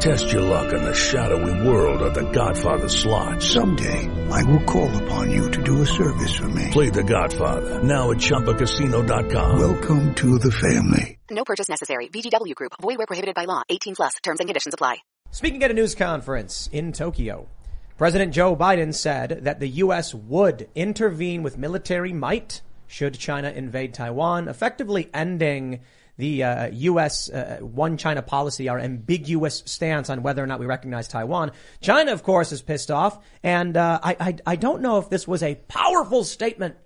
Test your luck in the shadowy world of The Godfather slot. Someday, I will call upon you to do a service for me. Play The Godfather, now at ChumbaCasino.com. Welcome to the family. No purchase necessary. VGW Group. Void where prohibited by law. 18 plus. Terms and conditions apply. Speaking at a news conference in Tokyo, President Joe Biden said that the U.S. would intervene with military might should China invade Taiwan, effectively ending the U.S. One China policy, our ambiguous stance on whether or not we recognize Taiwan. China, of course, is pissed off. And I don't know if this was a powerful statement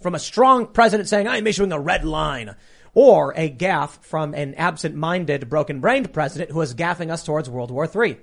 from a strong president saying, I am issuing a red line, or a gaffe from an absent-minded, broken-brained president who is gaffing us towards World War III.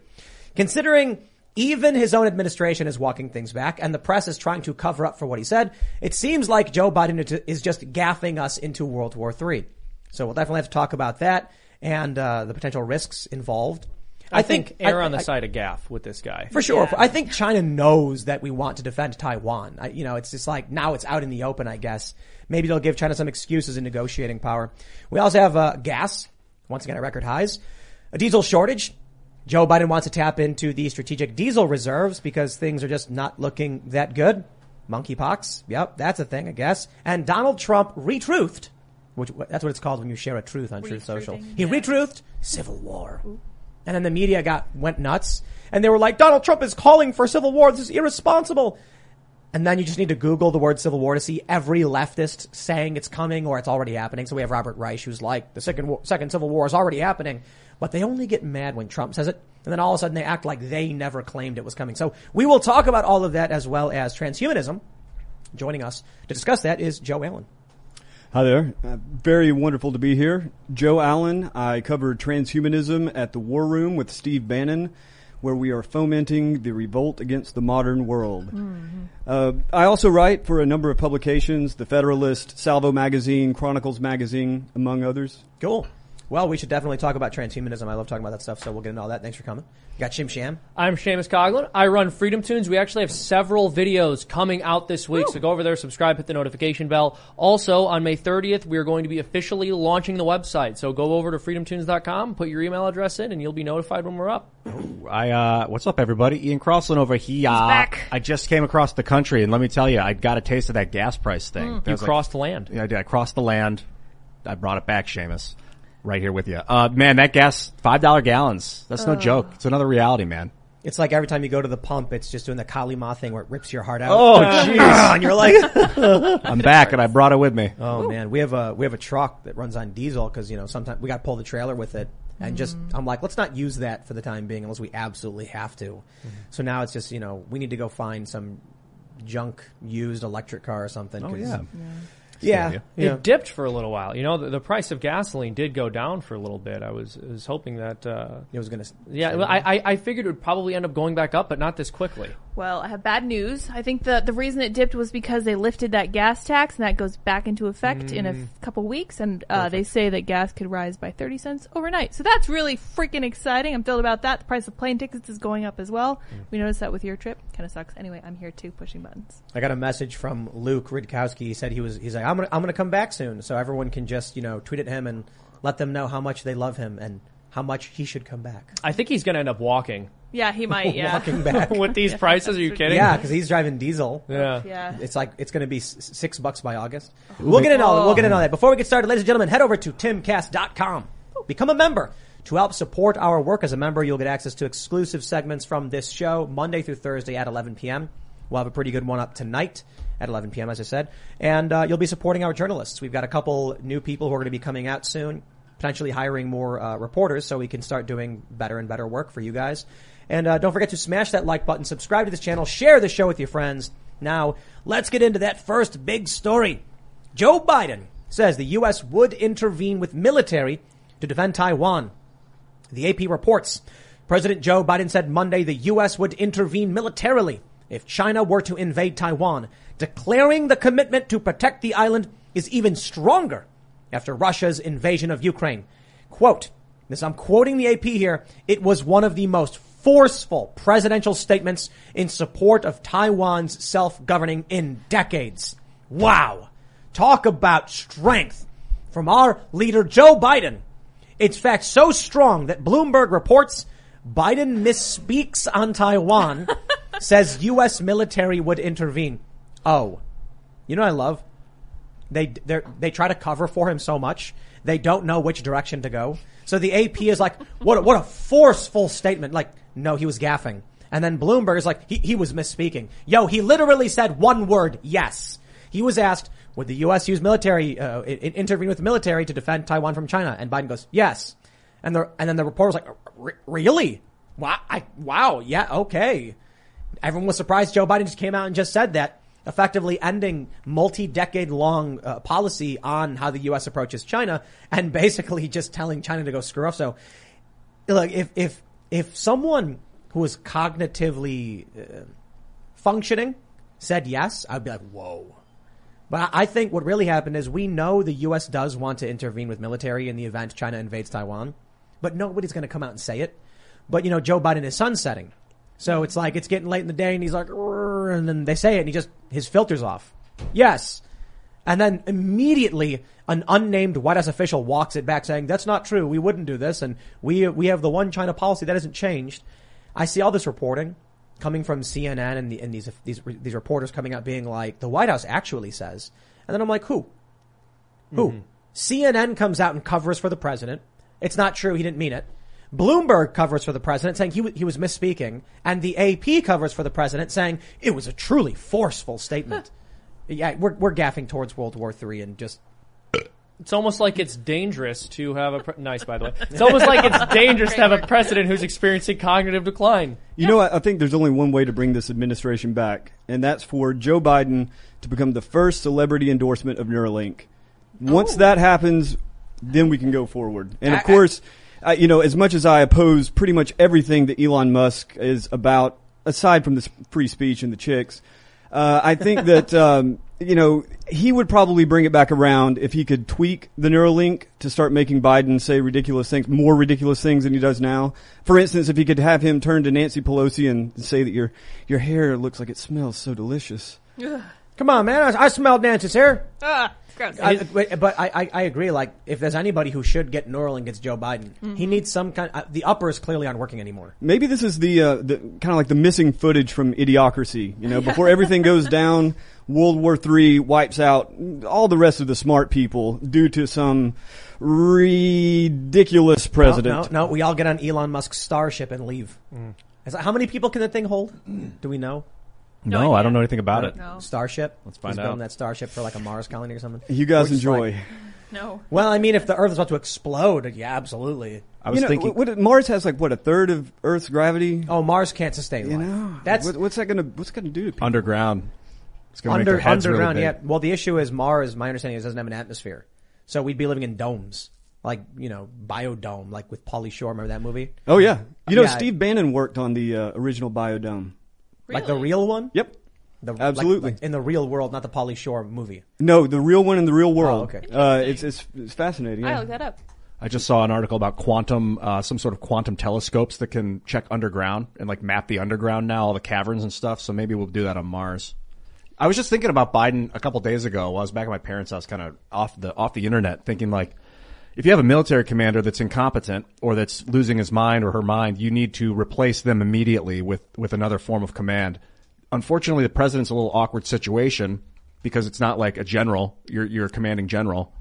Considering even his own administration is walking things back and the press is trying to cover up for what he said, it seems like Joe Biden is just gaffing us into World War III. So we'll definitely have to talk about that and the potential risks involved. I think err on the side of gaffe with this guy. For sure. Yeah. I think China knows that we want to defend Taiwan. It's just like now it's out in the open, I guess. Maybe they'll give China some excuses in negotiating power. We also have gas, once again at record highs, a diesel shortage. Joe Biden wants to tap into the strategic diesel reserves because things are just not looking that good. Monkeypox. Yep, that's a thing, I guess. And Donald Trump retruthed. Which, that's what it's called when you share a truth on Truth Social. He retruthed civil war. Ooh. And then the media went nuts. And they were like, Donald Trump is calling for civil war. This is irresponsible. And then you just need to Google the word civil war to see every leftist saying it's coming or it's already happening. So we have Robert Reich, who's like, the second civil war is already happening. But they only get mad when Trump says it. And then all of a sudden they act like they never claimed it was coming. So we will talk about all of that as well as transhumanism. Joining us to discuss that is Joe Allen. Hi there. Very wonderful to be here. Joe Allen. I cover transhumanism at the War Room with Steve Bannon, where we are fomenting the revolt against the modern world. Mm-hmm. I also write for a number of publications, The Federalist, Salvo Magazine, Chronicles Magazine, among others. Cool. Well, we should definitely talk about transhumanism. I love talking about that stuff, so we'll get into all that. Thanks for coming. You got Shim Sham. I'm Seamus Coughlin. I run Freedom Tunes. We actually have several videos coming out this week, so go over there, subscribe, hit the notification bell. Also, on May 30th, we are going to be officially launching the website, so go over to freedomtunes.com, put your email address in, and you'll be notified when we're up. What's up, everybody? Ian Crossland over here. He's back. I just came across the country, and let me tell you, I got a taste of that gas price thing. You crossed land. Yeah, I did. I crossed the land. I brought it back, Seamus. Right here with you. Man, that gas, $5 gallons. That's no joke. It's another reality, man. It's like every time you go to the pump, it's just doing the Kalima thing where it rips your heart out. Oh, jeez. And you're like, I'm back and I brought it with me. Oh, man. We have a truck that runs on diesel because, sometimes we got to pull the trailer with it. And just, I'm like, let's not use that for the time being unless we absolutely have to. Mm-hmm. So now it's just, we need to go find some junk used electric car or something. Oh, yeah. Yeah, it dipped for a little while. The price of gasoline did go down for a little bit. I was hoping that it was going to. Yeah, I figured it would probably end up going back up, but not this quickly. Well, I have bad news. I think the reason it dipped was because they lifted that gas tax, and that goes back into effect in a couple weeks. And they say that gas could rise by 30 cents overnight. So that's really freaking exciting. I'm thrilled about that. The price of plane tickets is going up as well. Mm. We noticed that with your trip. Kind of sucks. Anyway, I'm here too, pushing buttons. I got a message from Luke Ridkowski. He said he's like, I'm gonna come back soon, so everyone can just tweet at him and let them know how much they love him and how much he should come back. I think he's gonna end up walking. Yeah, he might. Yeah, walking back with these prices? Are you kidding? Yeah, because he's driving diesel. Yeah. It's like it's gonna be $6 by August. We'll get into all that. Before we get started, ladies and gentlemen, head over to TimCast.com. Become a member. To help support our work as a member, you'll get access to exclusive segments from this show Monday through Thursday at 11 p.m. We'll have a pretty good one up tonight at 11 p.m., as I said. And you'll be supporting our journalists. We've got a couple new people who are going to be coming out soon, potentially hiring more reporters so we can start doing better and better work for you guys. And don't forget to smash that like button, subscribe to this channel, share the show with your friends. Now, let's get into that first big story. Joe Biden says the U.S. would intervene with military to defend Taiwan. The AP reports President Joe Biden said Monday the U.S. would intervene militarily if China were to invade Taiwan, declaring the commitment to protect the island is even stronger after Russia's invasion of Ukraine. Quote, this, I'm quoting the AP here. It was one of the most forceful presidential statements in support of Taiwan's self-governing in decades. Wow. Talk about strength from our leader, Joe Biden. It's fact so strong that Bloomberg reports Biden misspeaks on Taiwan, says U.S. military would intervene. Oh, you know what I love? They try to cover for him so much. They don't know which direction to go. So the AP is like, what a forceful statement. Like, no, he was gaffing. And then Bloomberg is like, he was misspeaking. Yo, he literally said one word. Yes. He was asked, would the U.S. use military, intervene with the military to defend Taiwan from China? And Biden goes, yes. And then the reporter was like, really? Wow. Yeah. Okay. Everyone was surprised. Joe Biden just came out and just said that, effectively ending multi-decade long policy on how the U.S. approaches China and basically just telling China to go screw off. So look, if someone who is cognitively functioning said yes, I'd be like, whoa. But I think what really happened is we know the U.S. does want to intervene with military in the event China invades Taiwan, but nobody's going to come out and say it. But, you know, Joe Biden is sunsetting. So it's like it's getting late in the day and he's like, and then they say it and he just, his filter's off. Yes. And then immediately an unnamed White House official walks it back saying, that's not true. We wouldn't do this. And we have the one China policy that hasn't changed. I see all this reporting coming from CNN and these reporters coming out being like, the White House actually says. And then I'm like, who? Mm-hmm. CNN comes out and covers for the president. It's not true. He didn't mean it. Bloomberg covers for the president saying he was misspeaking. And the AP covers for the president saying it was a truly forceful statement. Yeah, we're gaffing towards World War III and just. It's almost like it's dangerous to have a nice, by the way. It's almost like it's dangerous to have a president who's experiencing cognitive decline. You know, I think there's only one way to bring this administration back, and that's for Joe Biden to become the first celebrity endorsement of Neuralink. Once that happens, then we can go forward. And of course, you know, as much as I oppose pretty much everything that Elon Musk is about, aside from this free speech and the chicks, I think that, you know, he would probably bring it back around if he could tweak the Neuralink to start making Biden say ridiculous things, more ridiculous things than he does now. For instance, if he could have him turn to Nancy Pelosi and say that your hair looks like it smells so delicious. Ugh. Come on, man. I smelled Nancy's hair. Gross. But I agree. Like, if there's anybody who should get Neuralink, it's Joe Biden. Mm-hmm. He needs some kind of, the uppers clearly aren't working anymore. Maybe this is the kind of like the missing footage from Idiocracy. You know, before everything goes down, World War III wipes out all the rest of the smart people due to some ridiculous president. No, we all get on Elon Musk's Starship and leave. Mm. How many people can the thing hold? Do we know? No, I don't know anything about it. No. Starship? Let's find out. He's building that Starship for like a Mars colony or something. You guys enjoy. Like, no. Well, I mean, if the Earth is about to explode, yeah, absolutely. I was thinking. What, Mars has like, a third of Earth's gravity? Oh, Mars can't sustain life. You know, what's going to do to people? Underground. It's going to make their heads underground, really big. Yeah. Well, the issue is Mars, my understanding is, doesn't have an atmosphere. So we'd be living in domes. Like, you know, Biodome, like with Pauly Shore. Remember that movie? Oh, yeah. You know, Steve Bannon worked on the original Biodome. Really? Like the real one? Yep. Absolutely. Like in the real world, not the Pauly Shore movie. No, the real one in the real world. Oh, okay. It's fascinating. Yeah. I looked that up. I just saw an article about some sort of quantum telescopes that can check underground and like map the underground now, all the caverns and stuff. So maybe we'll do that on Mars. I was just thinking about Biden a couple days ago. While I was back at my parents' house, kind of off the internet, thinking like, if you have a military commander that's incompetent or that's losing his mind or her mind, you need to replace them immediately with another form of command. Unfortunately, the president's a little awkward situation because it's not like a general. You're a commanding general.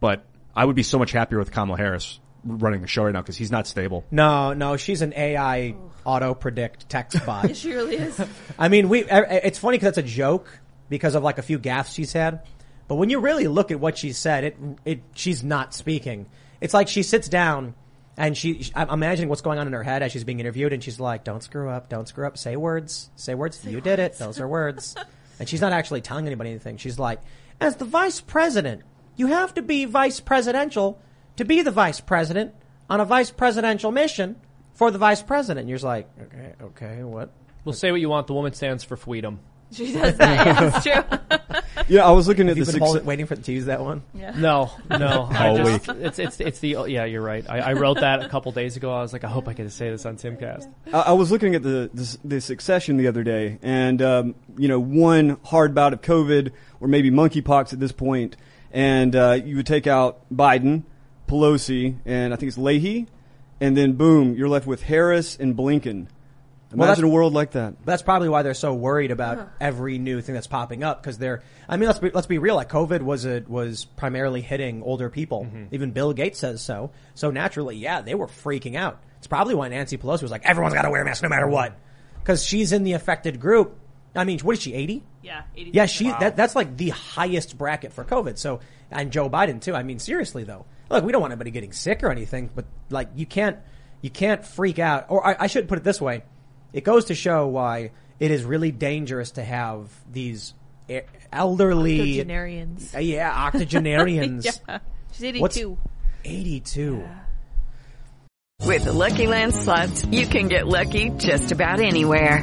But I would be so much happier with Kamala Harris running the show right now because he's not stable. No, she's an AI auto-predict text bot. She really is. I mean, it's funny because that's a joke because of like a few gaffes she's had. But when you really look at what she said, she's not speaking. It's like she sits down and I'm imagining what's going on in her head as she's being interviewed and she's like, don't screw up, say words, you did it, those are words. And she's not actually telling anybody anything. She's like, as the vice president, you have to be vice presidential to be the vice president on a vice presidential mission for the vice president. And you're just like, okay, what? Well, say what you want, the woman stands for freedom. She does that, yeah, it's true. Yeah, I was looking at this. Waiting for to use that one. Yeah. No. It's the. Yeah, you're right. I wrote that a couple days ago. I was like, I hope I can say this on TimCast. Yeah. I was looking at the succession the other day, and one hard bout of COVID or maybe monkeypox at this point, and you would take out Biden, Pelosi, and I think it's Leahy, and then boom, you're left with Harris and Blinken. Imagine a world like that. That's probably why they're so worried about every new thing that's popping up, because they're. I mean, let's be real. Like COVID was primarily hitting older people. Mm-hmm. Even Bill Gates says so. So naturally, yeah, they were freaking out. It's probably why Nancy Pelosi was like, everyone's got to wear a mask no matter what, because she's in the affected group. I mean, what is she, 80? Yeah, 80. Yeah, that's like the highest bracket for COVID. So, and Joe Biden too. I mean, seriously though, look, we don't want anybody getting sick or anything, but like you can't freak out. Or I should put it this way. It goes to show why it is really dangerous to have these elderly octogenarians. Yeah, octogenarians. Yeah. She's 82. 82. Yeah. With the Lucky Land Slots, you can get lucky just about anywhere.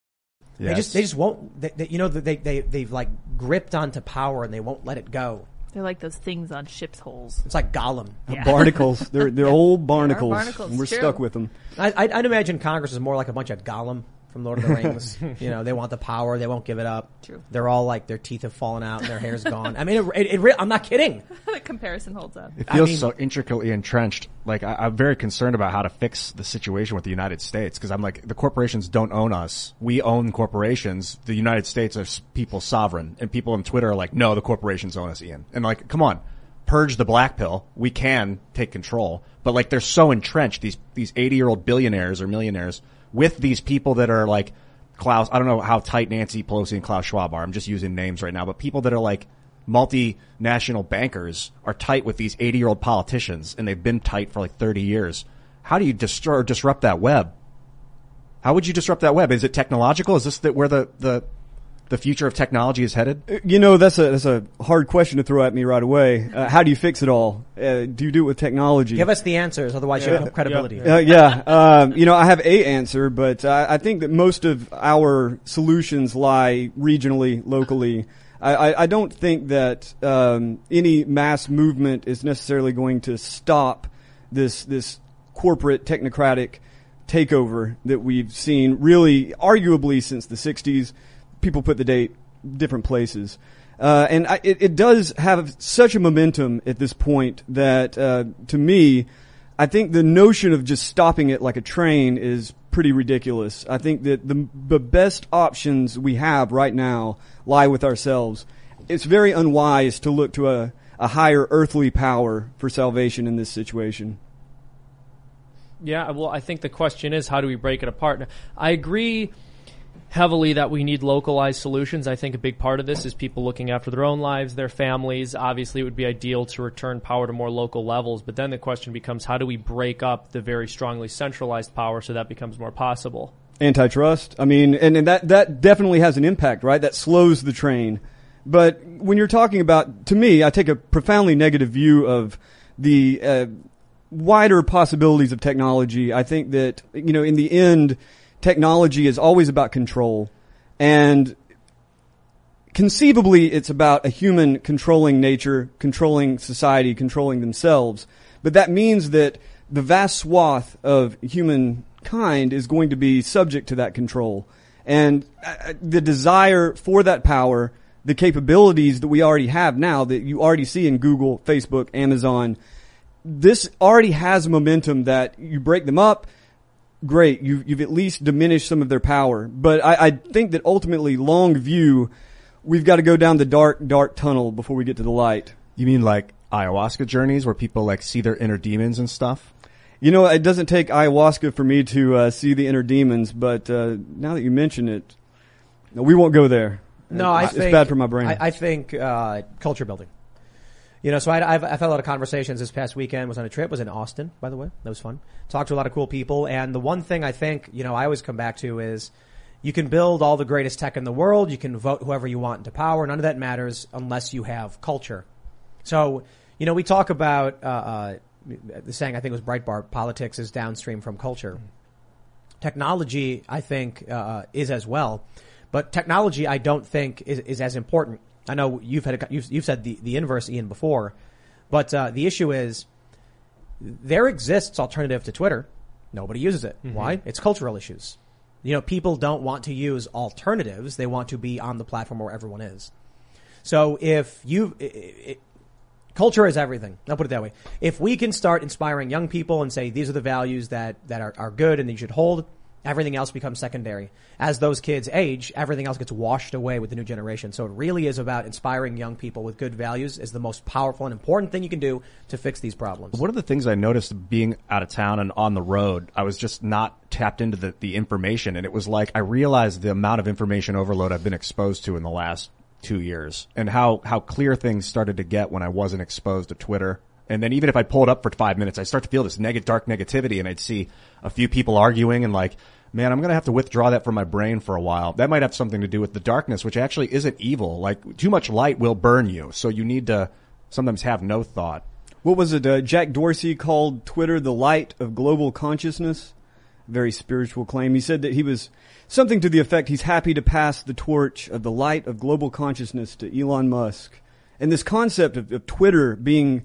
Yes. They just won't, they've like gripped onto power and they won't let it go. They're like those things on ships' holes. It's like Gollum. Yeah. Barnacles. They're old barnacles. And we're stuck with them. I'd imagine Congress is more like a bunch of Gollum from Lord of the Rings. They want the power. They won't give it up. True. They're all like, their teeth have fallen out and their hair's gone. I mean, I'm not kidding. The comparison holds up. It feels so intricately entrenched. Like, I'm very concerned about how to fix the situation with the United States, because I'm like, the corporations don't own us. We own corporations. The United States are people sovereign. And people on Twitter are like, no, the corporations own us, Ian. And like, come on. Purge the black pill. We can take control. But like, they're so entrenched, these 80-year-old billionaires or millionaires, with these people that are like Klaus, I don't know how tight Nancy Pelosi and Klaus Schwab are. I'm just using names right now, but people that are like multinational bankers are tight with these 80-year-old politicians, and they've been tight for like 30 years. How do you disrupt that web? How would you disrupt that web? Is it technological? Is this where the future of technology is headed? That's a hard question to throw at me right away. How do you fix it all? Do you do it with technology? Give us the answers, otherwise you have credibility. I have a answer, but I think that most of our solutions lie regionally, locally. I don't think that any mass movement is necessarily going to stop this corporate technocratic takeover that we've seen really arguably since the 60s. People put the date different places. And it does have such a momentum at this point that, to me, I think the notion of just stopping it like a train is pretty ridiculous. I think that the best options we have right now lie with ourselves. It's very unwise to look to a higher earthly power for salvation in this situation. Yeah, well, I think the question is, how do we break it apart? Now, I agree heavily that we need localized solutions. I think a big part of this is people looking after their own lives, their families. Obviously, it would be ideal to return power to more local levels, but then the question becomes, how do we break up the very strongly centralized power so that becomes more possible? Antitrust. I mean, and that definitely has an impact, right? That slows the train. But when you're talking about, to me, I take a profoundly negative view of the wider possibilities of technology. I think that, in the end, technology is always about control, and conceivably it's about a human controlling nature, controlling society, controlling themselves. But that means that the vast swath of humankind is going to be subject to that control. And the desire for that power, the capabilities that we already have now that you already see in Google, Facebook, Amazon, this already has momentum that you break them up. Great, you've at least diminished some of their power. But I think that ultimately, long view, we've got to go down the dark, dark tunnel before we get to the light. You mean like ayahuasca journeys where people like see their inner demons and stuff? It doesn't take ayahuasca for me to see the inner demons, but now that you mention it, we won't go there. No, I think it's bad for my brain. I think culture building. You know, so I've had a lot of conversations this past weekend. Was on a trip, was in Austin, by the way. That was fun. Talked to a lot of cool people. And the one thing I think, you know, I always come back to is you can build all the greatest tech in the world. You can vote whoever you want into power. None of that matters unless you have culture. So, you know, we talk about the saying, I think it was Breitbart, politics is downstream from culture. Technology, I think, is as well. But technology, I don't think is as important. I know you've said the inverse, Ian, before, but the issue is there exists alternative to Twitter. Nobody uses it. Mm-hmm. Why? It's cultural issues. You know, people don't want to use alternatives. They want to be on the platform where everyone is. So culture is everything. I'll put it that way. If we can start inspiring young people and say these are the values that are good and that you should hold, everything else becomes secondary. As those kids age, everything else gets washed away with the new generation. So it really is about inspiring young people with good values is the most powerful and important thing you can do to fix these problems. One of the things I noticed being out of town and on the road, I was just not tapped into the information. And it was like I realized the amount of information overload I've been exposed to in the last 2 years and how clear things started to get when I wasn't exposed to Twitter. And then even if I pulled up for 5 minutes, I'd start to feel this dark negativity, and I'd see a few people arguing and like, man, I'm going to have to withdraw that from my brain for a while. That might have something to do with the darkness, which actually isn't evil. Like, too much light will burn you. So you need to sometimes have no thought. What was it? Jack Dorsey called Twitter the light of global consciousness. Very spiritual claim. He said that he was something to the effect he's happy to pass the torch of the light of global consciousness to Elon Musk. And this concept of Twitter being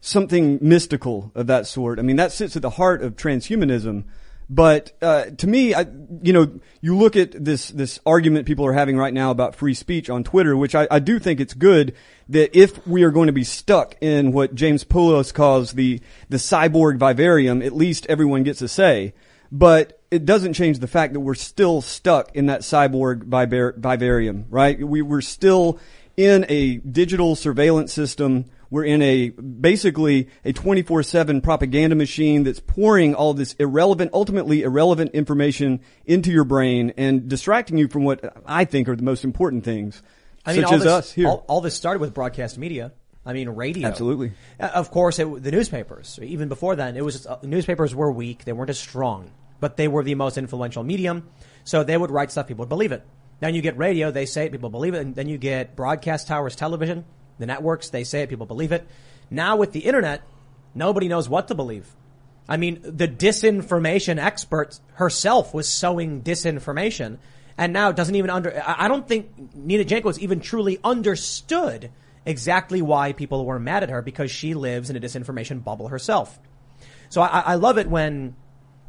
something mystical of that sort. I mean, that sits at the heart of transhumanism. But to me, you look at this argument people are having right now about free speech on Twitter, which I do think it's good that if we are going to be stuck in what James Poulos calls the cyborg vivarium, at least everyone gets a say. But it doesn't change the fact that we're still stuck in that cyborg vivarium, right? We're still in a digital surveillance system. We're in basically a 24/7 propaganda machine that's pouring all this ultimately irrelevant information into your brain and distracting you from what I think are the most important things, us here. All this started with broadcast media. I mean, radio. Absolutely. Of course, the newspapers. Even before then, it was newspapers were weak. They weren't as strong, but they were the most influential medium. So they would write stuff. People would believe it. Then you get radio. They say it. People believe it. And then you get broadcast towers, television. The networks, they say it, people believe it. Now with the internet, nobody knows what to believe. I mean, the disinformation expert herself was sowing disinformation and now doesn't even I don't think Nina Jankowicz even truly understood exactly why people were mad at her because she lives in a disinformation bubble herself. So I love it when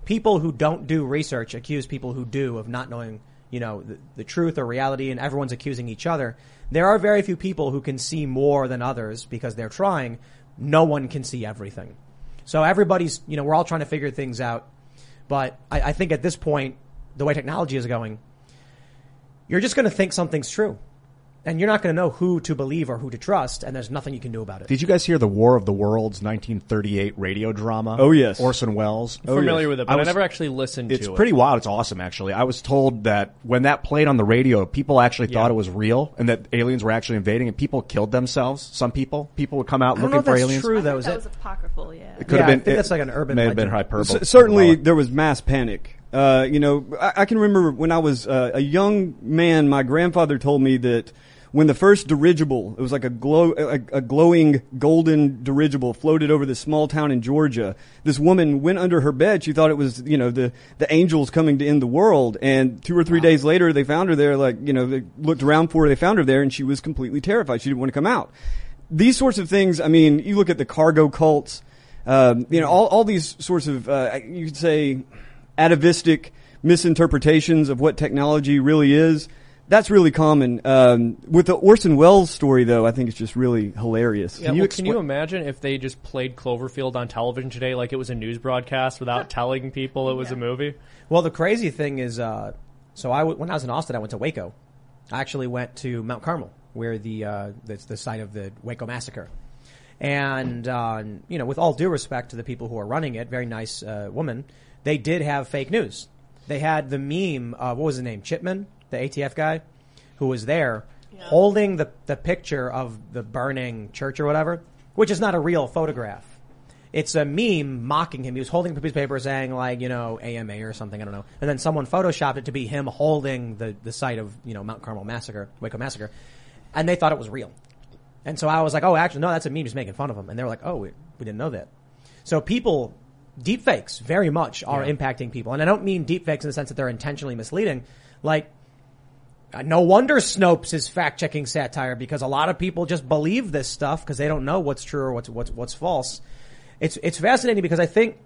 people who don't do research accuse people who do of not knowing, you know, the truth or reality, and everyone's accusing each other. There are very few people who can see more than others because they're trying. No one can see everything. So everybody's, you know, we're all trying to figure things out. But I think at this point, the way technology is going, you're just going to think something's true. And you're not going to know who to believe or who to trust, and there's nothing you can do about it. Did you guys hear the War of the Worlds 1938 radio drama? Oh, yes. Orson Welles. I'm familiar with it, but I never actually listened to it. It's pretty wild. It's awesome, actually. I was told that when that played on the radio, people actually thought it was real and that aliens were actually invading, and people killed themselves. Some people. People would come out looking for aliens. I don't know if that's true, though. That was apocryphal, yeah. It could have been. I think that's like an urban legend. It may have been hyperbole. Certainly, there was mass panic. I can remember when I was a young man, my grandfather told me that when the first dirigible, it was like a glowing golden dirigible floated over this small town in Georgia. This woman went under her bed. She thought it was, you know, the angels coming to end the world. And 2 or 3 days later, they found her there. Like, you know, they looked around for her. They found her there and she was completely terrified. She didn't want to come out. These sorts of things. I mean, you look at the cargo cults, all these sorts of, you could say atavistic misinterpretations of what technology really is. That's really common. With the Orson Welles story, though, I think it's just really hilarious. Yeah, can you imagine if they just played Cloverfield on television today like it was a news broadcast without telling people it was a movie? Well, the crazy thing is, when I was in Austin, I went to Waco. I actually went to Mount Carmel, where that's the site of the Waco massacre. And, you know, with all due respect to the people who are running it, very nice woman, they did have fake news. They had the meme of, what was his name, Chipman? The ATF guy who was there holding the picture of the burning church or whatever which is not a real photograph. It's a meme mocking him. He was holding a piece of paper saying, like, you know, AMA or something. I don't know. And then someone photoshopped it to be him holding the site of, you know, Mount Carmel massacre, Waco massacre. And they thought it was real. And so I was like, oh, actually, no, that's a meme. He's making fun of him. And they were like, oh, we didn't know that. So people, deepfakes very much are impacting people. And I don't mean deepfakes in the sense that they're intentionally misleading. Like, no wonder Snopes is fact-checking satire, because a lot of people just believe this stuff because they don't know what's true or what's false. It's fascinating because I think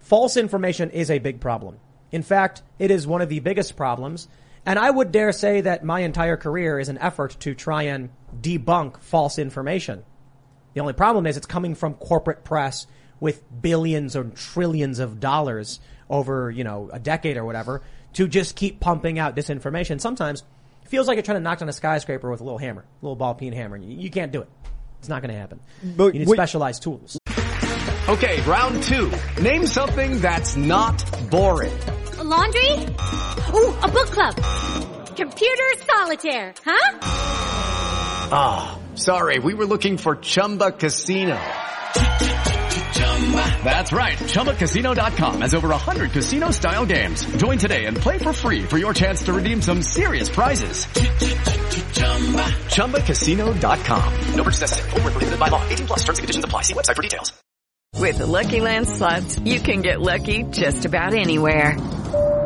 false information is a big problem. In fact, it is one of the biggest problems. And I would dare say that my entire career is an effort to try and debunk false information. The only problem is it's coming from corporate press with billions or trillions of dollars over, you know, a decade or whatever to just keep pumping out disinformation. Sometimes it feels like you're trying to knock down a skyscraper with a little hammer, a little ball-peen hammer. You can't do it. It's not going to happen. But you need specialized tools. Okay, round two. Name something that's not boring. A laundry? Ooh, a book club. Computer solitaire, huh? Ah, oh, sorry, we were looking for Chumba Casino. That's right, ChumbaCasino.com has over 100 casino-style games. Join today and play for free for your chance to redeem some serious prizes. ChumbaCasino.com. No purchase necessary. Void where prohibited by law. 18 plus terms and conditions apply. See website for details. With the Lucky Land Slots, you can get lucky just about anywhere.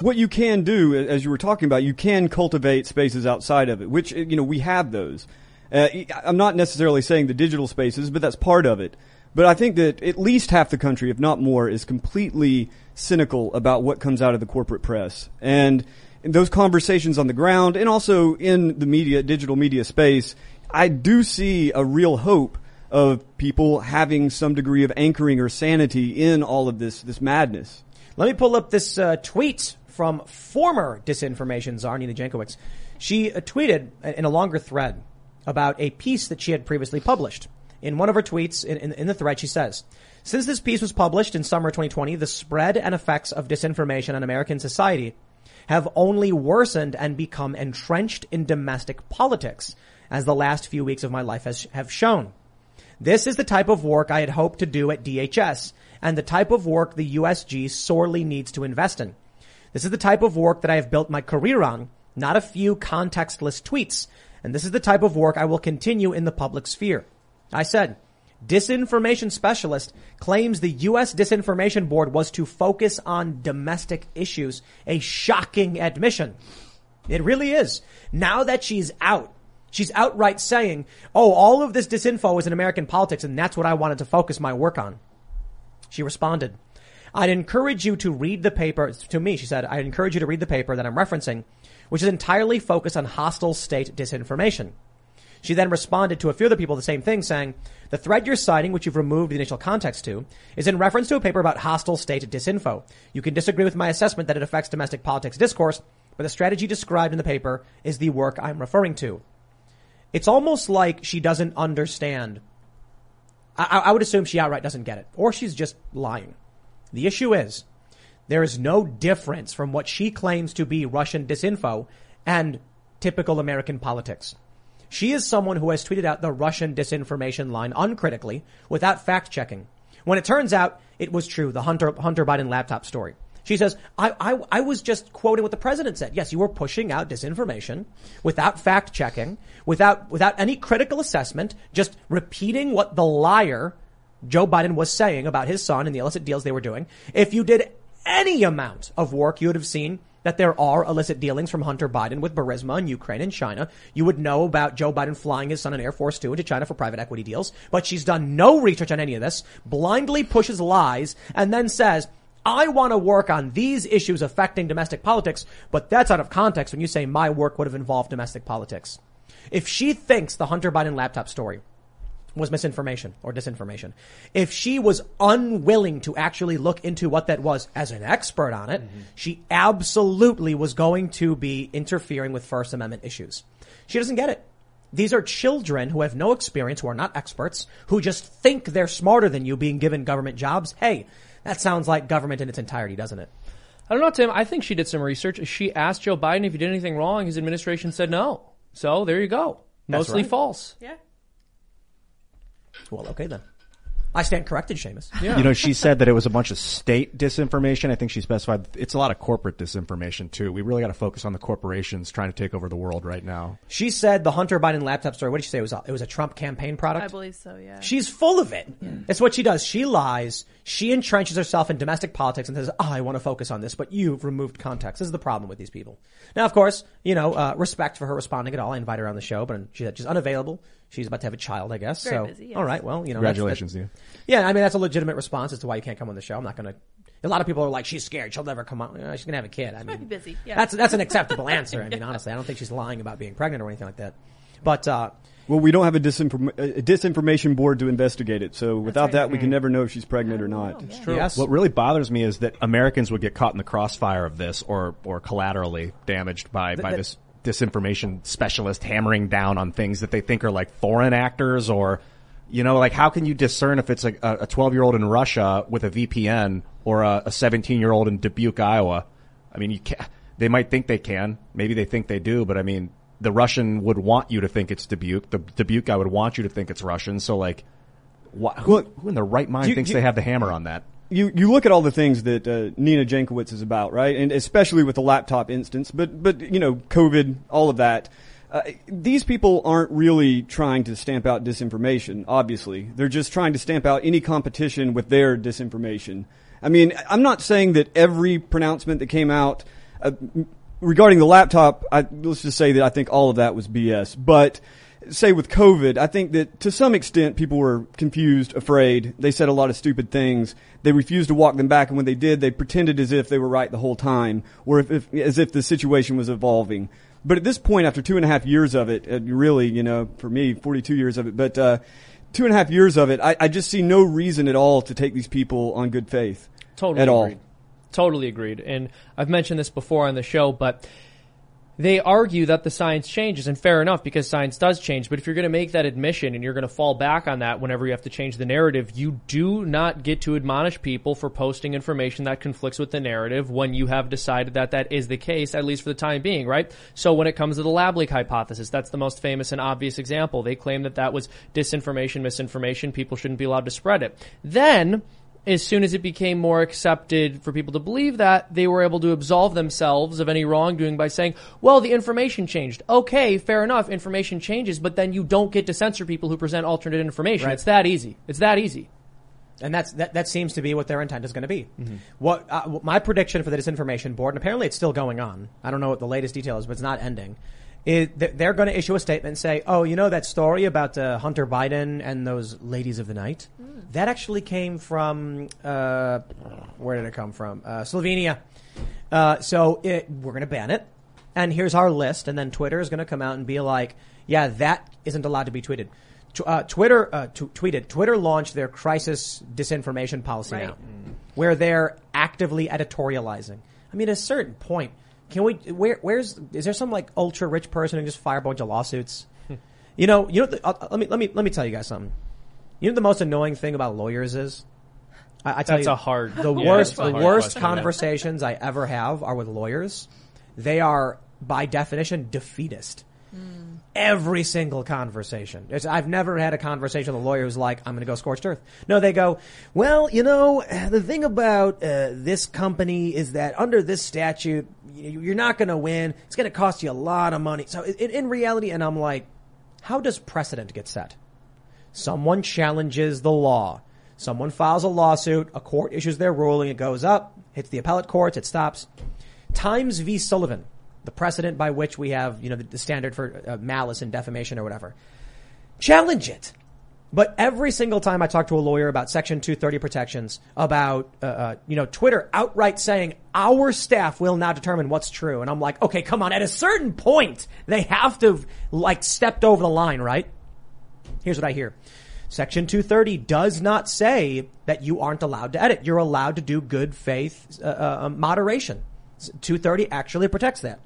What you can do, as you were talking about, you can cultivate spaces outside of it, which, you know, we have those. I'm not necessarily saying the digital spaces, but that's part of it. But I think that at least half the country, if not more, is completely cynical about what comes out of the corporate press. And those conversations on the ground and also in the media, digital media space, I do see a real hope of people having some degree of anchoring or sanity in all of this madness. Let me pull up this tweet from former disinformation czar Nina Jankowicz. She tweeted in a longer thread about a piece that she had previously published. In one of her tweets, in the thread, she says, "Since this piece was published in summer 2020, the spread and effects of disinformation on American society have only worsened and become entrenched in domestic politics, as the last few weeks of my life have shown. This is the type of work I had hoped to do at DHS and the type of work the USG sorely needs to invest in. This is the type of work that I have built my career on, not a few contextless tweets. And this is the type of work I will continue in the public sphere." I said, "Disinformation specialist claims the U.S. Disinformation Board was to focus on domestic issues. A shocking admission." It really is. Now that she's out, she's outright saying, oh, all of this disinfo is in American politics, and that's what I wanted to focus my work on. She responded, "I'd encourage you to read the paper." To me, she said, "I'd encourage you to read the paper that I'm referencing, which is entirely focused on hostile state disinformation." She then responded to a few other people the same thing, saying, "The thread you're citing, which you've removed the initial context to, is in reference to a paper about hostile state disinfo. You can disagree with my assessment that it affects domestic politics discourse, but the strategy described in the paper is the work I'm referring to." It's almost like she doesn't understand. I would assume she outright doesn't get it, or she's just lying. The issue is there is no difference from what she claims to be Russian disinfo and typical American politics. She is someone who has tweeted out the Russian disinformation line uncritically without fact checking. When it turns out it was true, the Hunter Biden laptop story. She says, I was just quoting what the president said. Yes, you were pushing out disinformation without fact checking, without any critical assessment, just repeating what the liar Joe Biden was saying about his son and the illicit deals they were doing. If you did any amount of work, you would have seen that there are illicit dealings from Hunter Biden with Burisma and Ukraine and China. You would know about Joe Biden flying his son on Air Force 2 into China for private equity deals. But she's done no research on any of this, blindly pushes lies, and then says, I want to work on these issues affecting domestic politics, but that's out of context when you say my work would have involved domestic politics. If she thinks the Hunter Biden laptop story was misinformation or disinformation. If she was unwilling to actually look into what that was as an expert on it, mm-hmm. she absolutely was going to be interfering with First Amendment issues. She doesn't get it. These are children who have no experience, who are not experts, who just think they're smarter than you being given government jobs. Hey, that sounds like government in its entirety, doesn't it? I don't know, Tim. I think she did some research. She asked Joe Biden if he did anything wrong. His administration said no. So there you go. Mostly right. False. Yeah. Well, okay then. I stand corrected, Seamus. Yeah. You know, she said that it was a bunch of state disinformation. I think she specified it's a lot of corporate disinformation too. We really got to focus on the corporations trying to take over the world right now. She said the Hunter Biden laptop story. What did she say? It was a Trump campaign product? I believe so, yeah. She's full of it. Yeah. It's what she does. She lies. She entrenches herself in domestic politics and says, oh, I want to focus on this, but you've removed context. This is the problem with these people. Now, of course, you know, respect for her responding at all. I invite her on the show, but she's unavailable. She's about to have a child, I guess. Very busy, yes. All right. Well, you know, congratulations. Yeah. I mean, that's a legitimate response as to why you can't come on the show. I'm not going to. A lot of people are like, she's scared. She'll never come on. You know, she's going to have a kid. I mean, busy. Yeah. That's an acceptable answer. I mean, honestly, I don't think she's lying about being pregnant or anything like that. But, well, we don't have a disinformation board to investigate it. So without right. that, we can never know if she's pregnant or not. It's true. Yes. What really bothers me is that Americans would get caught in the crossfire of this or collaterally damaged by this disinformation specialist hammering down on things that they think are like foreign actors or, you know, like how can you discern if it's like a 12-year-old in Russia with a VPN or a 17-year-old in Dubuque, Iowa? I mean, you can't, they might think they can. Maybe they think they do, but I mean, the Russian would want you to think it's Dubuque. The Dubuque guy would want you to think it's Russian. So like, who in their right mind thinks they have the hammer on that? You look at all the things that Nina Jankowicz is about, right? And especially with the laptop instance, but you know, COVID, all of that. These people aren't really trying to stamp out disinformation, obviously. They're just trying to stamp out any competition with their disinformation. I mean, I'm not saying that every pronouncement that came out regarding the laptop, let's just say that I think all of that was BS, but say with COVID, I think that to some extent people were confused, afraid. They said a lot of stupid things. They refused to walk them back. And when they did, they pretended as if they were right the whole time or as if the situation was evolving. But at this point, after 2.5 years of it, really, you know, for me, 42 years of it, but 2.5 years of it, I just see no reason at all to take these people on good faith. Totally at all. Agreed. Totally agreed. And I've mentioned this before on the show, but they argue that the science changes, and fair enough, because science does change. But if you're going to make that admission and you're going to fall back on that whenever you have to change the narrative, you do not get to admonish people for posting information that conflicts with the narrative when you have decided that that is the case, at least for the time being, right? So when it comes to the lab leak hypothesis, that's the most famous and obvious example. They claim that that was disinformation, misinformation. People shouldn't be allowed to spread it. Then, as soon as it became more accepted for people to believe that, they were able to absolve themselves of any wrongdoing by saying, well, the information changed. Okay, fair enough. Information changes, but then you don't get to censor people who present alternate information. Right. It's that easy. It's that easy. And that seems to be what their intent is going to be. Mm-hmm. What my prediction for the disinformation board, and apparently it's still going on. I don't know what the latest detail is, but it's not ending. They're going to issue a statement and say, oh, you know that story about Hunter Biden and those ladies of the night? Mm. That actually came from where did it come from? Slovenia. We're going to ban it. And here's our list. And then Twitter is going to come out and be like, yeah, that isn't allowed to be tweeted. Twitter launched their crisis disinformation policy now, where they're actively editorializing. I mean, at a certain point, is there some like ultra rich person who just fire a bunch of lawsuits? Let me tell you guys something. You know, the most annoying thing about lawyers is, I tell you, the worst conversations I ever have are with lawyers. They are by definition defeatist. Mm. Every single conversation. I've never had a conversation with a lawyer who's like, I'm going to go scorched earth. No, they go, well, you know, the thing about this company is that under this statute, you're not going to win. It's going to cost you a lot of money. So in reality, and I'm like, how does precedent get set? Someone challenges the law. Someone files a lawsuit. A court issues their ruling. It goes up, hits the appellate courts. It stops. Times v. Sullivan. The precedent by which we have, you know, the standard for malice and defamation or whatever. Challenge it. But every single time I talk to a lawyer about Section 230 protections, about, Twitter outright saying our staff will now determine what's true. And I'm like, okay, come on. At a certain point, they have to like stepped over the line, right? Here's what I hear. Section 230 does not say that you aren't allowed to edit. You're allowed to do good faith moderation. 230 actually protects that.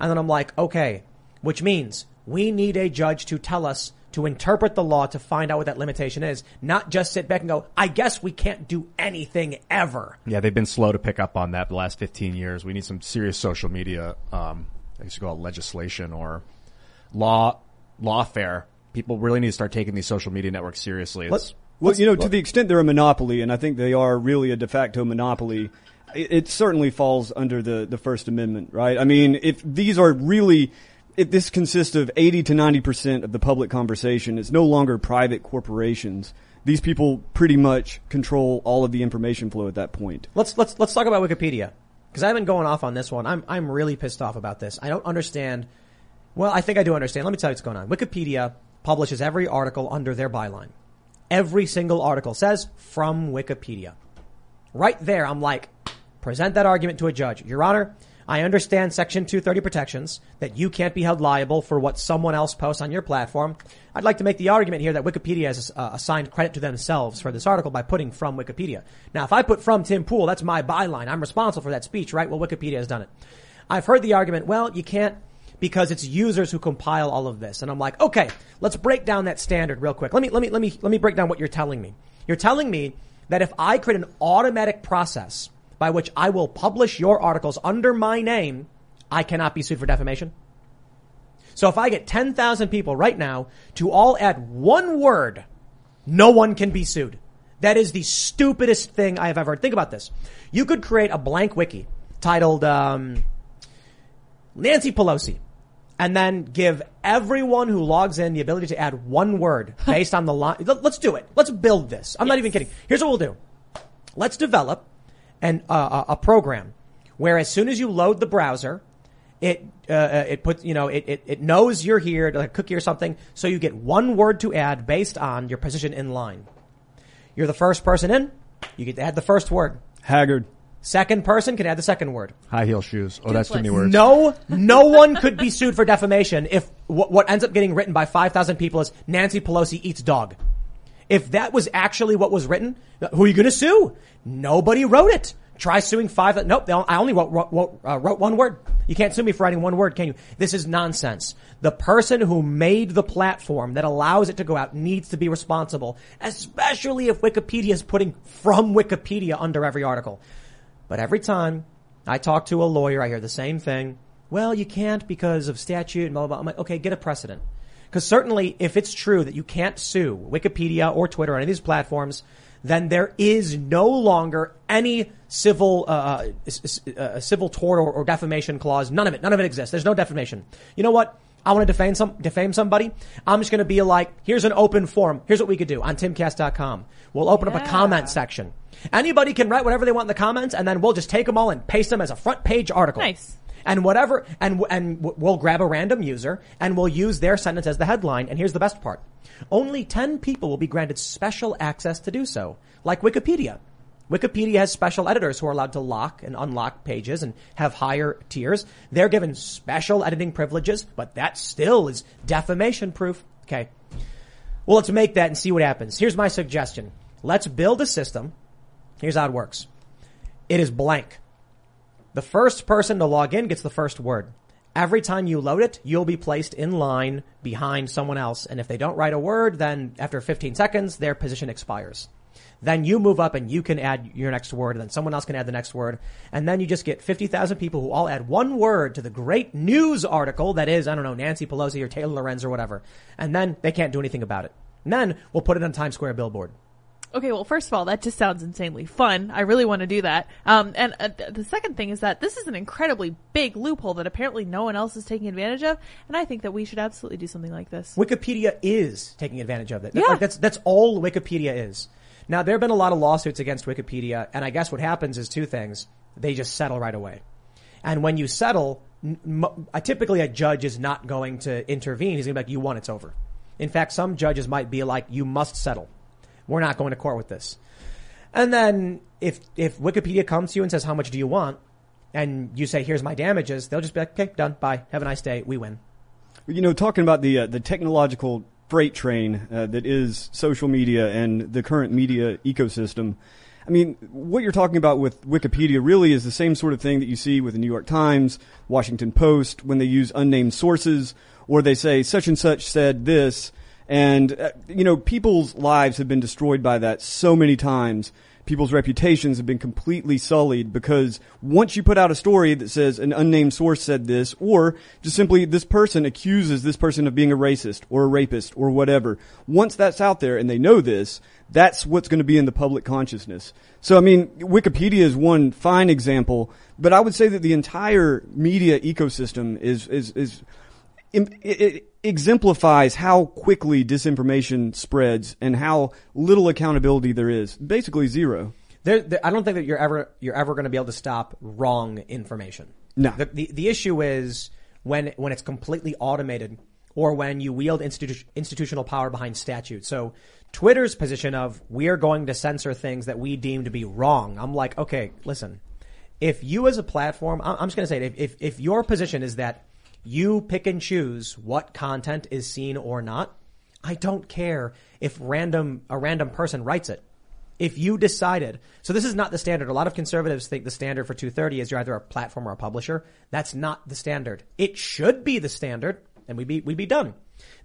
And then I'm like, okay, which means we need a judge to tell us to interpret the law to find out what that limitation is, not just sit back and go, I guess we can't do anything ever. Yeah, they've been slow to pick up on that the last 15 years. We need some serious social media, I used to call it legislation or lawfare. People really need to start taking these social media networks seriously. Well, you know, to the extent they're a monopoly, and I think they are really a de facto monopoly, it certainly falls under the First Amendment, right? I mean, if this consists of 80 to 90% of the public conversation, it's no longer private corporations. These people pretty much control all of the information flow at that point. Let's talk about Wikipedia. Because I've been going off on this one. I'm really pissed off about this. I don't understand. Well, I think I do understand. Let me tell you what's going on. Wikipedia publishes every article under their byline. Every single article says from Wikipedia. Right there, I'm like, present that argument to a judge. Your Honor, I understand Section 230 protections, that you can't be held liable for what someone else posts on your platform. I'd like to make the argument here that Wikipedia has assigned credit to themselves for this article by putting from Wikipedia. Now, if I put from Tim Pool, that's my byline. I'm responsible for that speech, right? Well, Wikipedia has done it. I've heard the argument, well, you can't because it's users who compile all of this. And I'm like, okay, let's break down that standard real quick. Let me break down what you're telling me. You're telling me that if I create an automatic process by which I will publish your articles under my name, I cannot be sued for defamation. So if I get 10,000 people right now to all add one word, no one can be sued. That is the stupidest thing I have ever heard. Think about this. You could create a blank wiki titled Nancy Pelosi and then give everyone who logs in the ability to add one word based on the line. Let's do it. Let's build this. I'm not even kidding. Here's what we'll do. Let's develop a program where as soon as you load the browser, it knows you're here, like a cookie or something. So you get one word to add based on your position in line. You're the first person in. You get to add the first word. Haggard. Second person can add the second word. High heel shoes. Oh, that's too many words. No one could be sued for defamation if what ends up getting written by 5,000 people is Nancy Pelosi eats dog. If that was actually what was written, who are you going to sue? Nobody wrote it. Try suing five. Nope, I only wrote one word. You can't sue me for writing one word, can you? This is nonsense. The person who made the platform that allows it to go out needs to be responsible, especially if Wikipedia is putting from Wikipedia under every article. But every time I talk to a lawyer, I hear the same thing. Well, you can't because of statute and blah, blah, blah. I'm like, okay, get a precedent. Because certainly if it's true that you can't sue Wikipedia or Twitter or any of these platforms, then there is no longer any civil tort or defamation clause. None of it exists. There's no defamation. You know what? I want to defame somebody. I'm just going to be like, here's an open forum. Here's what we could do on TimCast.com. We'll open up a comment section. Anybody can write whatever they want in the comments, and then we'll just take them all and paste them as a front page article. Nice. And whatever, and we'll grab a random user and we'll use their sentence as the headline. And here's the best part. Only 10 people will be granted special access to do so, like Wikipedia. Wikipedia has special editors who are allowed to lock and unlock pages and have higher tiers. They're given special editing privileges, but that still is defamation proof. Okay. Well, let's make that and see what happens. Here's my suggestion. Let's build a system. Here's how it works. It is blank. The first person to log in gets the first word. Every time you load it, you'll be placed in line behind someone else. And if they don't write a word, then after 15 seconds, their position expires. Then you move up and you can add your next word. And then someone else can add the next word. And then you just get 50,000 people who all add one word to the great news article that is, I don't know, Nancy Pelosi or Taylor Lorenz or whatever. And then they can't do anything about it. And then we'll put it on Times Square billboard. Okay, well, first of all, that just sounds insanely fun. I really want to do that. The second thing is that this is an incredibly big loophole that apparently no one else is taking advantage of, and I think that we should absolutely do something like this. Wikipedia is taking advantage of it. Yeah. Like that's all Wikipedia is. Now, there have been a lot of lawsuits against Wikipedia, and I guess what happens is two things. They just settle right away. And when you settle, typically a judge is not going to intervene. He's going to be like, you won, it's over. In fact, some judges might be like, you must settle. We're not going to court with this. And then if Wikipedia comes to you and says, how much do you want? And you say, here's my damages. They'll just be like, okay, done. Bye. Have a nice day. We win. You know, talking about the technological freight train that is social media and the current media ecosystem. I mean, what you're talking about with Wikipedia really is the same sort of thing that you see with the New York Times, Washington Post, when they use unnamed sources, or they say such and such said this. And, you know, people's lives have been destroyed by that so many times. People's reputations have been completely sullied because once you put out a story that says an unnamed source said this, or just simply this person accuses this person of being a racist or a rapist or whatever, once that's out there and they know this, that's what's going to be in the public consciousness. So, I mean, Wikipedia is one fine example, but I would say that the entire media ecosystem it exemplifies how quickly disinformation spreads and how little accountability there is. Basically zero. I don't think that you're ever going to be able to stop wrong information. No. The issue is when it's completely automated or when you wield institutional power behind statute. So Twitter's position of we're going to censor things that we deem to be wrong. I'm like, okay, listen, if you as a platform, I'm just going to say it, if your position is that you pick and choose what content is seen or not, I don't care if a random person writes it. If you decided, so this is not the standard. A lot of conservatives think the standard for 230 is you're either a platform or a publisher. That's not the standard. It should be the standard, and we'd be done.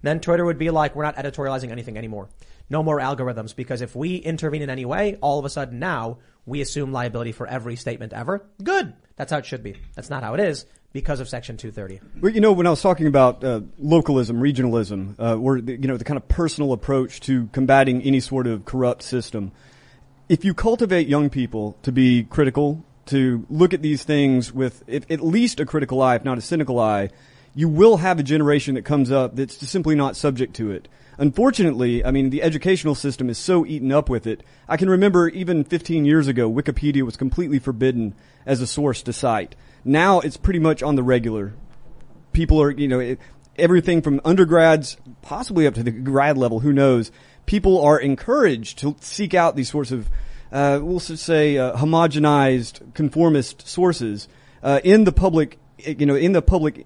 Then Twitter would be like, we're not editorializing anything anymore. No more algorithms, because if we intervene in any way, all of a sudden now we assume liability for every statement ever. Good. That's how it should be. That's not how it is, because of Section 230. Well, you know, when I was talking about localism, regionalism, the kind of personal approach to combating any sort of corrupt system, if you cultivate young people to be critical, to look at these things with at least a critical eye, if not a cynical eye, you will have a generation that comes up that's simply not subject to it. Unfortunately, I mean, the educational system is so eaten up with it. I can remember even 15 years ago, Wikipedia was completely forbidden as a source to cite. Now it's pretty much on the regular. People are, everything from undergrads, possibly up to the grad level, who knows. People are encouraged to seek out these sorts of, we'll say, homogenized, conformist sources in the public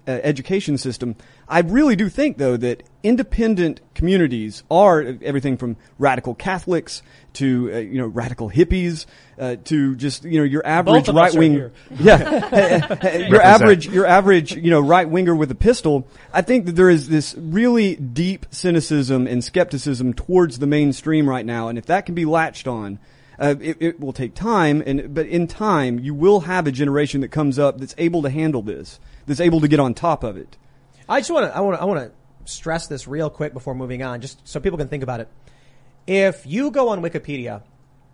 education system. I really do think, though, that independent communities are everything from radical Catholics to, radical hippies to just, your average right wing. Yeah. your average, right winger with a pistol. I think that there is this really deep cynicism and skepticism towards the mainstream right now. And if that can be latched on, it will take time, but in time, you will have a generation that comes up that's able to handle this, that's able to get on top of it. I just want to stress this real quick before moving on, just so people can think about it. If you go on Wikipedia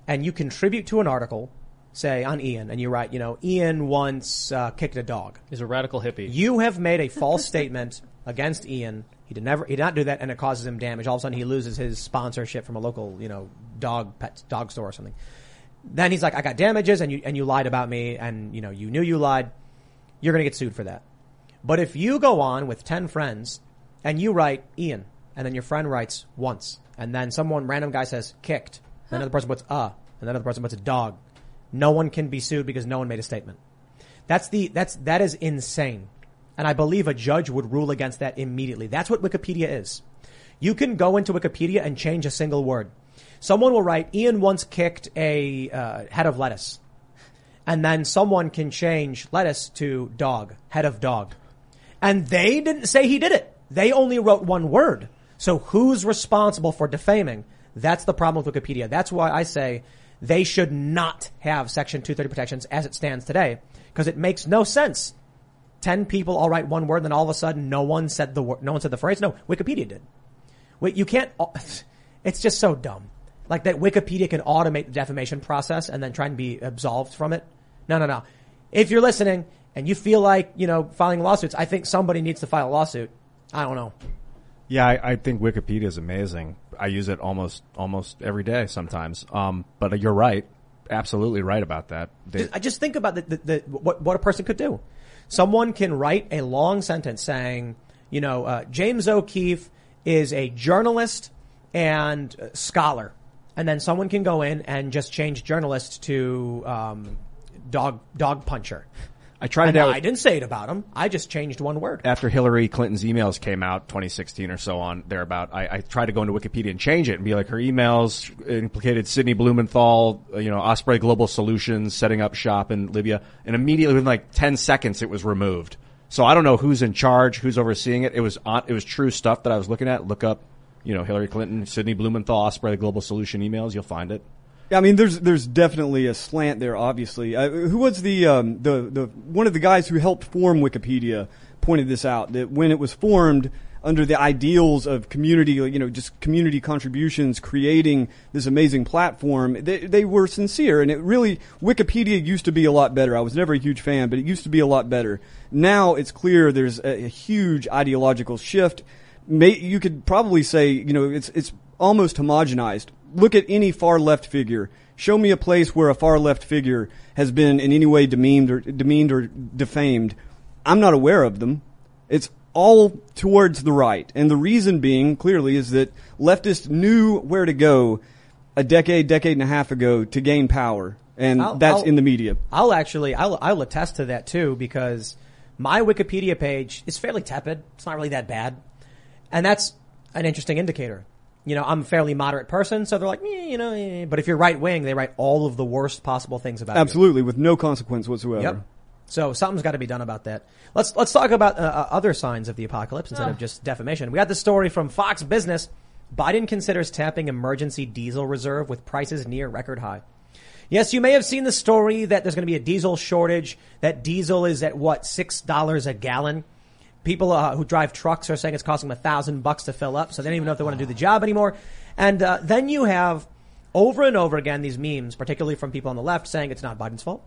and you contribute to an article, say on Ian, and you write, Ian once kicked a dog. He's a radical hippie. You have made a false statement against Ian. He did not do that, and it causes him damage. All of a sudden, he loses his sponsorship from a local, dog store or something. Then he's like, I got damages, and you lied about me, and you knew you lied. You're going to get sued for that. But if you go on with 10 friends and you write Ian, and then your friend writes once, and then someone random guy says kicked, and another person puts and another person puts a dog, no one can be sued because no one made a statement. That is insane. And I believe a judge would rule against that immediately. That's what Wikipedia is. You can go into Wikipedia and change a single word. Someone will write, Ian once kicked a head of lettuce. And then someone can change lettuce to dog, head of dog. And they didn't say he did it. They only wrote one word. So who's responsible for defaming? That's the problem with Wikipedia. That's why I say they should not have Section 230 protections as it stands today, because it makes no sense. 10 people all write one word, then all of a sudden no one said the phrase. No, Wikipedia did. Wait, you can't. It's just so dumb. Like that Wikipedia can automate the defamation process and then try and be absolved from it. No. If you're listening and you feel like, filing lawsuits, I think somebody needs to file a lawsuit. I don't know. Yeah, I think Wikipedia is amazing. I use it almost every day sometimes. But you're right. Absolutely right about that. I just think about what a person could do. Someone can write a long sentence saying, James O'Keefe is a journalist and scholar. And then someone can go in and just change journalist to dog puncher. I tried it out. I didn't say it about him. I just changed one word. After Hillary Clinton's emails came out, 2016 or so on thereabout, I tried to go into Wikipedia and change it and be like, her emails implicated Sidney Blumenthal, Osprey Global Solutions setting up shop in Libya. And immediately within like 10 seconds, it was removed. So I don't know who's in charge, who's overseeing it. It was true stuff that I was looking at. Look up, Hillary Clinton, Sidney Blumenthal, Osprey Global Solution emails. You'll find it. I mean, there's definitely a slant there, obviously. Who was the one of the guys who helped form Wikipedia pointed this out, that when it was formed under the ideals of community, just community contributions creating this amazing platform, they were sincere. And it really, Wikipedia used to be a lot better. I was never a huge fan, but it used to be a lot better. Now it's clear there's a huge ideological shift. You could probably say, it's almost homogenized. Look at any far-left figure. Show me a place where a far-left figure has been in any way demeaned or defamed. I'm not aware of them. It's all towards the right. And the reason being, clearly, is that leftists knew where to go a decade and a half ago to gain power. And that's in the media. I'll attest to that, too, because my Wikipedia page is fairly tepid. It's not really that bad. And that's an interesting indicator. I'm a fairly moderate person, so they're like, eh. But if you're right wing, they write all of the worst possible things about you. Absolutely, with no consequence whatsoever. Yep. So something's got to be done about that. Let's talk about other signs of the apocalypse instead of just defamation. We got this story from Fox Business. Biden considers tapping emergency diesel reserve with prices near record high. Yes, you may have seen the story that there's going to be a diesel shortage. That diesel is at what, $6 a gallon? People who drive trucks are saying it's costing them $1,000 to fill up, so they don't even know if they want to do the job anymore. And then you have over and over again these memes, particularly from people on the left, saying it's not Biden's fault.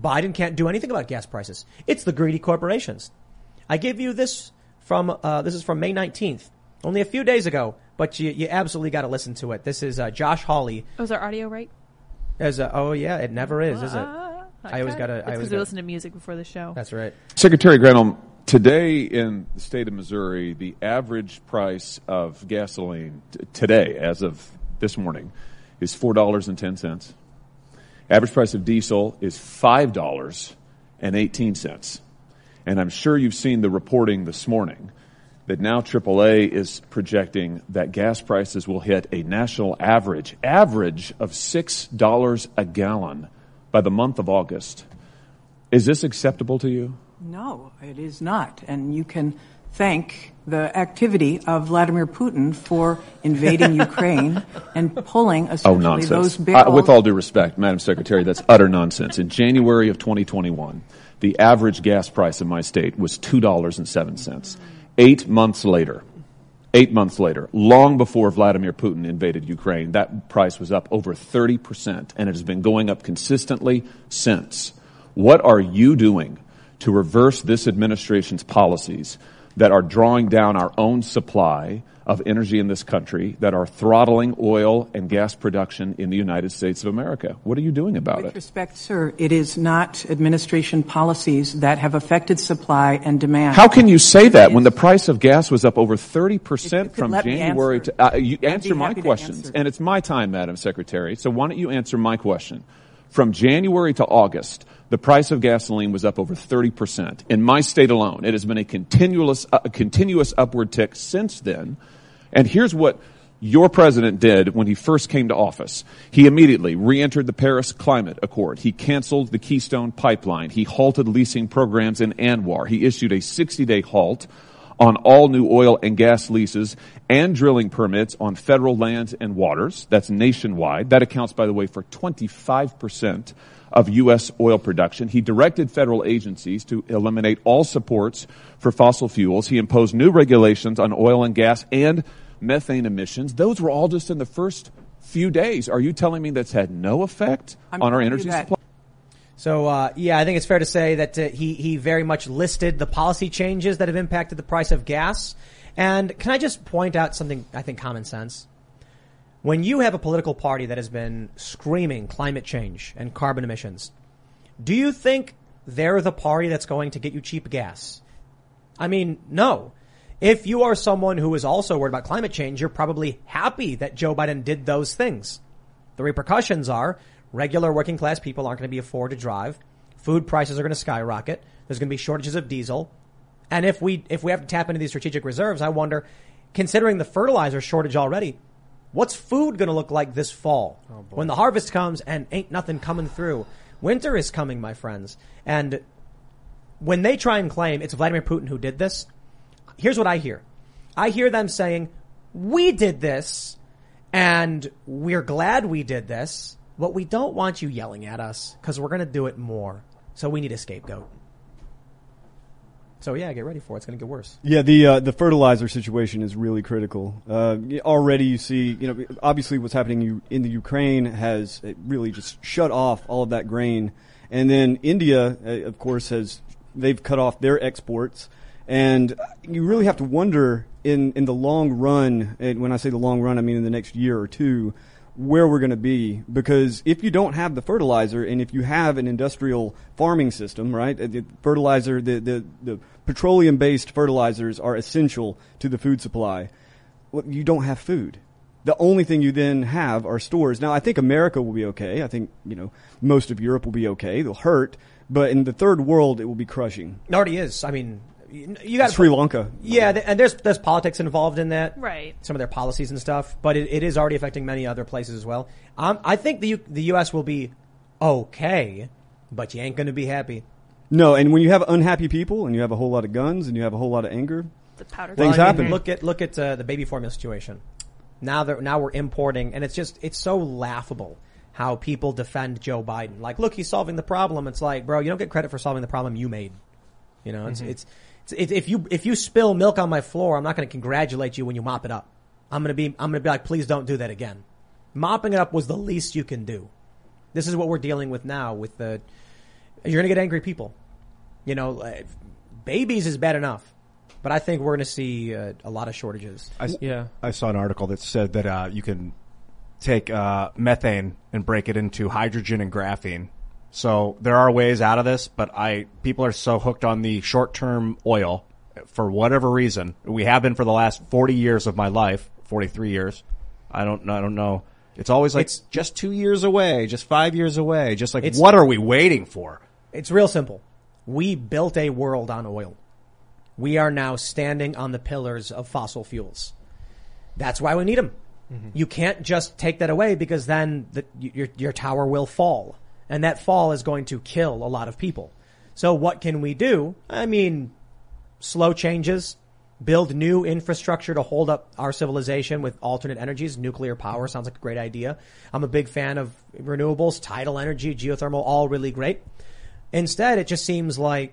Biden can't do anything about gas prices. It's the greedy corporations. I give you this from this is from May 19th, only a few days ago, but you absolutely got to listen to it. This is Josh Hawley. Oh, is our audio right? It never is, is it? Okay. I always listen to music before the show. That's right, Secretary Granholm. Today in the state of Missouri, the average price of gasoline today, as of this morning, is $4.10. Average price of diesel is $5.18. And I'm sure you've seen the reporting this morning that now AAA is projecting that gas prices will hit a national average of $6 a gallon by the month of August. Is this acceptable to you? No, it is not. And you can thank the activity of Vladimir Putin for invading Ukraine and pulling those barrels. With all due respect, Madam Secretary, that's utter nonsense. In January of 2021, the average gas price in my state was $2.07. 8 months later, long before Vladimir Putin invaded Ukraine, that price was up over 30%, and it has been going up consistently since. What are you doing to reverse this administration's policies that are drawing down our own supply of energy in this country, that are throttling oil and gas production in the United States of America? What are you doing about it? With respect, sir, it is not administration policies that have affected supply and demand. How can you say that when the price of gas was up over 30% from January to... you answer my questions, and it's my time, Madam Secretary, so why don't you answer my question. From January to August, the price of gasoline was up over 30%. In my state alone, it has been a continuous upward tick since then. And here's what your president did when he first came to office. He immediately re-entered the Paris Climate Accord. He canceled the Keystone Pipeline. He halted leasing programs in ANWR. He issued a 60-day halt on all new oil and gas leases and drilling permits on federal lands and waters. That's nationwide. That accounts, by the way, for 25% of U.S. oil production. He directed federal agencies to eliminate all supports for fossil fuels. He imposed new regulations on oil and gas and methane emissions. Those were all just in the first few days. Are you telling me that's had no effect on our energy supply? So, I think it's fair to say that he very much listed the policy changes that have impacted the price of gas. And can I just point out something, I think, common sense? When you have a political party that has been screaming climate change and carbon emissions, do you think they're the party that's going to get you cheap gas? I mean, no. If you are someone who is also worried about climate change, you're probably happy that Joe Biden did those things. The repercussions are regular working class people aren't going to be afford to drive. Food prices are going to skyrocket. There's going to be shortages of diesel. And if we have to tap into these strategic reserves, I wonder, considering the fertilizer shortage already, what's food going to look like this fall? Oh, when the harvest comes and ain't nothing coming through. Winter is coming, my friends. And when they try and claim it's Vladimir Putin who did this, here's what I hear. I hear them saying, we did this and we're glad we did this, but we don't want you yelling at us because we're going to do it more. So we need a scapegoat. So, yeah, get ready for it. It's going to get worse. Yeah, the fertilizer situation is really critical. Already you see, obviously what's happening in the Ukraine has really just shut off all of that grain. And then India, of course, they've cut off their exports. And you really have to wonder in the long run, and when I say the long run, I mean in the next year or two, where we're going to be. Because if you don't have the fertilizer and if you have an industrial farming system, right, the fertilizer, the petroleum-based fertilizers are essential to the food supply. Well, you don't have food. The only thing you then have are stores. Now, I think America will be okay. I think, most of Europe will be okay. They'll hurt. But in the third world, it will be crushing. It already is. I mean, you got Sri Lanka. Yeah, and there's politics involved in that. Right. Some of their policies and stuff, but it is already affecting many other places as well. I think the U.S. will be okay, but you ain't going to be happy. No, and when you have unhappy people and you have a whole lot of guns and you have a whole lot of anger, things happen. Look at the baby formula situation. Now we're importing, and it's so laughable how people defend Joe Biden. Like, look, he's solving the problem. It's like, bro, you don't get credit for solving the problem you made. If you spill milk on my floor, I'm not going to congratulate you when you mop it up. I'm going to be like, please don't do that again. Mopping it up was the least you can do. This is what we're dealing with now. You're going to get angry people. Babies is bad enough, but I think we're going to see a lot of shortages. I saw an article that said that you can take methane and break it into hydrogen and graphene. So there are ways out of this, but people are so hooked on the short-term oil for whatever reason. We have been for the last 40 years of my life, 43 years. I don't know. It's always like it's just 2 years away, just 5 years away. Just like, what are we waiting for? It's real simple. We built a world on oil. We are now standing on the pillars of fossil fuels. That's why we need them. Mm-hmm. You can't just take that away because then your tower will fall. And that fall is going to kill a lot of people. So what can we do? I mean, slow changes, build new infrastructure to hold up our civilization with alternate energies. Nuclear power sounds like a great idea. I'm a big fan of renewables, tidal energy, geothermal, all really great. Instead, it just seems like,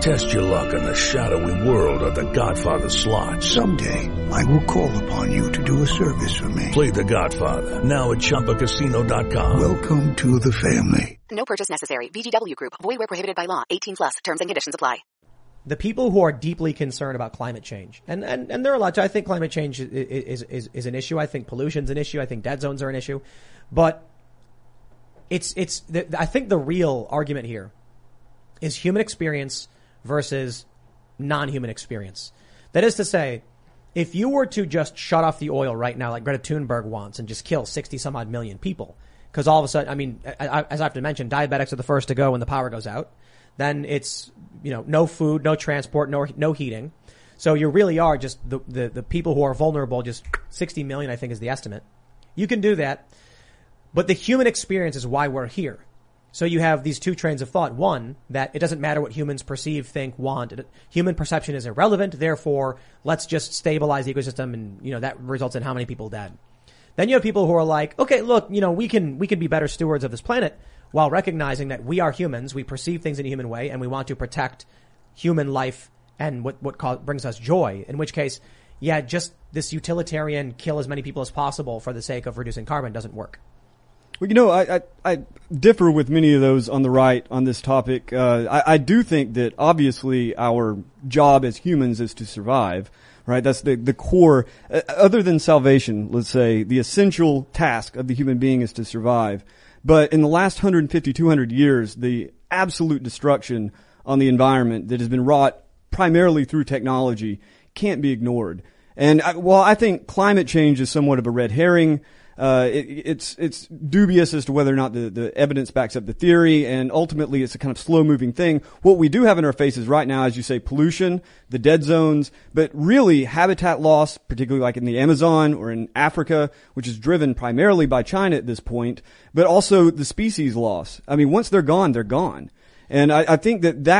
Test your luck in the shadowy world of The Godfather slot. Someday, I will call upon you to do a service for me. Play The Godfather, now at ChumbaCasino.com. Welcome to the family. No purchase necessary. VGW Group. Void where prohibited by law. 18+. Terms and conditions apply. The people who are deeply concerned about climate change, and there are a lot. I think climate change is an issue. I think pollution's an issue. I think dead zones are an issue. But I think the real argument here is human experience versus non-human experience. That is to say, if you were to just shut off the oil right now, like Greta Thunberg wants, and just kill 60-some-odd million people, because all of a sudden, as I have to mention, diabetics are the first to go when the power goes out. Then it's, no food, no transport, no heating. So you really are just the people who are vulnerable, just 60 million, I think, is the estimate. You can do that. But the human experience is why we're here. So you have these two trains of thought. One, that it doesn't matter what humans perceive, think, want. Human perception is irrelevant. Therefore, let's just stabilize the ecosystem. And, that results in how many people dead. Then you have people who are like, okay, look, you know, we can be better stewards of this planet while recognizing that we are humans. We perceive things in a human way and we want to protect human life and what brings us joy. In which case, yeah, just this utilitarian kill as many people as possible for the sake of reducing carbon doesn't work. Well, you know, I differ with many of those on the right on this topic. I do think that obviously our job as humans is to survive, right? That's the core. Other than salvation, let's say, the essential task of the human being is to survive. But in the last 150, 200 years, the absolute destruction on the environment that has been wrought primarily through technology can't be ignored. And while I think climate change is somewhat of a red herring, it's dubious as to whether or not the evidence backs up the theory, and ultimately it's a kind of slow-moving thing. What we do have in our faces right now, as you say, pollution, the dead zones, but really habitat loss, particularly like in the Amazon or in Africa, which is driven primarily by China at this point, but also the species loss. I mean, once they're gone, they're gone. And I think the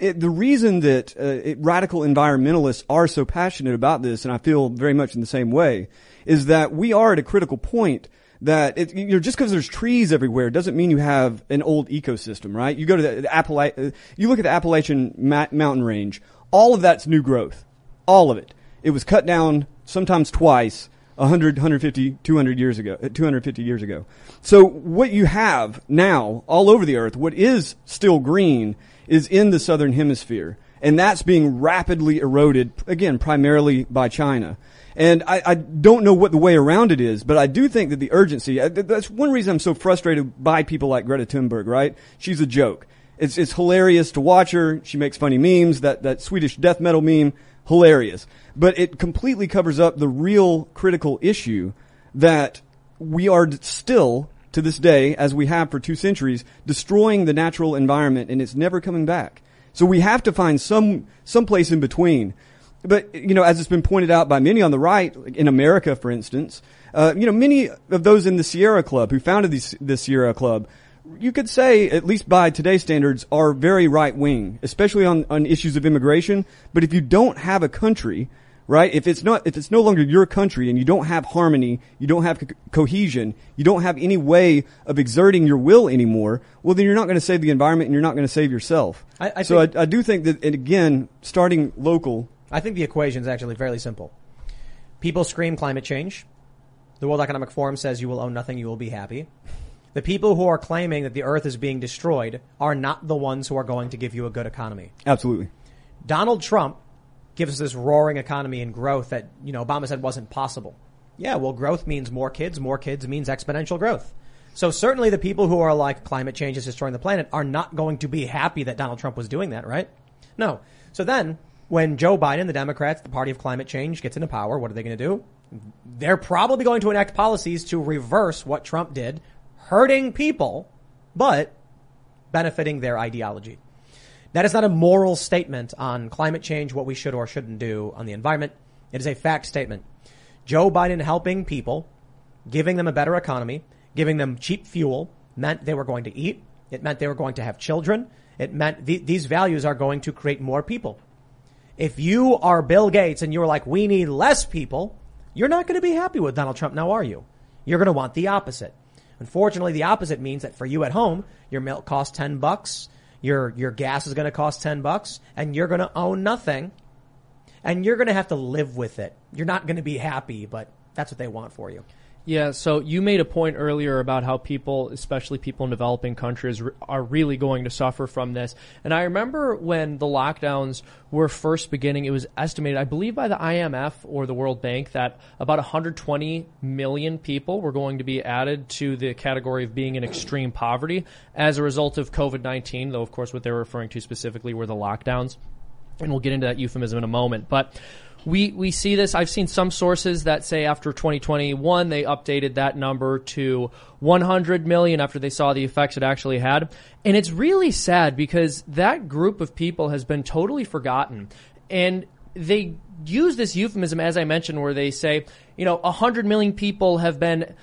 reason that radical environmentalists are so passionate about this, and I feel very much in the same way, is that we are at a critical point that just because there's trees everywhere doesn't mean you have an old ecosystem, right? You go to you look at the Appalachian mountain range. All of that's new growth. All of it. It was cut down sometimes twice 100, 150, 200 years ago, 250 years ago. So what you have now all over the earth, what is still green, is in the southern hemisphere. And that's being rapidly eroded, again, primarily by China. And I don't know what the way around it is, but I do think that the urgency, that's one reason I'm so frustrated by people like Greta Thunberg, right? She's a joke. It's hilarious to watch her. She makes funny memes. That Swedish death metal meme, hilarious. But it completely covers up the real critical issue that we are still, to this day, as we have for 2 centuries, destroying the natural environment, and it's never coming back. So we have to find some place in between. But, you know, as it's been pointed out by many on the right, in America, for instance, many of those in the Sierra Club who founded the Sierra Club, you could say, at least by today's standards, are very right-wing, especially on issues of immigration. But if you don't have a country, right, if it's no longer your country and you don't have harmony, you don't have cohesion, you don't have any way of exerting your will anymore, well, then you're not going to save the environment and you're not going to save yourself. I do think that, and again, starting local. I think the equation is actually fairly simple. People scream climate change. The World Economic Forum says you will own nothing, you will be happy. The people who are claiming that the earth is being destroyed are not the ones who are going to give you a good economy. Absolutely. Donald Trump gives us this roaring economy and growth that, you know, Obama said wasn't possible. Yeah, well, growth means more kids. More kids means exponential growth. So certainly the people who are like climate change is destroying the planet are not going to be happy that Donald Trump was doing that, right? No. So then when Joe Biden, the Democrats, the party of climate change, gets into power, what are they going to do? They're probably going to enact policies to reverse what Trump did, hurting people, but benefiting their ideology. That is not a moral statement on climate change, what we should or shouldn't do on the environment. It is a fact statement. Joe Biden helping people, giving them a better economy, giving them cheap fuel, meant they were going to eat. It meant they were going to have children. It meant these values are going to create more people. If you are Bill Gates and you're like, we need less people, you're not going to be happy with Donald Trump now, are you? You're going to want the opposite. Unfortunately, the opposite means that for you at home, your milk costs $10, your gas is going to cost $10, and you're going to own nothing, and you're going to have to live with it. You're not going to be happy, but that's what they want for you. Yeah, so you made a point earlier about how people, especially people in developing countries, are really going to suffer from this. And I remember when the lockdowns were first beginning, it was estimated, I believe by the IMF or the World Bank, that about 120 million people were going to be added to the category of being in extreme poverty as a result of COVID-19, though, of course, what they were referring to specifically were the lockdowns. And we'll get into that euphemism in a moment. But we see this. I've seen some sources that say after 2021, they updated that number to 100 million after they saw the effects it actually had. And it's really sad because that group of people has been totally forgotten. And they use this euphemism, as I mentioned, where they say, 100 million people have been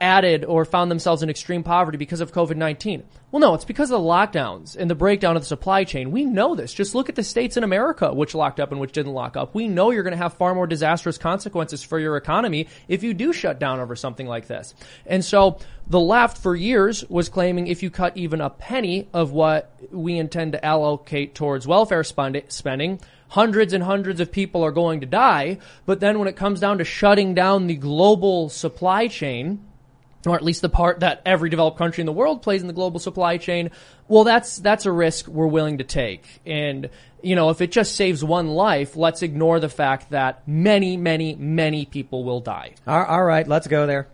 added or found themselves in extreme poverty because of COVID-19. Well, no, it's because of the lockdowns and the breakdown of the supply chain. We know this. Just look at the states in America which locked up and which didn't lock up. We know you're going to have far more disastrous consequences for your economy if you do shut down over something like this. And so the left for years was claiming if you cut even a penny of what we intend to allocate towards welfare spending, hundreds and hundreds of people are going to die. But then when it comes down to shutting down the global supply chain, or at least the part that every developed country in the world plays in the global supply chain, well, that's a risk we're willing to take. And, if it just saves one life, let's ignore the fact that many, many, many people will die. All right, let's go there.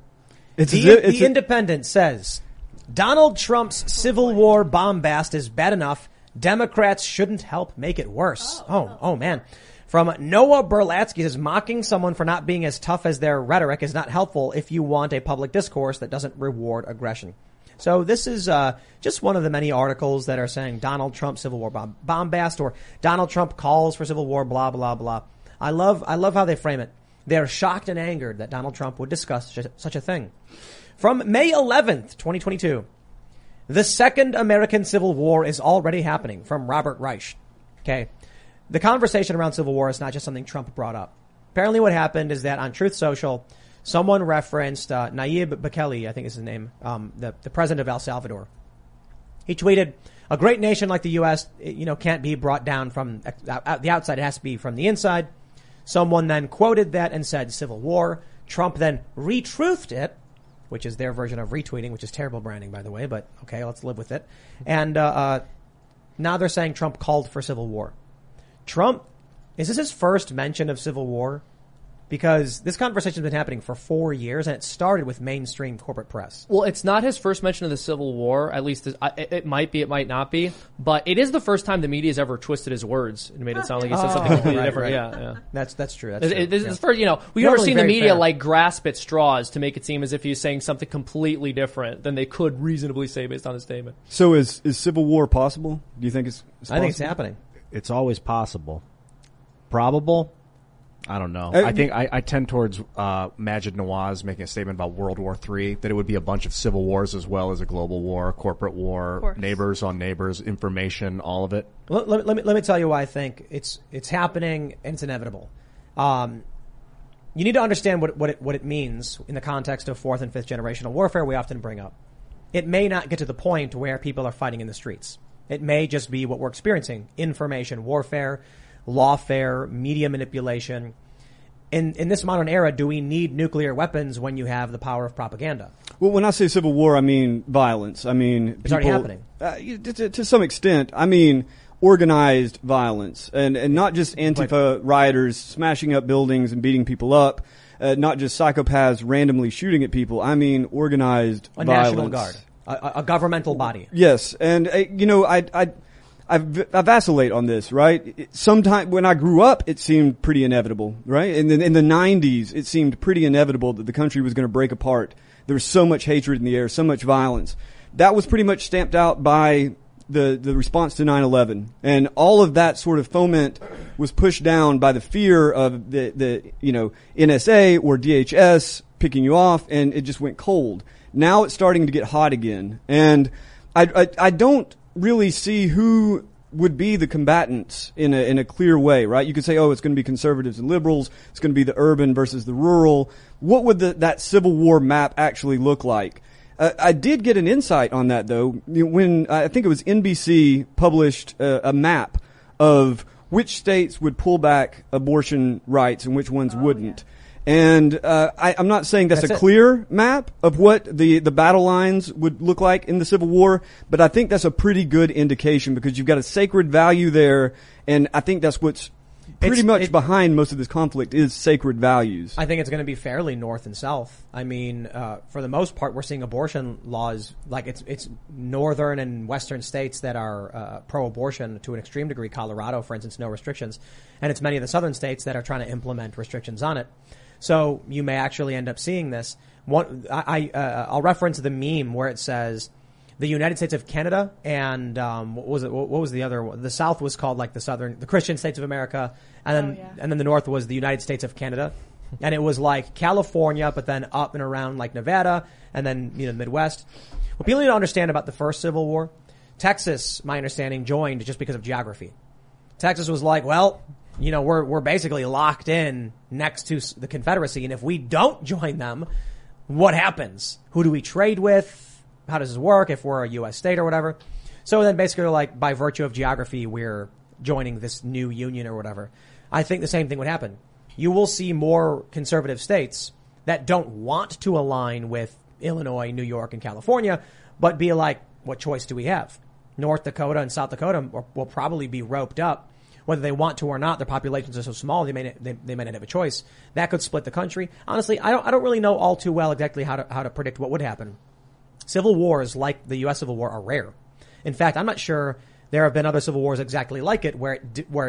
The Independent says, Donald Trump's Civil War bombast is bad enough. Democrats shouldn't help make it worse. Oh man. From Noah Berlatsky says, mocking someone for not being as tough as their rhetoric is not helpful if you want a public discourse that doesn't reward aggression. So this is just one of the many articles that are saying Donald Trump Civil War bombast or Donald Trump calls for civil war, blah, blah, blah. I love how they frame it. They are shocked and angered that Donald Trump would discuss such a thing. From May 11th, 2022. The second American Civil War is already happening, from Robert Reich. Okay. The conversation around Civil War is not just something Trump brought up. Apparently what happened is that on Truth Social, someone referenced Nayib Bukele, I think is his name, the president of El Salvador. He tweeted, a great nation like the U.S., can't be brought down from the outside. It has to be from the inside. Someone then quoted that and said Civil War. Trump then retruthed it, which is their version of retweeting, which is terrible branding, by the way. But OK, let's live with it. And now they're saying Trump called for civil war. Trump, is this his first mention of civil war? Because this conversation has been happening for 4 years, and it started with mainstream corporate press. Well, it's not his first mention of the Civil War. At least it might be, it might not be. But it is the first time the media has ever twisted his words and made it sound like he said something completely different. Right. Yeah, that's true. That's true. This is first, we've never seen the media grasp at straws to make it seem as if he's saying something completely different than they could reasonably say based on his statement. So is civil war possible? Do you think it's possible? I think it's happening. It's always possible. Probable? I don't know. I think I tend towards Majid Nawaz making a statement about World War III, that it would be a bunch of civil wars as well as a global war, corporate war, neighbors on neighbors, information, all of it. Let me tell you why I think it's happening and it's inevitable. You need to understand what it means in the context of fourth and fifth generational warfare we often bring up. It may not get to the point where people are fighting in the streets. It may just be what we're experiencing: information warfare, lawfare, media manipulation. In this modern era, do we need nuclear weapons when you have the power of propaganda? Well, when I say civil war, I mean violence. I mean it's already happening to some extent. I mean organized violence, and not just Antifa rioters smashing up buildings and beating people up, not just psychopaths randomly shooting at people. I mean organized violence. National Guard. A governmental body. Yes. And, I vacillate on this, right? Sometimes when I grew up, it seemed pretty inevitable, right? And then in the 90s, it seemed pretty inevitable that the country was going to break apart. There was so much hatred in the air, so much violence. That was pretty much stamped out by the response to 9/11. And all of that sort of foment was pushed down by the fear of the NSA or DHS picking you off, and it just went cold. Now it's starting to get hot again, and I don't really see who would be the combatants in a clear way, right? You could say, it's going to be conservatives and liberals. It's going to be the urban versus the rural. What would that Civil War map actually look like? I did get an insight on that, though, when I think it was NBC published a map of which states would pull back abortion rights and which ones wouldn't. Yeah. And I'm not saying that's a clear map of what the battle lines would look like in the Civil War, but I think that's a pretty good indication because you've got a sacred value there, and I think that's what's pretty much behind most of this conflict is sacred values. I think it's going to be fairly north and south. I mean, for the most part, we're seeing abortion laws like it's northern and western states that are pro-abortion to an extreme degree. Colorado, for instance, no restrictions, and it's many of the southern states that are trying to implement restrictions on it. So you may actually end up seeing this. I'll reference the meme where it says the United States of Canada and what was it? What was the other one? The South was called like the Christian States of America, and then and then the North was the United States of Canada, and it was like California, but then up and around like Nevada, and then the Midwest. What people need to understand about the first Civil War, Texas, my understanding, joined just because of geography. Texas was like, well, we're basically locked in next to the Confederacy, and if we don't join them, what happens? Who do we trade with? How does this work if we're a U.S. state or whatever? So then basically, like, by virtue of geography, we're joining this new union or whatever. I think the same thing would happen. You will see more conservative states that don't want to align with Illinois, New York, and California, but be like, what choice do we have? North Dakota and South Dakota will probably be roped up. Whether they want to or not, their populations are so small, they may not have a choice. That could split the country. Honestly, I don't really know all too well exactly how to predict what would happen. Civil wars like the U.S. Civil War are rare. In fact, I'm not sure there have been other civil wars exactly like it where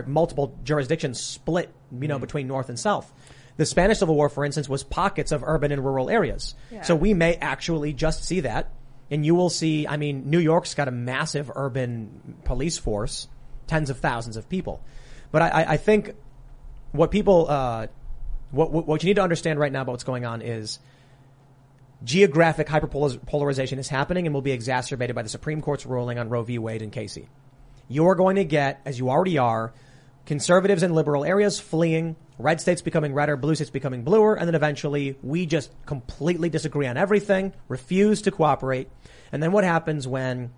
multiple jurisdictions split, between North and South. The Spanish Civil War, for instance, was pockets of urban and rural areas. Yeah. So we may actually just see that. And you will see, New York's got a massive urban police force, tens of thousands of people. But I think what people, what you need to understand right now about what's going on is geographic hyperpolarization is happening and will be exacerbated by the Supreme Court's ruling on Roe v. Wade and Casey. You're going to get, as you already are, conservatives in liberal areas fleeing, red states becoming redder, blue states becoming bluer, and then eventually we just completely disagree on everything, refuse to cooperate. And then what happens when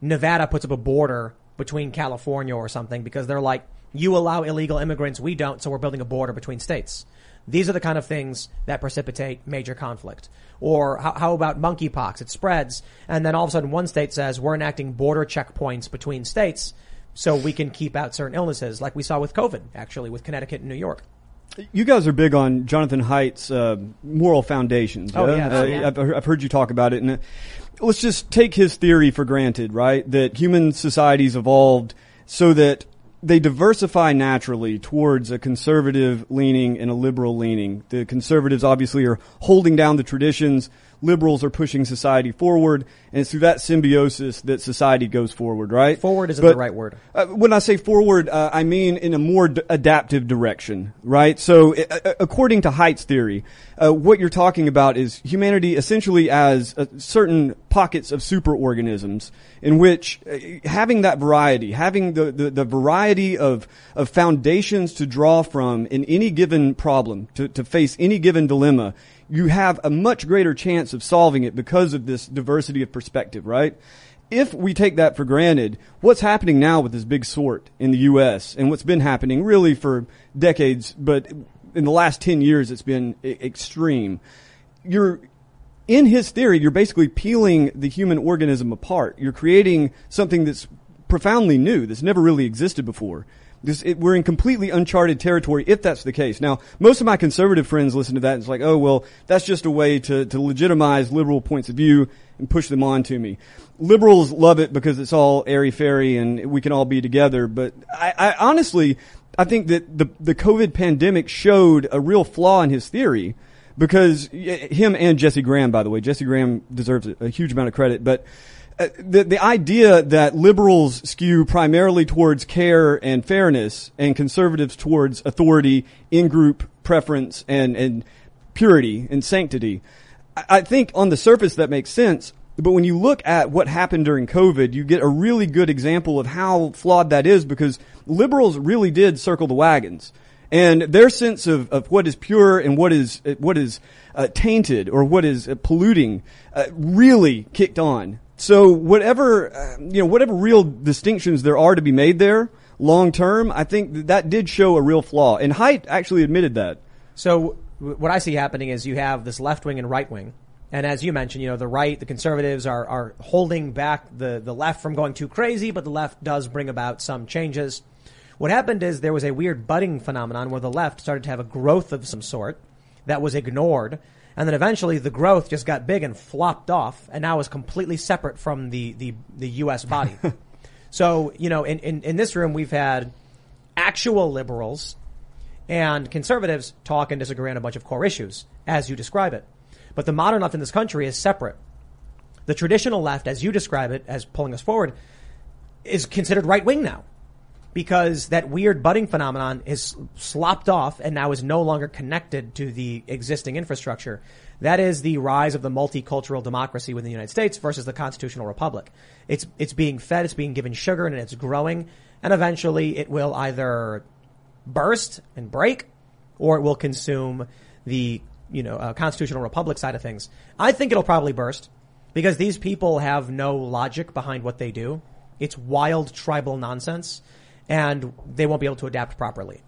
Nevada puts up a border between California or something because they're like, you allow illegal immigrants, we don't, so we're building a border between states. These are the kind of things that precipitate major conflict. Or how about monkeypox? It spreads, and then all of a sudden one state says, we're enacting border checkpoints between states so we can keep out certain illnesses, like we saw with COVID, actually, with Connecticut and New York. You guys are big on Jonathan Haidt's moral foundations. Oh, yeah. I've heard you talk about it. And let's just take his theory for granted, right, that human societies evolved so that they diversify naturally towards a conservative leaning and a liberal leaning. The conservatives obviously are holding down the traditions. Liberals are pushing society forward. And it's through that symbiosis that society goes forward, right? Forward isn't the right word. When I say forward, I mean in a more adaptive direction, right? So according to Haidt's theory, what you're talking about is humanity essentially as certain pockets of superorganisms in which having that variety, having the variety of foundations to draw from in any given problem, to face any given dilemma, you have a much greater chance of solving it because of this diversity of perspective, right? If we take that for granted, what's happening now with this big sort in the U.S. and what's been happening really for decades, but in the last 10 years it's been extreme. In his theory, you're basically peeling the human organism apart. You're creating something that's profoundly new, that's never really existed before. We're in completely uncharted territory if that's the case. Now, most of my conservative friends listen to that and it's like, oh, well, that's just a way to legitimize liberal points of view and push them on to me. Liberals love it because it's all airy-fairy and we can all be together. But I honestly, I think that the COVID pandemic showed a real flaw in his theory. Because him and Jesse Graham, by the way, Jesse Graham deserves a huge amount of credit, but the idea that liberals skew primarily towards care and fairness and conservatives towards authority, in-group preference, and purity and sanctity, I think on the surface that makes sense. But when you look at what happened during COVID, you get a really good example of how flawed that is because liberals really did circle the wagons. And their sense of what is pure and what is tainted or what is polluting really kicked on. So whatever real distinctions there are to be made there long term, I think that did show a real flaw. And Haidt actually admitted that. So what I see happening is you have this left wing and right wing. And as you mentioned, the right, the conservatives are holding back the left from going too crazy, but the left does bring about some changes. What happened is there was a weird budding phenomenon where the left started to have a growth of some sort that was ignored. And then eventually the growth just got big and flopped off and now is completely separate from the U.S. body. So, in this room, we've had actual liberals and conservatives talk and disagree on a bunch of core issues, as you describe it. But the modern left in this country is separate. The traditional left, as you describe it, as pulling us forward, is considered right wing now because that weird budding phenomenon is slopped off and now is no longer connected to the existing infrastructure. That is the rise of the multicultural democracy within the United States versus the constitutional republic. It's being fed, it's being given sugar, and it's growing. And eventually it will either burst and break, or it will consume the, constitutional republic side of things. I think it'll probably burst because these people have no logic behind what they do. It's wild tribal nonsense, and they won't be able to adapt properly.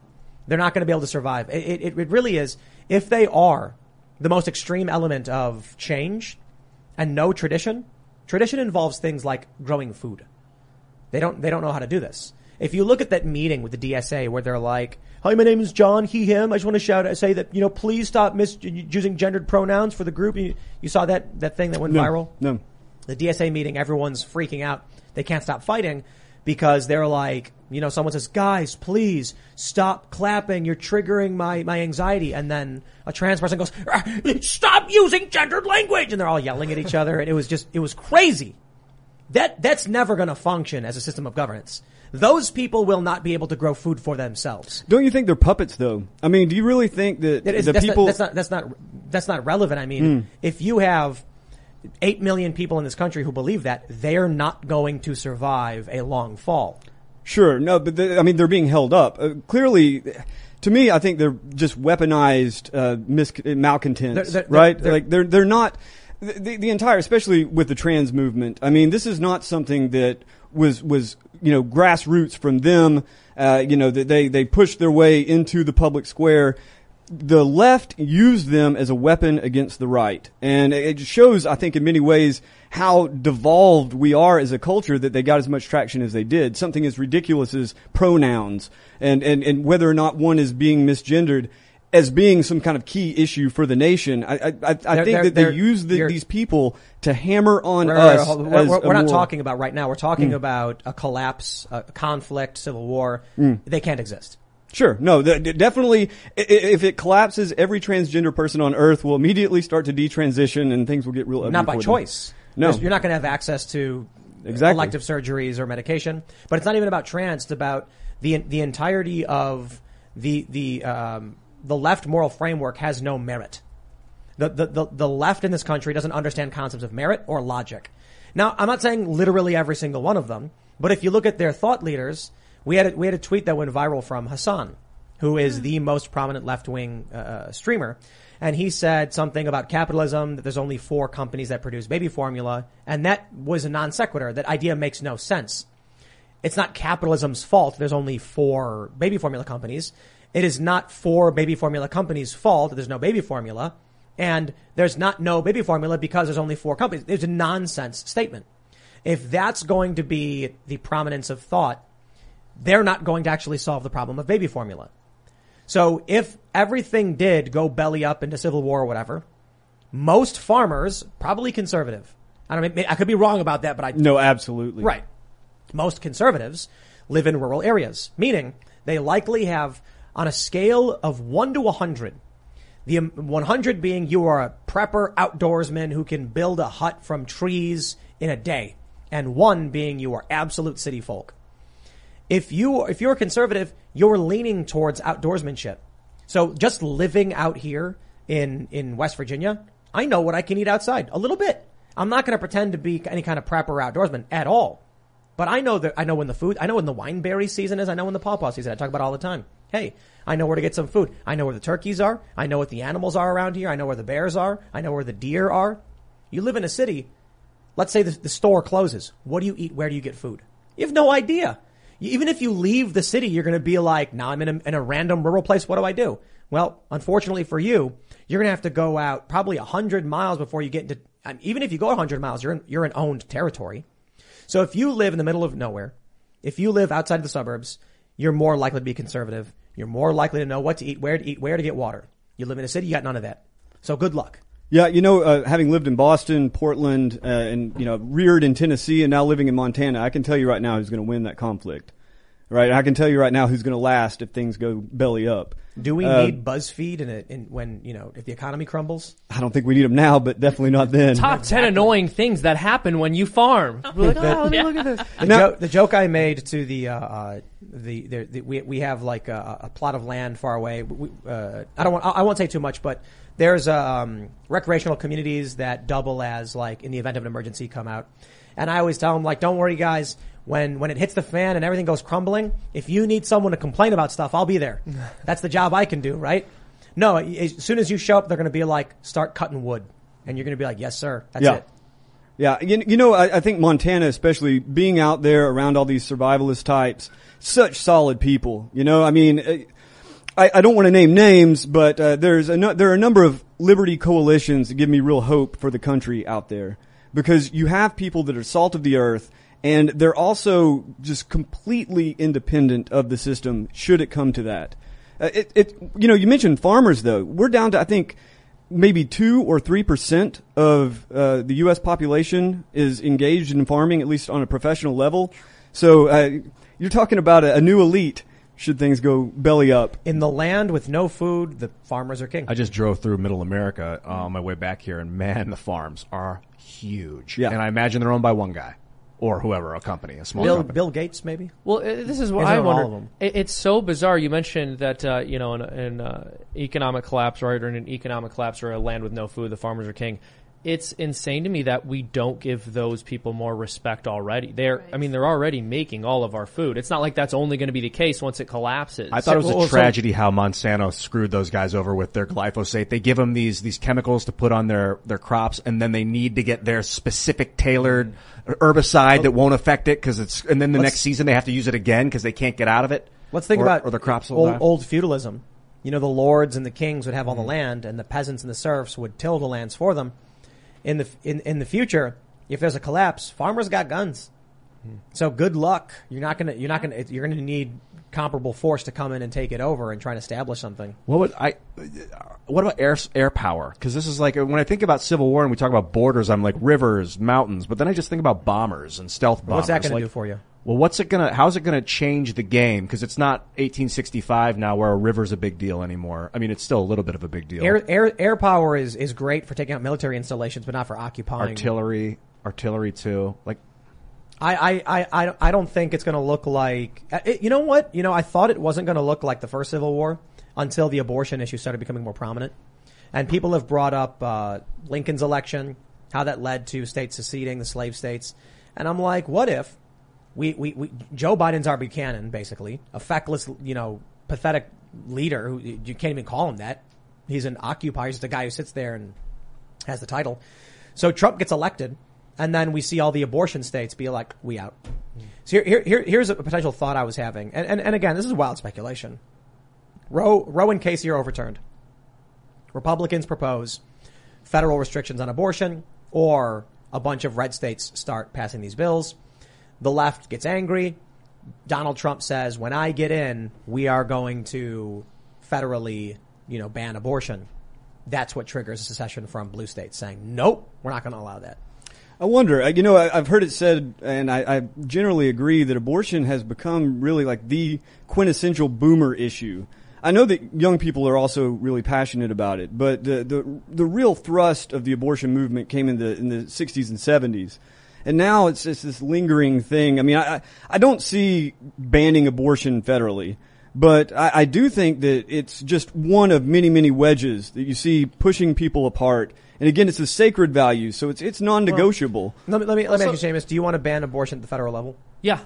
They're not going to be able to survive. It really is. If they are the most extreme element of change and no tradition involves things like growing food. They don't know how to do this. If you look at that meeting with the DSA where they're like, hi, my name is John, he, him. I just want to say that, please stop using gendered pronouns for the group. You saw that thing that went viral? No. The DSA meeting, everyone's freaking out. They can't stop fighting because they're like, someone says, guys, please stop clapping. You're triggering my anxiety. And then a trans person goes, stop using gendered language. And they're all yelling at each other. And it was crazy. That's never going to function as a system of governance. Those people will not be able to grow food for themselves. Don't you think they're puppets, though? I mean, do you really think that's not relevant. I mean, if you have 8 million people in this country who believe that, they're not going to survive a long fall. Sure. No, but they're being held up. Clearly, to me, I think they're just weaponized malcontents, right? They're not... The entire, especially with the trans movement, I mean, this is not something that was grassroots from them, that they pushed their way into the public square. The left used them as a weapon against the right. And it shows, I think, in many ways how devolved we are as a culture that they got as much traction as they did. Something as ridiculous as pronouns and whether or not one is being misgendered as being some kind of key issue for the nation. I think they use these people to hammer on us. We're not talking about right now. We're talking about a collapse, a conflict, civil war. They can't exist. Sure. No, definitely. If it collapses, every transgender person on Earth will immediately start to detransition and things will get real ugly. Not by choice. No. You're not going to have access to elective surgeries or medication. But it's not even about trans. It's about the entirety of the left moral framework has no merit. The left in this country doesn't understand concepts of merit or logic. Now, I'm not saying literally every single one of them, but if you look at their thought leaders, we had a tweet that went viral from Hassan, who is the most prominent left-wing streamer. And he said something about capitalism, that there's only 4 companies that produce baby formula. And that was a non sequitur. That idea makes no sense. It's not capitalism's fault. There's only 4 baby formula companies. It is not 4 baby formula companies' fault that there's no baby formula, and there's not no baby formula because there's only 4 companies. It's a nonsense statement. If that's going to be the prominence of thought, they're not going to actually solve the problem of baby formula. So if everything did go belly up into civil war or whatever, most farmers, probably conservative. I could be wrong about that, but No, absolutely. Right. Most conservatives live in rural areas, meaning they likely have... On a scale of 1 to 100, the 100 being you are a prepper outdoorsman who can build a hut from trees in a day, and 1 being you are absolute city folk. If you're a conservative, you're leaning towards outdoorsmanship. So just living out here in West Virginia, I know what I can eat outside a little bit. I'm not going to pretend to be any kind of prepper outdoorsman at all, but I know when the wineberry season is. I know when the pawpaw season. I talk about it all the time. Hey, I know where to get some food. I know where the turkeys are. I know what the animals are around here. I know where the bears are. I know where the deer are. You live in a city. Let's say the store closes. What do you eat? Where do you get food? You have no idea. Even if you leave the city, you're going to be like, nah, I'm in a random rural place. What do I do? Well, unfortunately for you, you're going to have to go out probably 100 miles before you get into... Even if you go 100 miles, you're in owned territory. So if you live in the middle of nowhere, if you live outside of the suburbs... You're more likely to be conservative. You're more likely to know what to eat, where to get water. You live in a city, you got none of that. So good luck. Yeah, having lived in Boston, Portland, and, reared in Tennessee and now living in Montana, I can tell you right now who's going to win that conflict, right? I can tell you right now who's going to last if things go belly up. Do we need BuzzFeed when, you know, if the economy crumbles? I don't think we need them now, but definitely not then. Top 10 annoying things that happen when you farm. We're like, oh, let me look at this. The joke I made to we have like a plot of land far away. I won't say too much, but there's recreational communities that double as like in the event of an emergency come out. And I always tell them, like, don't worry, guys. When it hits the fan and everything goes crumbling, if you need someone to complain about stuff, I'll be there. That's the job I can do, right? No, as soon as you show up, they're going to be like, start cutting wood. And you're going to be like, yes, sir. That's it. Yeah. You know, I think Montana, especially being out there around all these survivalist types, such solid people. You know, I mean, I don't want to name names, but there are a number of liberty coalitions that give me real hope for the country out there. Because you have people that are salt of the earth, and they're also just completely independent of the system, should it come to that. You know, you mentioned farmers, though. We're down to, I think, maybe 2 or 3% of the U.S. population is engaged in farming, at least on a professional level. So you're talking about a new elite should things go belly up. In the land with no food, the farmers are king. I just drove through Middle America on my way back here, and, man, the farms are huge. Yeah. And I imagine they're owned by one guy or whoever, a small company. Bill Gates, maybe? Well, this is what I wonder. It's so bizarre. You mentioned that, you know, in economic collapse, right, or in an economic collapse or a land with no food, the farmers are king. It's insane to me that we don't give those people more respect already. They're already making all of our food. It's not like that's only going to be the case once it collapses. I thought it was a tragedy how Monsanto screwed those guys over with their glyphosate. They give them these chemicals to put on their crops, and then they need to get their specific tailored herbicide that won't affect it and then the next season they have to use it again because they can't get out of it. Let's think about the crops old feudalism. You know, the lords and the kings would have all the land, and the peasants and the serfs would till the lands for them. In the future, if there's a collapse, farmers got guns. So good luck. You're going to need comparable force to come in and take it over and try and establish something. What about air power? Cause this is like, when I think about Civil War and we talk about borders, I'm like rivers, mountains, but then I just think about bombers and stealth bombers. What's that going to do for you? Well, how's it going to change the game? Cause it's not 1865 now where a river's a big deal anymore. I mean, it's still a little bit of a big deal. Air power is great for taking out military installations, but not for occupying. Artillery too. Like, I don't think it's going to look like – you know what? You know, I thought it wasn't going to look like the first Civil War until the abortion issue started becoming more prominent. And people have brought up Lincoln's election, how that led to states seceding, the slave states. And I'm like, what if we Joe Biden's our Buchanan, basically, a feckless, you know, pathetic leader who you can't even call him that. He's an occupier. He's the guy who sits there and has the title. So Trump gets elected. And then we see all the abortion states be like, we out. So here's a potential thought I was having. And again, this is wild speculation. Roe and Casey are overturned. Republicans propose federal restrictions on abortion, or a bunch of red states start passing these bills. The left gets angry. Donald Trump says, when I get in, we are going to federally, you know, ban abortion. That's what triggers secession from blue states saying, nope, we're not going to allow that. I wonder, you know, I've heard it said, and I generally agree, that abortion has become really like the quintessential boomer issue. I know that young people are also really passionate about it, but the real thrust of the abortion movement came in the 60s and 70s. And now it's just this lingering thing. I mean, I don't see banning abortion federally, but I do think that it's just one of many, many wedges that you see pushing people apart. And again, it's a sacred value, so it's non-negotiable. Well, let me ask you, Seamus, do you want to ban abortion at the federal level? Yeah.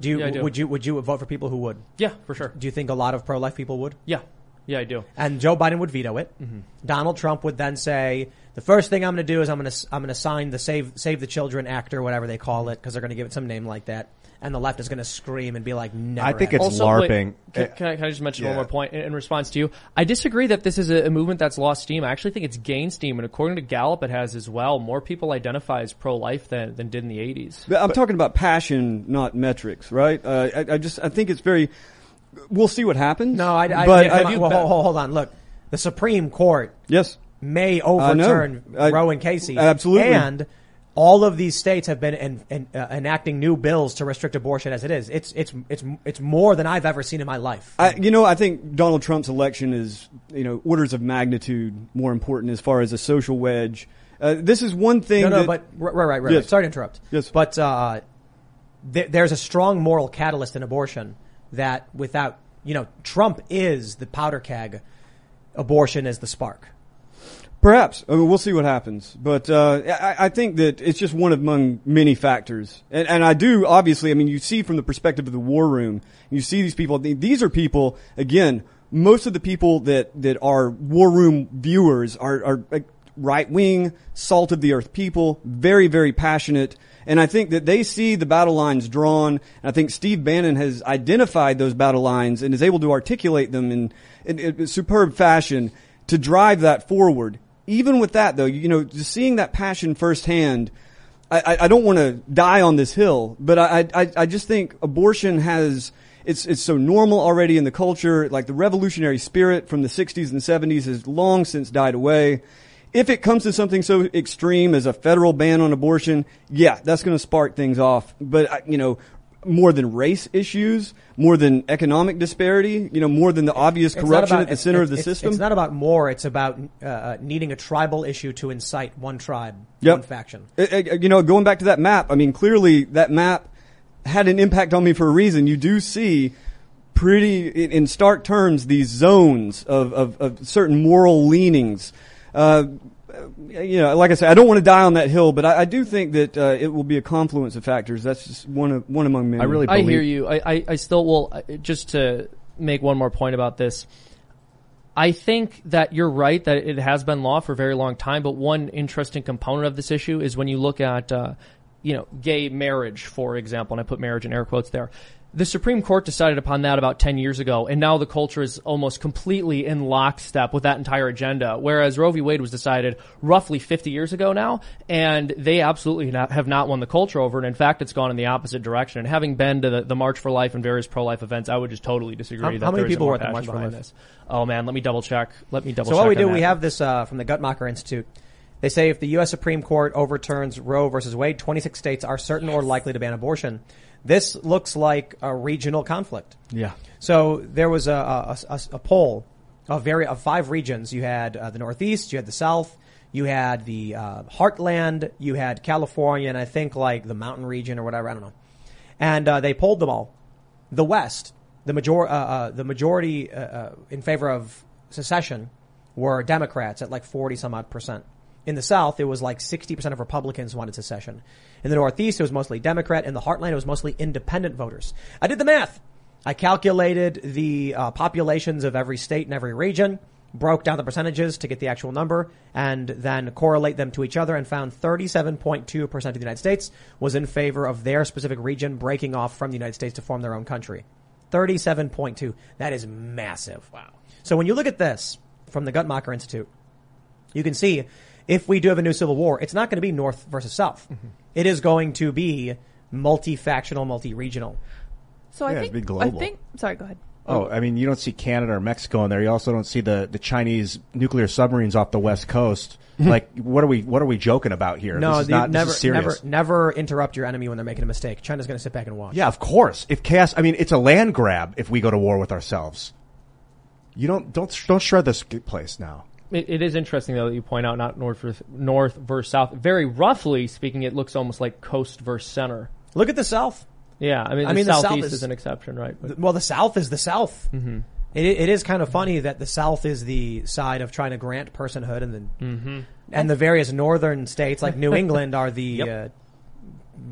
I do. Would you vote for people who would? Yeah, for sure. Do you think a lot of pro-life people would? Yeah. Yeah, I do. And Joe Biden would veto it. Mm-hmm. Donald Trump would then say, the first thing I'm going to do is I'm going to sign the Save the Children Act or whatever they call it, because they're going to give it some name like that. And the left is going to scream and be like, never. I think it's also, LARPing. Wait, can I just mention one more point in response to you? I disagree that this is a movement that's lost steam. I actually think it's gained steam. And according to Gallup, it has as well. More people identify as pro-life than did in the 80s. But I'm talking about passion, not metrics, right? I think it's very – we'll see what happens. Hold on. Look, the Supreme Court may overturn Roe and Casey. Absolutely. And All of these states have been enacting new bills to restrict abortion as it is. It's more than I've ever seen in my life. I think Donald Trump's election is, orders of magnitude more important as far as a social wedge. This is one thing. Right. Yes. Sorry to interrupt. Yes. But there's a strong moral catalyst in abortion that without, Trump is the powder keg. Abortion is the spark. Perhaps. We'll see what happens. But I think that it's just one among many factors. And I do, obviously, you see from the perspective of the War Room, you see these people. These are people, again, most of the people that are War Room viewers are right-wing, salt-of-the-earth people, very, very passionate. And I think that they see the battle lines drawn. And I think Steve Bannon has identified those battle lines and is able to articulate them in superb fashion to drive that forward. Even with that, though, just seeing that passion firsthand, I don't want to die on this hill, but I just think abortion it's so normal already in the culture. Like the revolutionary spirit from the 60s and 70s has long since died away. If it comes to something so extreme as a federal ban on abortion, yeah, that's going to spark things off. But, more than race issues, more than economic disparity, more than the obvious corruption at the center of the system. It's not about more. It's about needing a tribal issue to incite one tribe, one faction. Going back to that map, clearly that map had an impact on me for a reason. You do see pretty, in stark terms, these zones of certain moral leanings. Like I said, I don't want to die on that hill, but I do think that it will be a confluence of factors. That's just one among many. I hear you. I still will. Just to make one more point about this, I think that you're right that it has been law for a very long time. But one interesting component of this issue is when you look at, gay marriage, for example, and I put marriage in air quotes there. The Supreme Court decided upon that about 10 years ago, and now the culture is almost completely in lockstep with that entire agenda, whereas Roe v. Wade was decided roughly 50 years ago now, and they absolutely have not won the culture over, and in fact, it's gone in the opposite direction. And having been to the March for Life and various pro-life events, I would just totally disagree that how many people were at the March for Life? This. Oh, man, let me double-check. So what we do, we have this from the Guttmacher Institute. They say if the U.S. Supreme Court overturns Roe versus Wade, 26 states are certain or likely to ban abortion. This looks like a regional conflict. Yeah. So there was a poll of five regions. You had the Northeast, you had the South, you had the Heartland, you had California, and I think like the Mountain region or whatever. I don't know. And they polled them all. The West, the majority in favor of secession were Democrats at like 40-some-odd%. In the South, it was like 60% of Republicans wanted secession. In the Northeast, it was mostly Democrat. In the Heartland, it was mostly independent voters. I did the math. I calculated the populations of every state and every region, broke down the percentages to get the actual number, and then correlate them to each other and found 37.2% of the United States was in favor of their specific region breaking off from the United States to form their own country. 37.2. That is massive. Wow. So when you look at this from the Guttmacher Institute, you can see if we do have a new civil war, it's not going to be North versus South. Mm-hmm. It is going to be multi-factional, multi-regional. So sorry, go ahead. Oh, you don't see Canada or Mexico in there. You also don't see the Chinese nuclear submarines off the West Coast. Like, what are we joking about here? No, this is not, never, this is serious. Never interrupt your enemy when they're making a mistake. China's going to sit back and watch. Yeah, of course. It's a land grab if we go to war with ourselves. You don't shred this place now. It is interesting, though, that you point out not north versus south. Very roughly speaking, it looks almost like coast versus center. Look at the South. Yeah, the Southeast is an exception, right? But, the South is the South. Mm-hmm. It is kind of funny that the South is the side of trying to grant personhood, and then and the various northern states like New England are the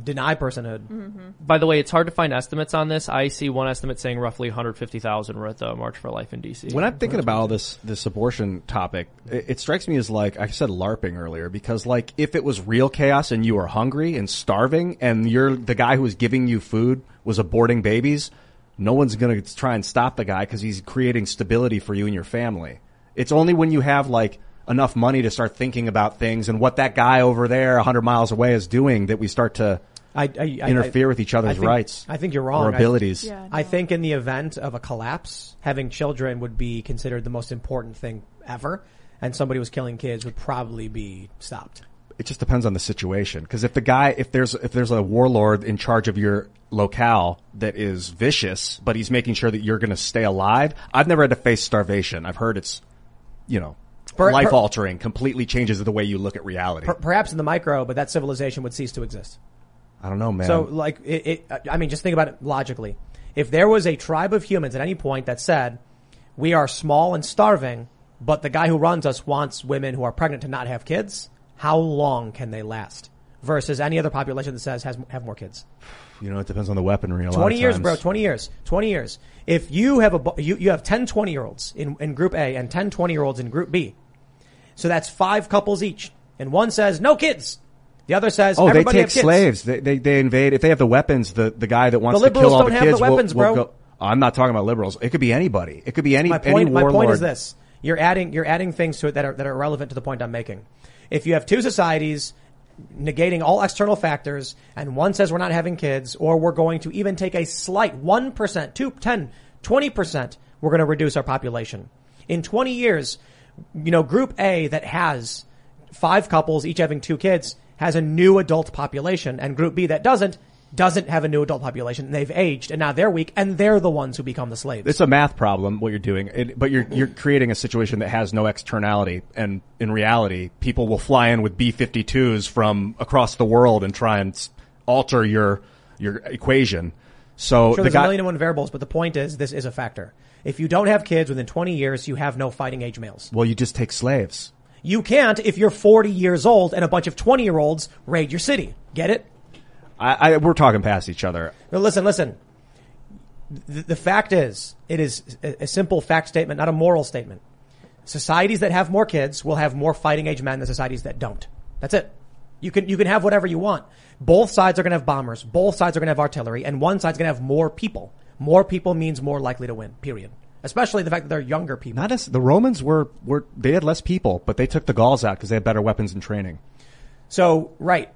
deny personhood. Mm-hmm. By the way, it's hard to find estimates on this. I see one estimate saying roughly 150,000 were at the March for Life in D.C. When I'm thinking about all this abortion topic, it strikes me as like I said LARPing earlier, because like if it was real chaos and you were hungry and starving and you're the guy who was giving you food was aborting babies, no one's going to try and stop the guy because he's creating stability for you and your family. It's only when you have like enough money to start thinking about things and what that guy over there 100 miles away is doing that we start to interfere with each other's rights. I think you're wrong. Or abilities. I think in the event of a collapse, having children would be considered the most important thing ever, and somebody who was killing kids would probably be stopped. it just depends on the situation. Because if the guy, if there's a warlord in charge of your locale that is vicious, but he's making sure that you're going to stay alive, I've never had to face starvation. I've heard it's, you know, life altering, completely changes the way you look at reality. Perhaps in the micro, but that civilization would cease to exist. I don't know, man. So, like, I mean, just think about it logically. If there was a tribe of humans at any point that said, we are small and starving, but the guy who runs us wants women who are pregnant to not have kids, how long can they last? Versus any other population that says have more kids. You know, it depends on the weaponry a lot of times. 20 years, bro. 20 years. 20 years. If you have you have 10 20-year-olds in group A and 10 20-year-olds in group B. So that's 5 couples each. And one says, no kids. The other says, oh, everybody have kids. Oh, they take slaves. They invade. If they have the weapons, the guy that wants to kill all the kids. The liberals don't have the weapons, bro. I'm not talking about liberals. It could be anybody. It could be any warlord. My point is this. You're adding things to it that are relevant to the point I'm making. If you have two societies negating all external factors and one says we're not having kids or we're going to even take a slight 1%, 2, 10, 20%, we're going to reduce our population. In 20 years, you know, group A that has 5 couples, each having 2 kids, has a new adult population, and group B that doesn't have a new adult population, and they've aged, and now they're weak, and they're the ones who become the slaves. It's a math problem, what you're doing, but you're creating a situation that has no externality, and in reality, people will fly in with B-52s from across the world and try and alter your equation. So sure, there's a million and one variables, but the point is, this is a factor. If you don't have kids within 20 years, you have no fighting age males. Well, you just take slaves. You can't if you're 40 years old and a bunch of 20-year-olds raid your city. Get it? We're talking past each other. No, listen. The fact is, it is a simple fact statement, not a moral statement. Societies that have more kids will have more fighting age men than societies that don't. That's it. You can have whatever you want. Both sides are going to have bombers. Both sides are going to have artillery. And one side's going to have more people. More people means more likely to win, period. Especially the fact that they're younger people. The Romans were they had less people, but they took the Gauls out because they had better weapons and training. So, right.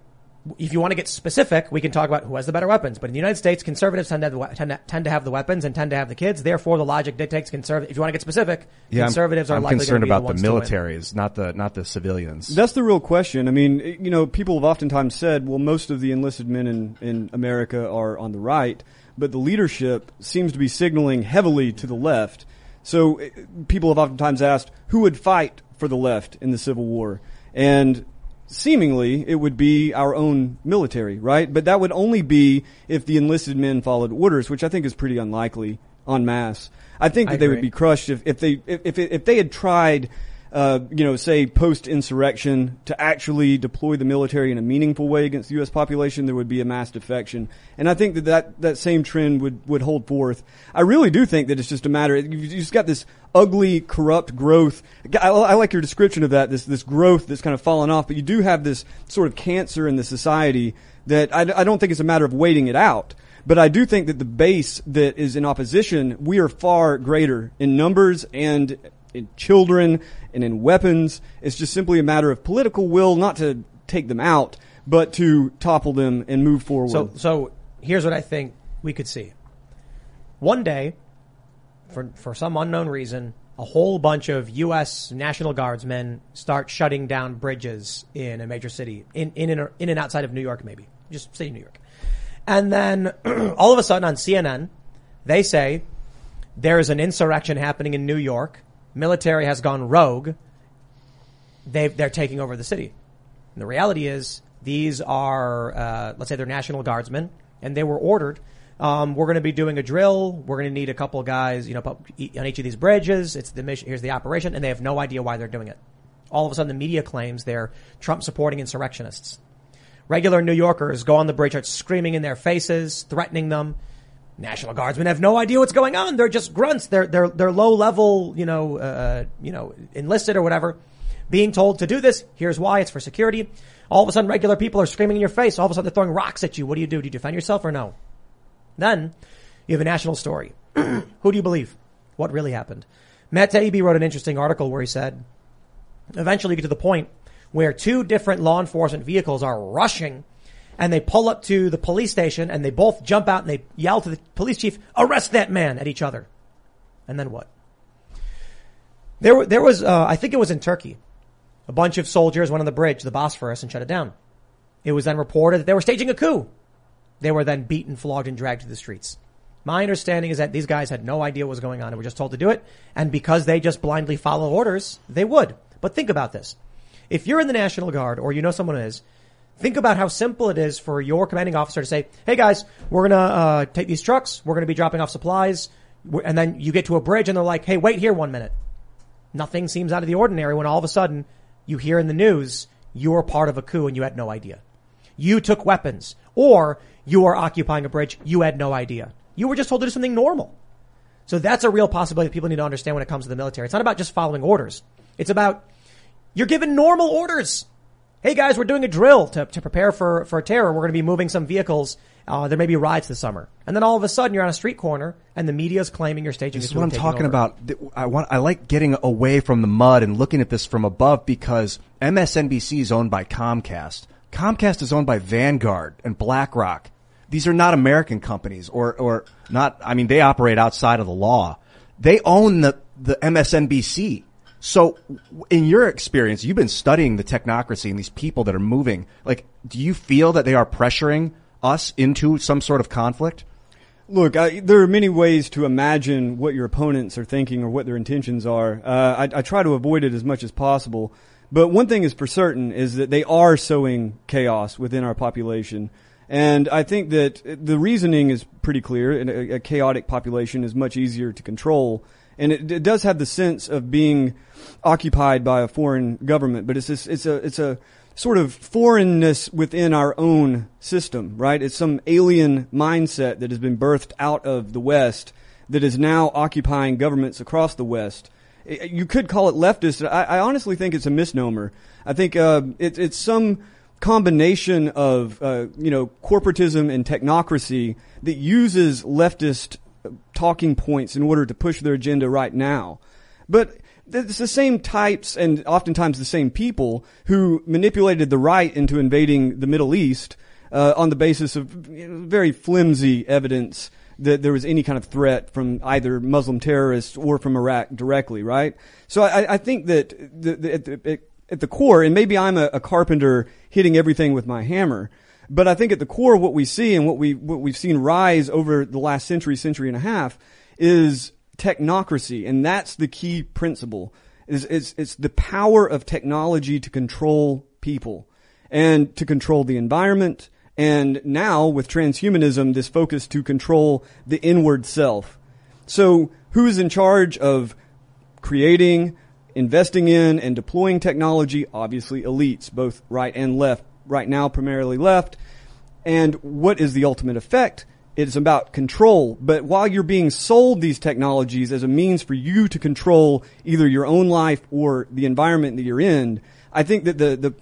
If you want to get specific, we can talk about who has the better weapons. But in the United States, conservatives tend to have the weapons and tend to have the kids. Therefore, the logic dictates conservative. If you want to get specific, conservatives are likely to be the ones concerned about the militaries, not the civilians. That's the real question. I mean, you know, people have oftentimes said, well, most of the enlisted men in America are on the right, but the leadership seems to be signaling heavily to the left. So people have oftentimes asked, who would fight for the left in the Civil War? And seemingly, it would be our own military, right? But that would only be if the enlisted men followed orders, which I think is pretty unlikely en masse. I think that they would be crushed if they had tried, say post-insurrection to actually deploy the military in a meaningful way against the U.S. population. There would be a mass defection, and I think that same trend would hold forth. I really do think that it's just a matter. You just got this ugly, corrupt growth. I like your description of that. This growth that's kind of fallen off, but you do have this sort of cancer in the society that I don't think it's a matter of waiting it out. But I do think that the base that is in opposition, we are far greater in numbers and in children and in weapons. It's just simply a matter of political will, not to take them out, but to topple them and move forward. So here's what I think we could see. One day, for some unknown reason, a whole bunch of U.S. National Guardsmen start shutting down bridges in a major city, in and outside of New York, maybe. Just city New York. And then all of a sudden on CNN, they say there is an insurrection happening in New York. Military has gone rogue. They're taking over the city. And the reality is these are, let's say they're National Guardsmen, and they were ordered, we're going to be doing a drill. We're going to need a couple guys, you know, on each of these bridges. It's the mission. Here's the operation. And they have no idea why they're doing it. All of a sudden, the media claims they're Trump supporting insurrectionists. Regular New Yorkers go on the bridge, start screaming in their faces, threatening them. National Guardsmen have no idea what's going on. They're just grunts. They're low level, enlisted or whatever, being told to do this. Here's why. It's for security. All of a sudden, regular people are screaming in your face. All of a sudden, they're throwing rocks at you. What do you do? Do you defend yourself or no? Then you have a national story. Who do you believe? What really happened? Matt Taibbi wrote an interesting article where he said, eventually you get to the point where 2 different law enforcement vehicles are rushing, and they pull up to the police station, and they both jump out and they yell to the police chief, arrest that man, at each other. And then what? There was, I think it was in Turkey. A bunch of soldiers went on the bridge, the Bosphorus, and shut it down. It was then reported that they were staging a coup. They were then beaten, flogged, and dragged to the streets. My understanding is that these guys had no idea what was going on and were just told to do it. And because they just blindly follow orders, they would. But think about this. If you're in the National Guard or you know someone is, think about how simple it is for your commanding officer to say, hey, guys, we're going to take these trucks. We're going to be dropping off supplies. And then you get to a bridge and they're like, hey, wait here 1 minute. Nothing seems out of the ordinary when all of a sudden you hear in the news you were part of a coup and you had no idea. You took weapons or you are occupying a bridge. You had no idea. You were just told to do something normal. So that's a real possibility that people need to understand when it comes to the military. It's not about just following orders. It's about you're given normal orders. Hey, guys, we're doing a drill to prepare for terror. We're going to be moving some vehicles. There may be riods this summer. And then all of a sudden you're on a street corner and the media is claiming you're staging. This is what I'm talking about. I like getting away from the mud and looking at this from above because MSNBC is owned by Comcast. Comcast is owned by Vanguard and BlackRock. These are not American companies or not. I mean, they operate outside of the law. They own the MSNBC. So in your experience, you've been studying the technocracy and these people that are moving. Like, do you feel that they are pressuring us into some sort of conflict? Look, there are many ways to imagine what your opponents are thinking or what their intentions are. I try to avoid it as much as possible. But one thing is for certain is that they are sowing chaos within our population. And I think that the reasoning is pretty clear. And a chaotic population is much easier to control. And it does have the sense of being occupied by a foreign government, but it's a sort of foreignness within our own system, right? It's some alien mindset that has been birthed out of the West that is now occupying governments across the West. You could call it leftist. I honestly think it's a misnomer. I think it's some combination of corporatism and technocracy that uses leftist talking points in order to push their agenda right now. But it's the same types and oftentimes the same people who manipulated the right into invading the Middle East on the basis of very flimsy evidence that there was any kind of threat from either Muslim terrorists or from Iraq directly, right? So I think that at the core, and maybe I'm a carpenter hitting everything with my hammer, but I think at the core, what we see and what we've seen rise over the last century and a half is technocracy. And that's the key principle is it's the power of technology to control people and to control the environment. And now with transhumanism, this focus to control the inward self. So who is in charge of creating, investing in and deploying technology? Obviously elites, both right and left. Right now, primarily left. And what is the ultimate effect? It's about control. But while you're being sold these technologies as a means for you to control either your own life or the environment that you're in, I think that the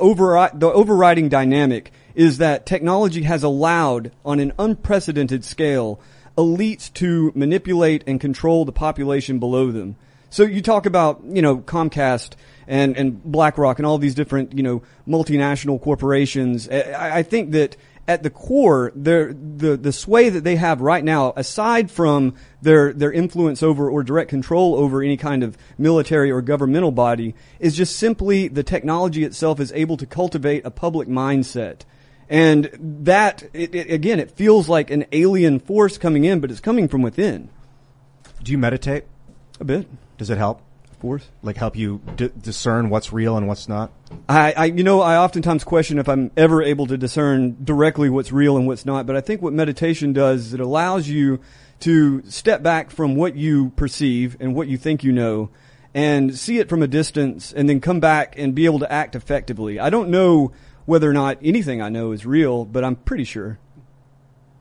overriding dynamic is that technology has allowed, on an unprecedented scale, elites to manipulate and control the population below them. So you talk about, Comcast and BlackRock and all these different, multinational corporations. I think that at the core, the sway that they have right now, aside from their influence over or direct control over any kind of military or governmental body, is just simply the technology itself is able to cultivate a public mindset. And that, it feels like an alien force coming in, but it's coming from within. Do you meditate? A bit. Does it help? Forth? Like help you discern what's real and what's not? I oftentimes question if I'm ever able to discern directly what's real and what's not. But I think what meditation does is it allows you to step back from what you perceive and what you think you know and see it from a distance and then come back and be able to act effectively. I don't know whether or not anything I know is real, but I'm pretty sure.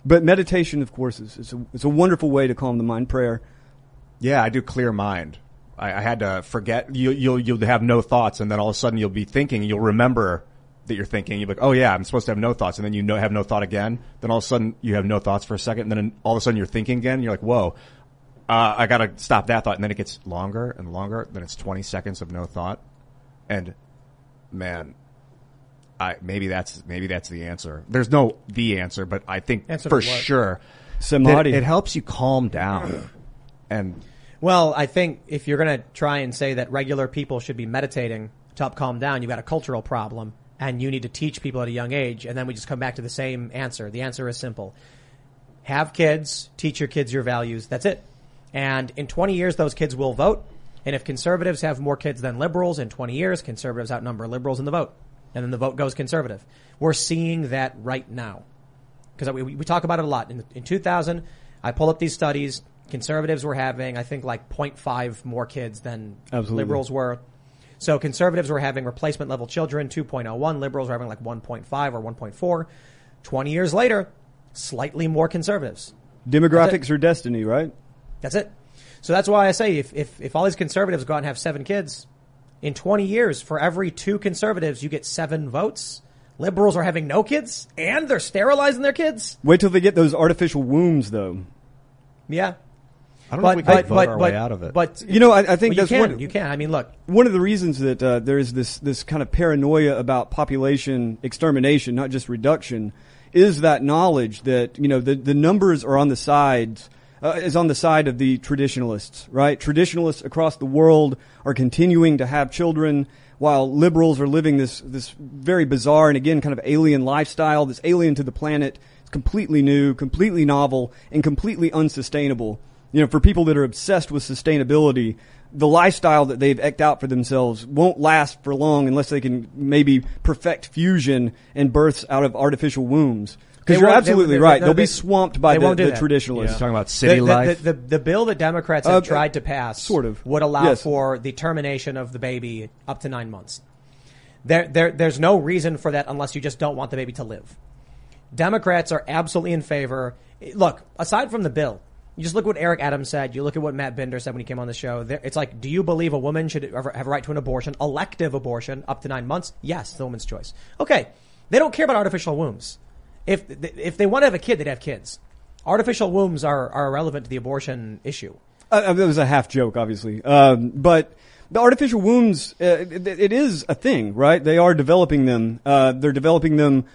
But meditation, of course, it's a wonderful way to calm the mind. Prayer. Yeah, I do clear mind. I had to forget. You'll have no thoughts, and then all of a sudden you'll be thinking. You'll remember that you're thinking. You'll be like, oh yeah, I'm supposed to have no thoughts, and then have no thought again. Then all of a sudden you have no thoughts for a second, and then all of a sudden you're thinking again. And you're like, whoa, I gotta stop that thought, and then it gets longer and longer. Then it's 20 seconds of no thought, and man, maybe that's the answer. There's no the answer, but I think answer for sure, samadhi. It helps you calm down, and. Well, I think if you're going to try and say that regular people should be meditating, to help calm down. You've got a cultural problem, and you need to teach people at a young age. And then we just come back to the same answer. The answer is simple. Have kids, teach your kids your values. That's it. And in 20 years, those kids will vote. And if conservatives have more kids than liberals in 20 years, conservatives outnumber liberals in the vote. And then the vote goes conservative. We're seeing that right now. Because we talk about it a lot. In 2000, I pull up these studies. Conservatives were having, I think, like 0.5 more kids than liberals were. So conservatives were having replacement level children, 2.01. Liberals were having like 1.5 or 1.4. 20 years later, slightly more conservatives. Demographics are destiny, right? That's it. So that's why I say if all these conservatives go out and have 7 kids, in 20 years, for every 2 conservatives, you get 7 votes. Liberals are having no kids, and they're sterilizing their kids. Wait till they get those artificial wombs, though. Yeah. I don't know if we can vote our way out of it. But, you know, I think that's one. You can. I mean, look. One of the reasons that there is this kind of paranoia about population extermination, not just reduction, is that knowledge that, you know, the numbers are on the sides. Is on the side of the traditionalists, right? Traditionalists across the world are continuing to have children while liberals are living this very bizarre and, again, kind of alien lifestyle that's alien to the planet. It's completely new, completely novel, and completely unsustainable. You know, for people that are obsessed with sustainability, the lifestyle that they've eked out for themselves won't last for long unless they can maybe perfect fusion and births out of artificial wombs. Because you're absolutely right. They'll be swamped by the traditionalists. Yeah. You're talking about city life. The bill that Democrats have tried to pass sort of would allow for the termination of the baby up to 9 months. There's no reason for that unless you just don't want the baby to live. Democrats are absolutely in favor. Look, aside from the bill, you just look what Eric Adams said. You look at what Matt Bender said when he came on the show. It's like, do you believe a woman should ever have a right to an abortion, elective abortion, up to 9 months? Yes, the woman's choice. Okay. They don't care about artificial wombs. If they want to have a kid, they'd have kids. Artificial wombs are irrelevant to the abortion issue. It was a half joke, obviously. But the artificial wombs, it is a thing, right? They are developing them. They're developing them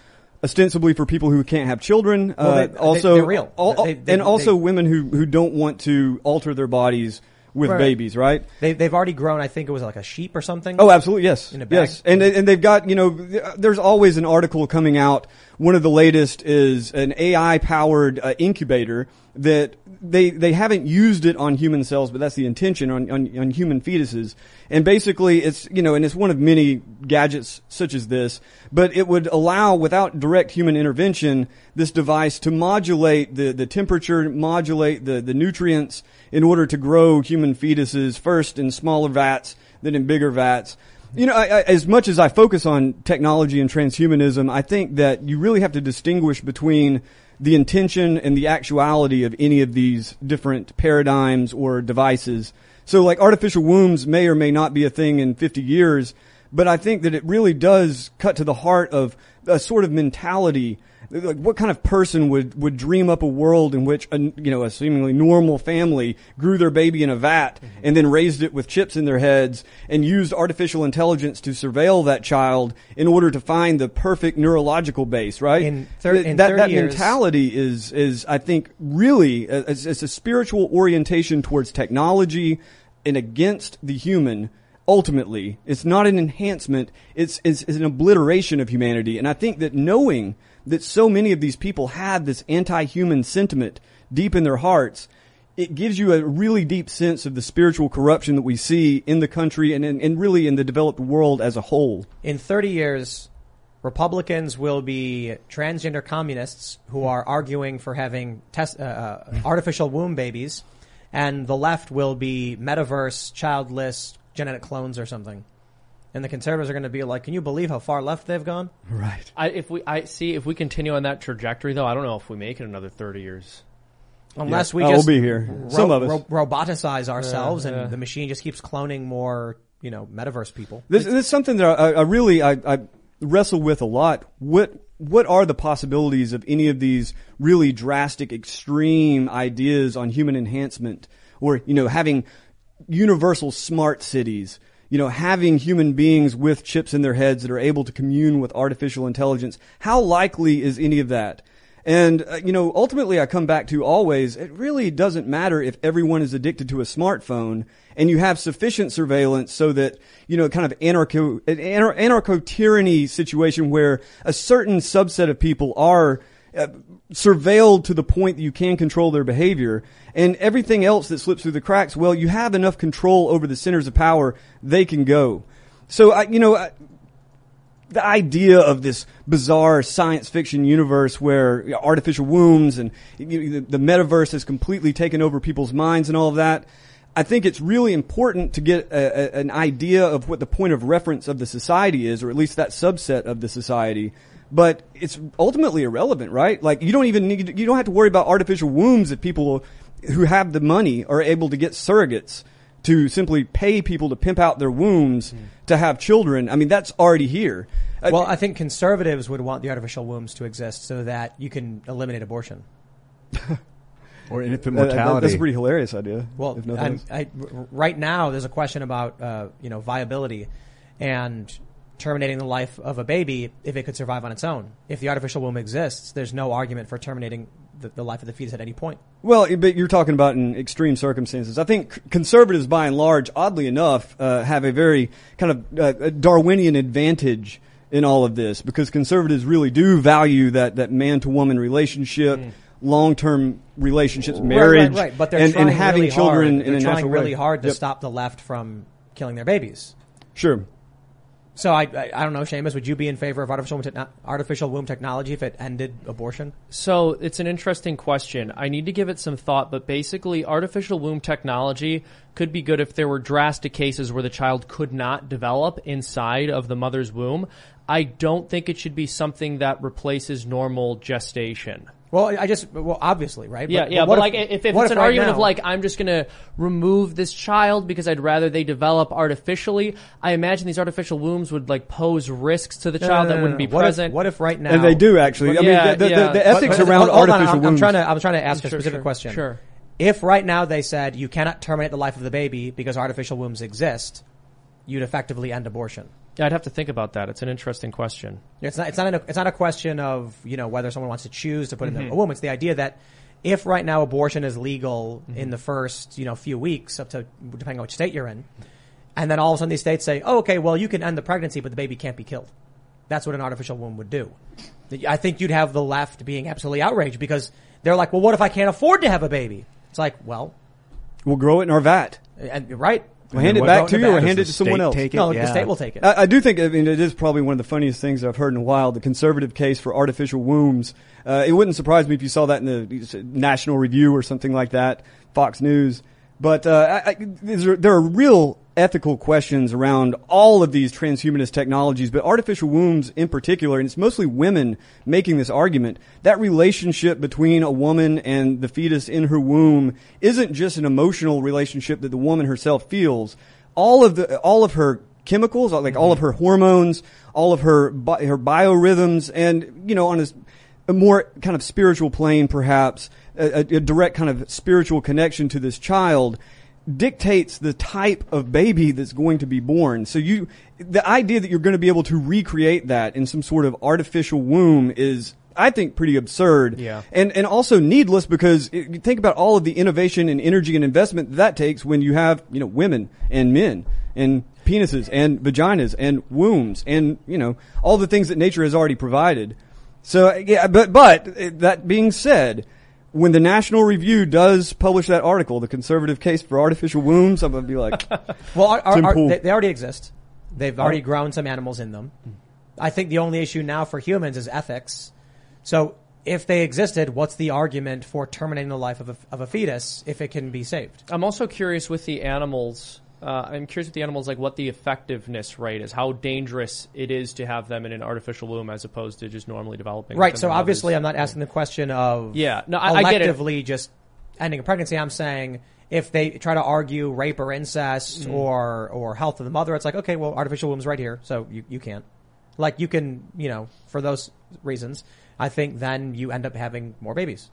ostensibly for people who can't have children. They're real. Women who don't want to alter their bodies with babies, right? They've already grown, I think it was like a sheep or something. Oh, absolutely, yes. In a bag. Yes, and they've got, you know, there's always an article coming out. One of the latest is an AI-powered incubator that they haven't used it on human cells, but that's the intention on human fetuses. And basically it's, you know, and it's one of many gadgets such as this, but it would allow, without direct human intervention, this device to modulate the temperature, modulate the nutrients in order to grow human fetuses first in smaller vats, then in bigger vats. You know, as much as I focus on technology and transhumanism, I think that you really have to distinguish between the intention and the actuality of any of these different paradigms or devices. So, like, artificial wombs may or may not be a thing in 50 years, but I think that it really does cut to the heart of a sort of mentality. Like, what kind of person would dream up a world in which a seemingly normal family grew their baby in a vat and then raised it with chips in their heads and used artificial intelligence to surveil that child in order to find the perfect neurological base, right? That mentality is I think, really it's a spiritual orientation towards technology and against the human. Ultimately, it's not an enhancement. It's an obliteration of humanity. And I think that knowing that so many of these people have this anti-human sentiment deep in their hearts, it gives you a really deep sense of the spiritual corruption that we see in the country and really in the developed world as a whole. In 30 years, Republicans will be transgender communists who are arguing for having artificial womb babies. And the left will be metaverse, childless, genetic clones or something, and the conservatives are going to be like, "Can you believe how far left they've gone?" Right. If we continue on that trajectory, though, I don't know if we make it another 30 years, unless we just we'll be here. Some of us roboticize ourselves, and the machine just keeps cloning more, you know, metaverse people. This is something that I really wrestle with a lot. What are the possibilities of any of these really drastic, extreme ideas on human enhancement, or, you know, having universal smart cities, you know, having human beings with chips in their heads that are able to commune with artificial intelligence? How likely is any of that? And, ultimately I come back to always, it really doesn't matter if everyone is addicted to a smartphone and you have sufficient surveillance so that, kind of anarcho-tyranny situation where a certain subset of people are surveilled to the point that you can control their behavior, and everything else that slips through the cracks, well, you have enough control over the centers of power, they can go. So, the idea of this bizarre science fiction universe where artificial wombs and the metaverse has completely taken over people's minds and all of that, I think it's really important to get an idea of what the point of reference of the society is, or at least that subset of the society. But it's ultimately irrelevant, right? Like, you don't have to worry about artificial wombs if people who have the money are able to get surrogates to simply pay people to pimp out their wombs to have children. I mean, that's already here. Well, I think conservatives would want the artificial wombs to exist so that you can eliminate abortion. Or infant mortality. That's a pretty hilarious idea. Well, right now there's a question about, viability and terminating the life of a baby if it could survive on its own. If the artificial womb exists, there's no argument for terminating the life of the fetus at any point. Well, but you're talking about in extreme circumstances. I think conservatives, by and large, oddly enough, have a very kind of Darwinian advantage in all of this, because conservatives really do value that man-to-woman relationship, long-term relationships, marriage, right. But and having really children in a natural way. They're trying really hard to stop the left from killing their babies. Sure. So I don't know, Seamus, would you be in favor of artificial womb technology if it ended abortion? So it's an interesting question. I need to give it some thought, but basically artificial womb technology could be good if there were drastic cases where the child could not develop inside of the mother's womb. I don't think it should be something that replaces normal gestation. Well, obviously, right? But if it's an argument I'm just going to remove this child because I'd rather they develop artificially, I imagine these artificial wombs would pose risks to the child that wouldn't be present. What if right now? And they do actually. The ethics around artificial wombs. I'm trying to ask a specific question. Sure. If right now they said you cannot terminate the life of the baby because artificial wombs exist, you'd effectively end abortion. Yeah, I'd have to think about that. It's an interesting question. It's not a question of, whether someone wants to choose to put in a womb. It's the idea that if right now abortion is legal in the first, few weeks, up to depending on which state you're in, and then all of a sudden these states say, "Oh, okay, well, you can end the pregnancy, but the baby can't be killed." That's what an artificial womb would do. I think you'd have the left being absolutely outraged because they're like, "Well, what if I can't afford to have a baby?" It's like, "Well, we'll grow it in our vat." And right. We'll hand it back to you or hand it to someone else. The state will take it. I do think, it is probably one of the funniest things I've heard in a while, the conservative case for artificial wombs. It wouldn't surprise me if you saw that in the National Review or something like that, Fox News. But there are real ethical questions around all of these transhumanist technologies, but artificial wombs in particular, and it's mostly women making this argument, that relationship between a woman and the fetus in her womb isn't just an emotional relationship that the woman herself feels. All of her chemicals, all of her hormones, all of her biorhythms, and, on a more kind of spiritual plane perhaps, a direct kind of spiritual connection to this child dictates the type of baby that's going to be born. So the idea that you're going to be able to recreate that in some sort of artificial womb is, I think, pretty absurd. Yeah. And also needless, because you think about all of the innovation and energy and investment that takes when you have, women and men and penises and vaginas and wombs and, all the things that nature has already provided. So, yeah, but that being said, when the National Review does publish that article, the conservative case for artificial wombs, I'm going to be like, well, they already exist. They've already grown some animals in them. I think the only issue now for humans is ethics. So if they existed, what's the argument for terminating the life of a fetus if it can be saved? I'm also curious with the animals. What the effectiveness rate is, how dangerous it is to have them in an artificial womb as opposed to just normally developing. Right. So obviously I'm not asking the question of electively just ending a pregnancy. I'm saying if they try to argue rape or incest or health of the mother, it's like, okay, well, artificial womb's right here. So you can't. Like you can, for those reasons, I think then you end up having more babies.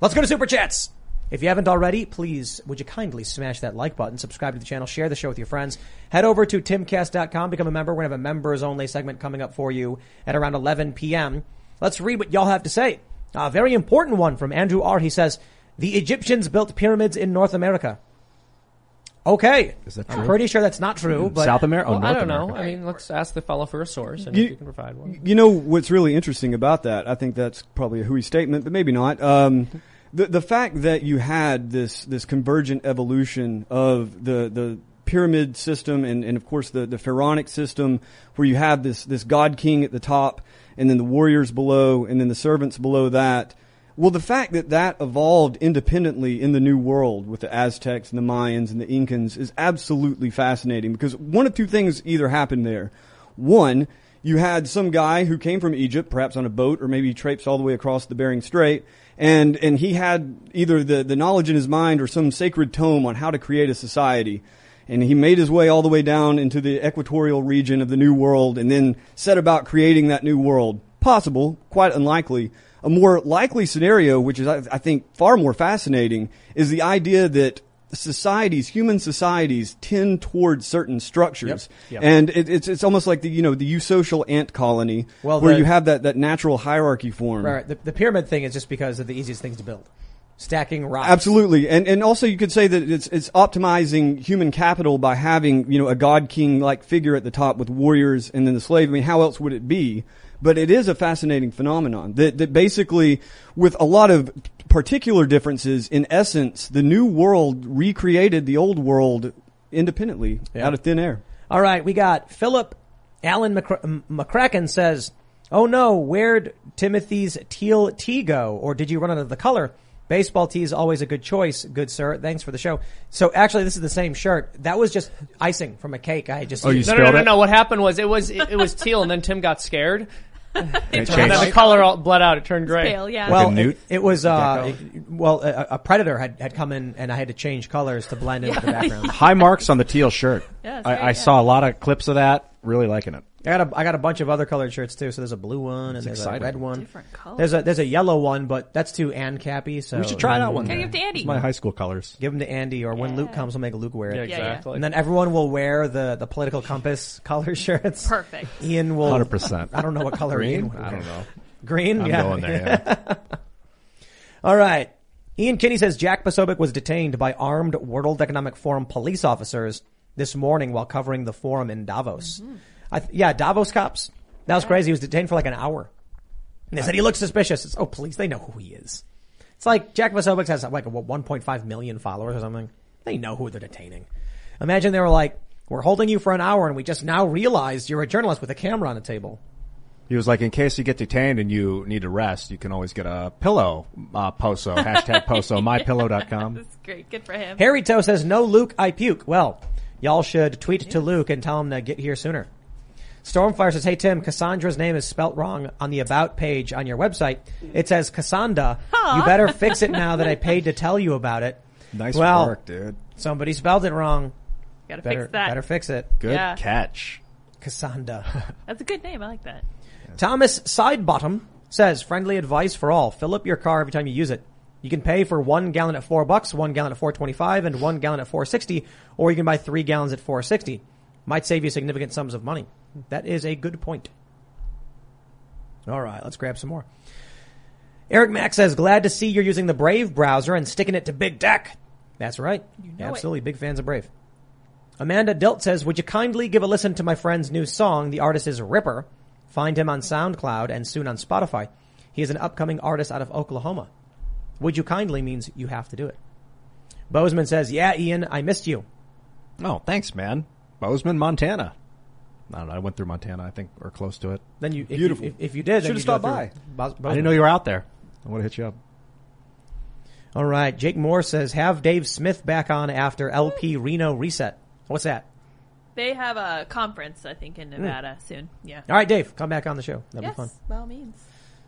Let's go to Super Chats. If you haven't already, please, would you kindly smash that like button, subscribe to the channel, share the show with your friends. Head over to TimCast.com, become a member. We're going to have a members-only segment coming up for you at around 11 p.m. Let's read what y'all have to say. A very important one from Andrew R. He says, the Egyptians built pyramids in North America. Okay. Is that true? I'm pretty sure that's not true. But South America? Well, I don't know. America. I mean, let's ask the fellow for a source and if you can provide one. You know what's really interesting about that? I think that's probably a hooey statement, but maybe not. The fact that you had this convergent evolution of the pyramid system and of course the pharaonic system where you have this god king at the top and then the warriors below and then the servants below that. Well, the fact that evolved independently in the New World with the Aztecs and the Mayans and the Incans is absolutely fascinating because one of two things either happened there. One, you had some guy who came from Egypt, perhaps on a boat, or maybe he traipsed all the way across the Bering Strait, and he had either the knowledge in his mind or some sacred tome on how to create a society. And he made his way all the way down into the equatorial region of the New World and then set about creating that new world. Possible, quite unlikely. A more likely scenario, which is, I think, far more fascinating, is the idea that human societies tend towards certain structures. Yep. And it's almost like the eusocial ant colony where you have that natural hierarchy form. Right. The pyramid thing is just because of the easiest things to build. Stacking rocks. Absolutely. And also you could say that it's optimizing human capital by having, a god king like figure at the top with warriors and then the slave. I mean, how else would it be? But it is a fascinating phenomenon that basically, with a lot of particular differences, in essence, the new world recreated the old world independently out of thin air. All right. We got Philip Allen McCracken says, oh no, where'd Timothy's teal tea go? Or did you run out of the color? Baseball tee is always a good choice, good sir. Thanks for the show. So actually, this is the same shirt. That was just icing from a cake. I just No. What happened was it was teal, and then Tim got scared. And then the color all bled out. It turned gray. Pale, yeah. Well, it was a predator had come in, and I had to change colors to blend in with the background. High marks on the teal shirt. Yeah, I saw a lot of clips of that. Really liking it. I got a bunch of other colored shirts too. So there's a blue one and there's a red one. Different colors. There's a yellow one, but that's too and Cappy. So we should try that one. Can you give to Andy? It's my high school colors. Give them to Andy, or when Luke comes, we'll make Luke wear it. Yeah, exactly. And then everyone will wear the political compass color shirts. Perfect. Ian will 100%. I don't know what color green. Ian will wear. I don't know. Green. I'm going there. Yeah. All right. Ian Kinney says Jack Posobiec was detained by armed World Economic Forum police officers this morning while covering the forum in Davos. Mm-hmm. Davos cops. That was crazy. He was detained for like an hour. And they said he looks suspicious. It's, police, they know who he is. It's like Jack Posobiec has like 1.5 million followers or something. They know who they're detaining. Imagine they were like, we're holding you for an hour and we just now realized you're a journalist with a camera on a table. He was like, in case you get detained and you need to rest, you can always get a pillow, Poso, hashtag Poso, mypillow.com. That's great. Good for him. Harry Toe says, no, Luke, I puke. Well, y'all should tweet to Luke and tell him to get here sooner. Stormfire says, hey, Tim, Cassandra's name is spelt wrong on the About page on your website. It says Cassandra. Aww. You better fix it now that I paid to tell you about it. Nice work, dude. Somebody spelled it wrong. Gotta fix that. Better fix it. Good catch. Cassandra. That's a good name. I like that. Thomas Sidebottom says, friendly advice for all. Fill up your car every time you use it. You can pay for 1 gallon at $4, 1 gallon at $4.25, and 1 gallon at $4.60, or you can buy 3 gallons at $4.60. Might save you significant sums of money. That is a good point. All right, let's grab some more. Eric Mack says, glad to see you're using the Brave browser and sticking it to big tech. That's right. You know absolutely it. Big fans of Brave. Amanda Delt says, would you kindly give a listen to my friend's new song? The artist is Ripper. Find him on SoundCloud and soon on Spotify. He is an upcoming artist out of Oklahoma. Would you kindly means you have to do it. Bozeman says, yeah, Ian, I missed you. Oh, thanks, man. Bozeman, Montana. I don't know. I went through Montana, I think, or close to it. Then you, beautiful. If you did, should have stopped by. I didn't know you were out there. I would have hit you up. All right. Jake Moore says, have Dave Smith back on after LP Reno reset. What's that? They have a conference, I think, in Nevada soon. Yeah. All right, Dave, come back on the show. That'd be fun. By all means.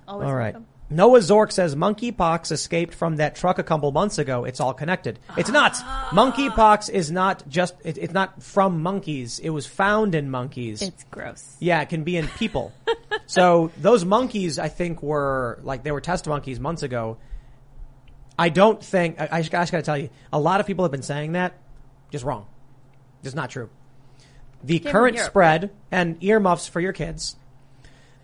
Always all right. Welcome. Noah Zork says monkeypox escaped from that truck a couple months ago. It's all connected. It's nuts. Monkeypox is not just it's not from monkeys. It was found in monkeys. It's gross. Yeah, it can be in people. So those monkeys, I think, were like they were test monkeys months ago. I don't think I just got to tell you, a lot of people have been saying that. Just wrong. Just not true. The current spread and earmuffs for your kids.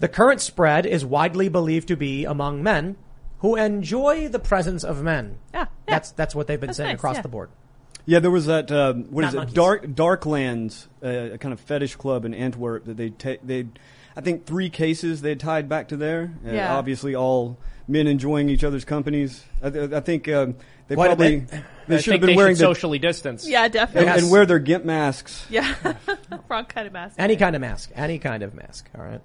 The current spread is widely believed to be among men who enjoy the presence of men. Yeah, that's what they've been saying across the board. Yeah, there was that Darklands, a kind of fetish club in Antwerp that I think 3 cases they tied back to there. Yeah. Obviously, all men enjoying each other's companies. I think they what probably they should have been wearing socially distance. Yeah, definitely. And wear their gimp masks. Yeah, wrong kind of mask. Any kind of mask. Any kind of mask. All right.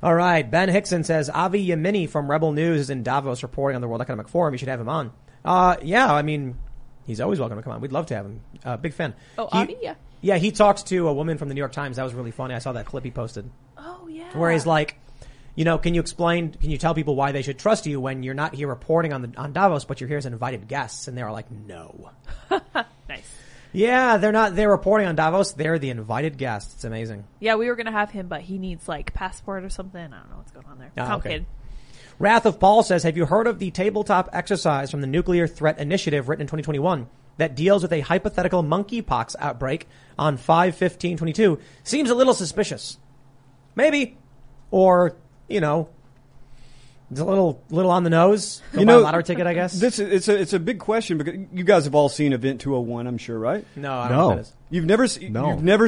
All right. Ben Hickson says Avi Yemini from Rebel News is in Davos reporting on the World Economic Forum. You should have him on. Yeah, I mean, he's always welcome to come on. We'd love to have him. Big fan. Oh, Avi, yeah. Yeah, he talks to a woman from the New York Times. That was really funny. I saw that clip he posted. Oh, yeah. Where he's like, you know, can you tell people why they should trust you when you're not here reporting on Davos, but you're here as invited guests? And they were like, no. Nice. Yeah, they're reporting on Davos. They're the invited guests. It's amazing. Yeah, we were going to have him, but he needs like passport or something. I don't know what's going on there. Oh, complicated. Okay. Wrath of Paul says, have you heard of the tabletop exercise from the Nuclear Threat Initiative written in 2021? That deals with a hypothetical monkeypox outbreak on 5/15/22 seems a little suspicious. Maybe. Or, you know, it's a little on the nose. You know, lottery ticket, I guess. It's a big question because you guys have all seen Event 201, I'm sure, right? No, I don't know what that is. You've never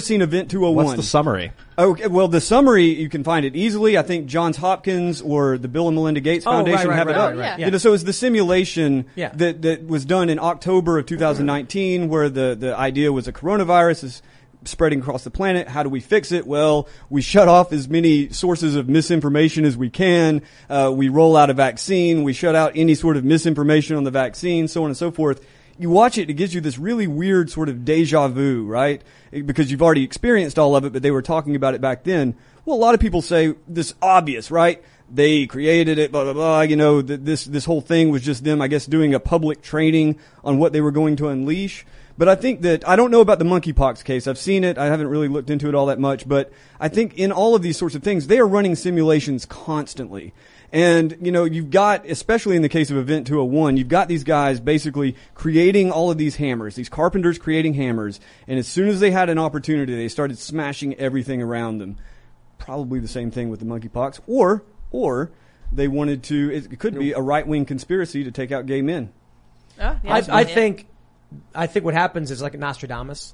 seen Event 201. What's the summary? Okay, well, the summary, you can find it easily. I think Johns Hopkins or the Bill and Melinda Gates Foundation have it up. Right. Yeah. You know, so it's the simulation that was done in October of 2019 where the idea was a coronavirus is spreading across the planet. How do we fix it? Well, we shut off as many sources of misinformation as we can. We roll out a vaccine. We shut out any sort of misinformation on the vaccine, so on and so forth. You watch it, it gives you this really weird sort of deja vu, right? Because you've already experienced all of it, but they were talking about it back then. Well, a lot of people say this obvious, right? They created it, blah, blah, blah. You know, this whole thing was just them, I guess, doing a public training on what they were going to unleash. But I think that I don't know about the monkeypox case. I've seen it. I haven't really looked into it all that much. But I think in all of these sorts of things, they are running simulations constantly. And, you know, you've got, especially in the case of Event 201, you've got these guys basically creating all of these hammers, these carpenters creating hammers. And as soon as they had an opportunity, they started smashing everything around them. Probably the same thing with the monkeypox. Or they wanted to, it could be a right-wing conspiracy to take out gay men. Oh, yeah, I think what happens is like Nostradamus.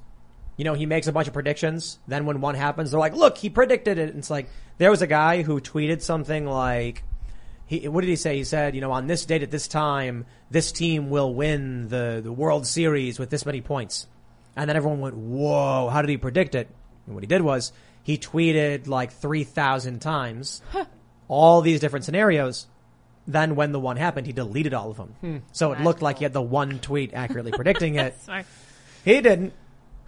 You know, he makes a bunch of predictions. Then when one happens, they're like, look, he predicted it. And it's like, there was a guy who tweeted something like, what did he say? He said, you know, on this date at this time, this team will win the World Series with this many points. And then everyone went, whoa, how did he predict it? And what he did was he tweeted like 3,000 times all these different scenarios. Then when the one happened, he deleted all of them. So it looked like he had the one tweet accurately predicting it. Sorry. He didn't.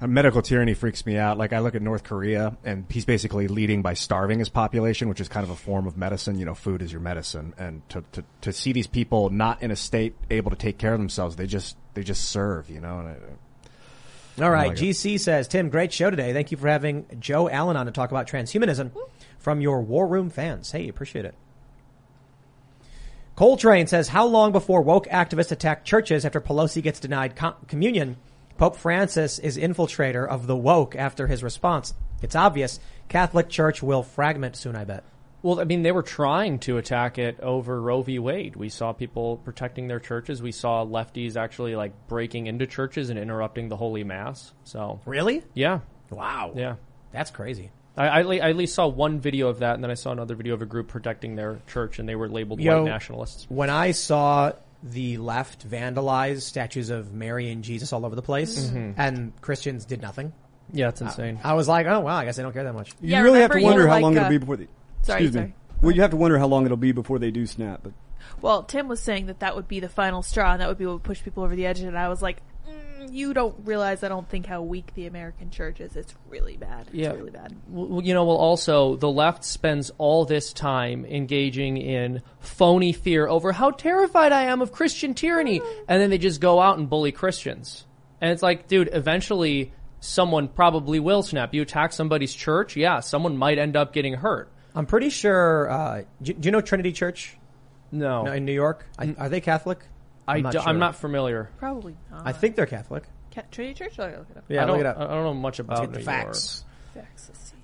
Medical tyranny freaks me out. Like I look at North Korea and he's basically leading by starving his population, which is kind of a form of medicine. You know, food is your medicine. And to see these people not in a state able to take care of themselves, they just serve, you know. And all right. Like GC says, Tim, great show today. Thank you for having Joe Allen on to talk about transhumanism from your War Room fans. Hey, appreciate it. Coltrane says, how long before woke activists attack churches after Pelosi gets denied communion? Pope Francis is infiltrator of the woke after his response. It's obvious. Catholic Church will fragment soon, I bet. Well, I mean, they were trying to attack it over Roe v. Wade. We saw people protecting their churches. We saw lefties actually like breaking into churches and interrupting the Holy Mass. So really? Yeah. Wow. Yeah. That's crazy. I at least saw one video of that, and then I saw another video of a group protecting their church, and they were labeled white nationalists. When I saw the left vandalize statues of Mary and Jesus all over the place, and Christians did nothing. Yeah, it's insane. I was like, oh, wow, I guess I don't care that much. Yeah, you really have to wonder how long it'll be before they... Sorry. Well, you have to wonder how long it'll be before they do snap. But well, Tim was saying that would be the final straw, and that would be what would push people over the edge, and I was like... You don't realize, I don't think, how weak the American church is. It's really bad. It's really bad. Well, you know, also, the left spends all this time engaging in phony fear over how terrified I am of Christian tyranny. And then they just go out and bully Christians. And it's like, dude, eventually someone probably will snap. You attack somebody's church, yeah, someone might end up getting hurt. I'm pretty sure, do you know Trinity Church? No. In New York? Are they Catholic? I'm not sure. I'm not familiar. Probably not. I think they're Catholic. Trinity Church? Look it up. Yeah, look it up. I don't know much about it. Facts.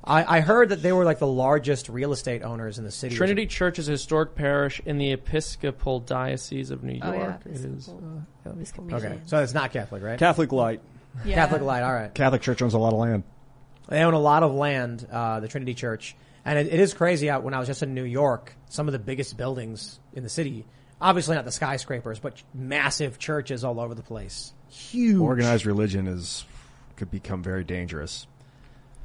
I heard that they were like the largest real estate owners in the city. Trinity Church is a historic parish in the Episcopal Diocese of New York. Oh, yeah. Episcopal. Okay, so it's not Catholic, right? Catholic light. Yeah. Catholic light, all right. Catholic Church owns a lot of land. They own a lot of land, the Trinity Church. And it is crazy out when I was just in New York, some of the biggest buildings in the city, obviously not the skyscrapers, but massive churches all over the place. Huge. Organized religion could become very dangerous.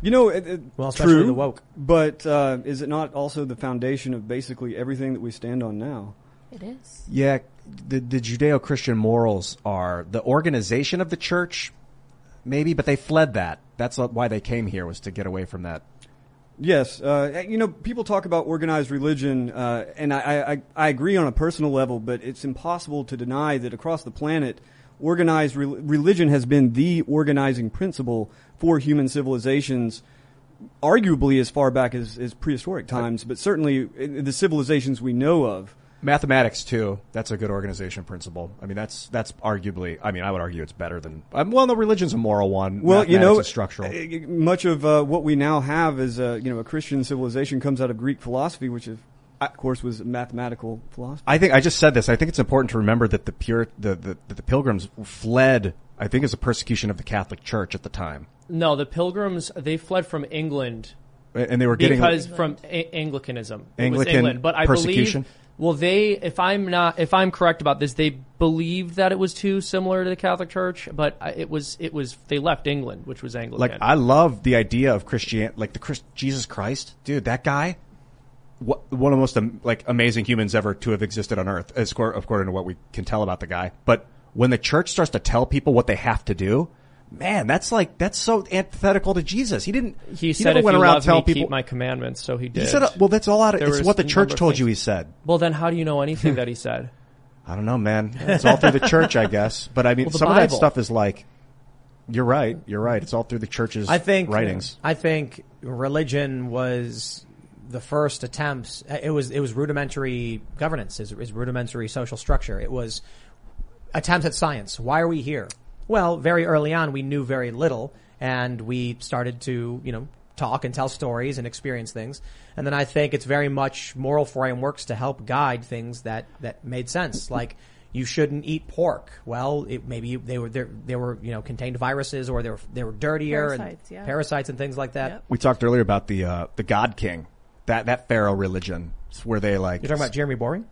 You know, especially true, the woke. But is it not also the foundation of basically everything that we stand on now? It is. Yeah, the Judeo-Christian morals are the organization of the church, maybe, but they fled that. That's why they came here, was to get away from that. Yes. You know, people talk about organized religion, and I agree on a personal level, but it's impossible to deny that across the planet, organized religion has been the organizing principle for human civilizations, arguably as far back as prehistoric times, but certainly the civilizations we know of. Mathematics, too. That's a good organization principle. I mean, that's arguably, I mean, I would argue it's better than, well, no, religion's a moral one. Well, you know, it's structural. Much of what we now have is, a Christian civilization comes out of Greek philosophy, which is, of course, was mathematical philosophy. I think, I just said this, I think it's important to remember that the pilgrims fled, I think it's a persecution of the Catholic Church at the time. No, the pilgrims, they fled from England. And they were getting. Because from Anglicanism. England, but I persecution. Believe. Well, they, if I'm correct about this, they believed that it was too similar to the Catholic Church, but it was, they left England, which was Anglican. Like, I love the idea of Christianity, like Jesus Christ, dude, that guy, one of the most, amazing humans ever to have existed on earth, according to what we can tell about the guy. But when the church starts to tell people what they have to do, man, that's so antithetical to Jesus. He said, if you love me, keep my commandments, so he did. He said, well, that's all out of, it's what the church told you he said. Well, then how do you know anything that he said? I don't know, man. It's all through the church, I guess. But I mean, some of that stuff is like, you're right. It's all through the church's writings. I think religion was the first attempts. It was rudimentary governance, is rudimentary social structure. It was attempts at science. Why are we here? Well, very early on, we knew very little, and we started to, talk and tell stories and experience things. And then I think it's very much moral frameworks to help guide things that made sense. Like, you shouldn't eat pork. Well, maybe they were contained viruses, or they were dirtier, parasites, and parasites and things like that. Yep. We talked earlier about the God King, that Pharaoh religion, where they like. You're talking about Jeremy Boring?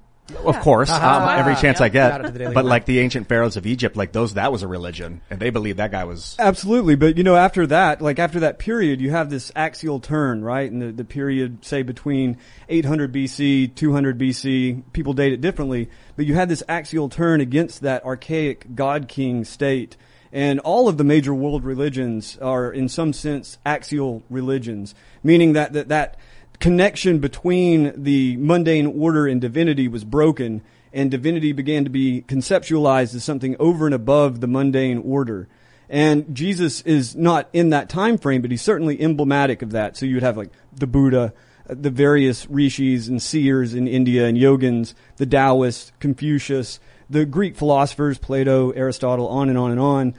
Of course, every chance I get. But like the ancient pharaohs of Egypt, like that was a religion, and they believed that guy was absolutely. But after that period, you have this axial turn, right? And the period, say between 800 BC, 200 BC, people date it differently, but you had this axial turn against that archaic God King state. And all of the major world religions are, in some sense, axial religions, meaning that connection between the mundane order and divinity was broken, and divinity began to be conceptualized as something over and above the mundane order. And Jesus is not in that time frame, but he's certainly emblematic of that. So you would have like the Buddha, the various rishis and seers in India and yogins, the Taoists, Confucius, the Greek philosophers, Plato, Aristotle, on and on and on.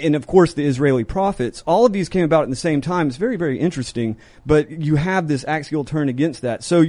And, of course, the Israeli prophets. All of these came about at the same time. It's very, very interesting. But you have this axial turn against that. So,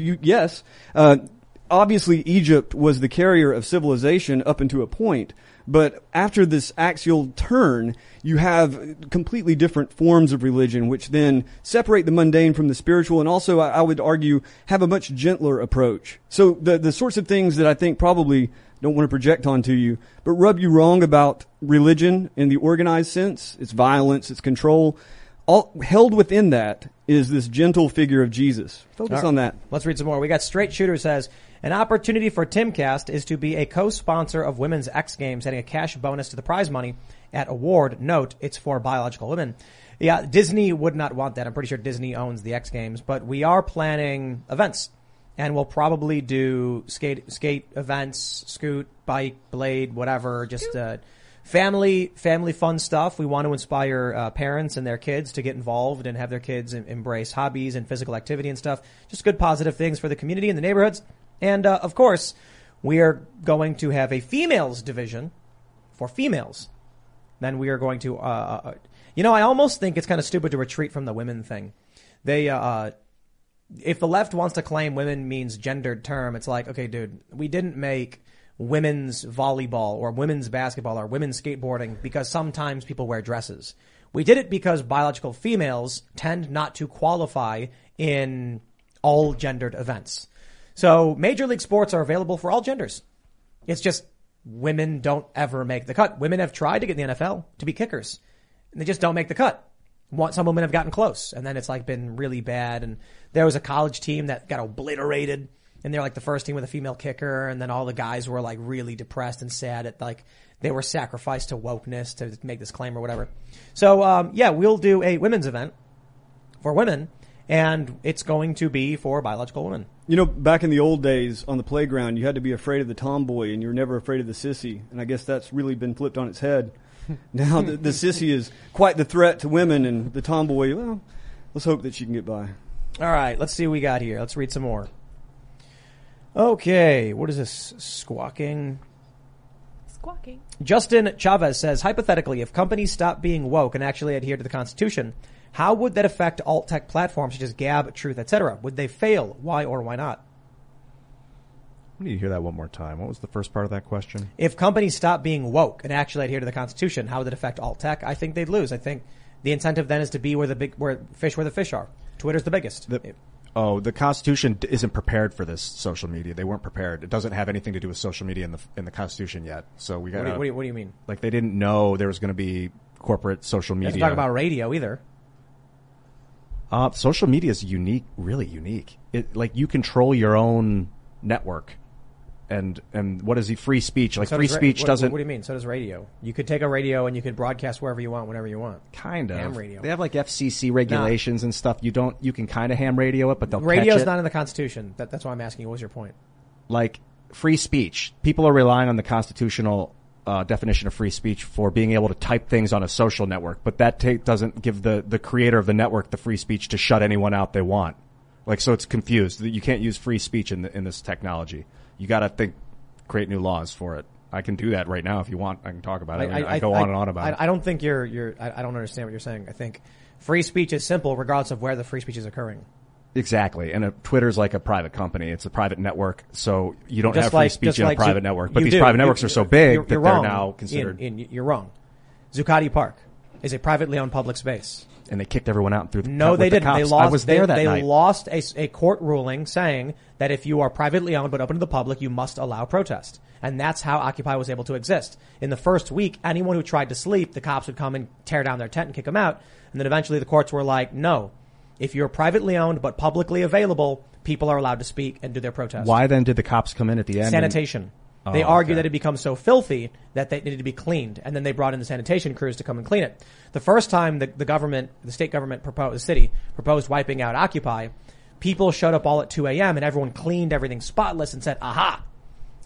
obviously Egypt was the carrier of civilization up into a point. But after this axial turn, you have completely different forms of religion, which then separate the mundane from the spiritual, and also, I would argue, have a much gentler approach. So the sorts of things that I think probably don't want to project onto you, but rub you wrong about religion in the organized sense, its violence, its control, all held within that is this gentle figure of Jesus. Focus on that. Let's read some more. We got Straight Shooter says, an opportunity for TimCast is to be a co-sponsor of Women's X Games, adding a cash bonus to the prize money at award. Note, it's for biological women. Yeah, Disney would not want that. I'm pretty sure Disney owns the X Games, but we are planning events, and we'll probably do skate events, scoot, bike, blade, whatever, just family fun stuff. We want to inspire parents and their kids to get involved and have their kids embrace hobbies and physical activity and stuff. Just good, positive things for the community and the neighborhoods. And, of course, we are going to have a females division for females. Then we are going to You know, I almost think it's kind of stupid to retreat from the women thing. They, if the left wants to claim women means gendered term, it's like, okay, dude, we didn't make women's volleyball or women's basketball or women's skateboarding because sometimes people wear dresses. We did it because biological females tend not to qualify in all gendered events. So major league sports are available for all genders. It's just women don't ever make the cut. Women have tried to get in the NFL to be kickers, and they just don't make the cut. Some women have gotten close, and then it's like been really bad. And there was a college team that got obliterated, and they're like the first team with a female kicker. And then all the guys were like really depressed and sad at like they were sacrificed to wokeness to make this claim or whatever. So yeah, we'll do a women's event for women, and it's going to be for biological women. You know, back in the old days on the playground, you had to be afraid of the tomboy, and you were never afraid of the sissy. And I guess that's really been flipped on its head. Now the sissy is quite the threat to women, and the tomboy, well, let's hope that she can get by. All right, let's see what we got here. Let's read some more. Okay, what is this? Squawking. Squawking. Justin Chavez says, hypothetically, if companies stop being woke and actually adhere to the Constitution, how would that affect alt-tech platforms such as Gab, Truth, etc.? Would they fail? Why or why not? I need to hear that one more time. What was the first part of that question? If companies stop being woke and actually adhere to the Constitution, how would it affect alt tech? I think they'd lose. I think the incentive then is to be where the fish are. Twitter's the biggest. The Constitution isn't prepared for this social media. They weren't prepared. It doesn't have anything to do with social media in the Constitution yet. So we got. What do you mean? Like they didn't know there was going to be corporate social media. They didn't talk about radio either. Social media is unique, really unique. It like you control your own network. And what is the free speech? Like so free speech doesn't. What do you mean? So does radio. You could take a radio and you could broadcast wherever you want, whenever you want. Kind of. Ham radio. They have like FCC regulations and stuff. You can kind of ham radio it, but they'll catch it. Radio's not in the Constitution. That's why I'm asking you. What was your point? Like free speech. People are relying on the constitutional definition of free speech for being able to type things on a social network, but that doesn't give the creator of the network the free speech to shut anyone out they want. Like so, it's confused. You can't use free speech in this technology. You got to create new laws for it. I can do that right now if you want. I can talk about it. I go on and on about it. I don't think I don't understand what you're saying. I think free speech is simple regardless of where the free speech is occurring. Exactly. And Twitter's like a private company. It's a private network. So you don't have free speech in a private network. But these private networks are so big that they're now considered. You're wrong. Zuccotti Park is a privately owned public space. And they kicked everyone out through the cops. No, they didn't. They lost. I was there that night. They lost a court ruling saying that if you are privately owned but open to the public, you must allow protest. And that's how Occupy was able to exist. In the first week, anyone who tried to sleep, the cops would come and tear down their tent and kick them out. And then eventually the courts were like, no, if you're privately owned but publicly available, people are allowed to speak and do their protest. Why then did the cops come in at the end? Sanitation. They argued that it had become so filthy that they needed to be cleaned. And then they brought in the sanitation crews to come and clean it. The first time the city proposed wiping out Occupy, people showed up all at 2 a.m. and everyone cleaned everything spotless and said, aha.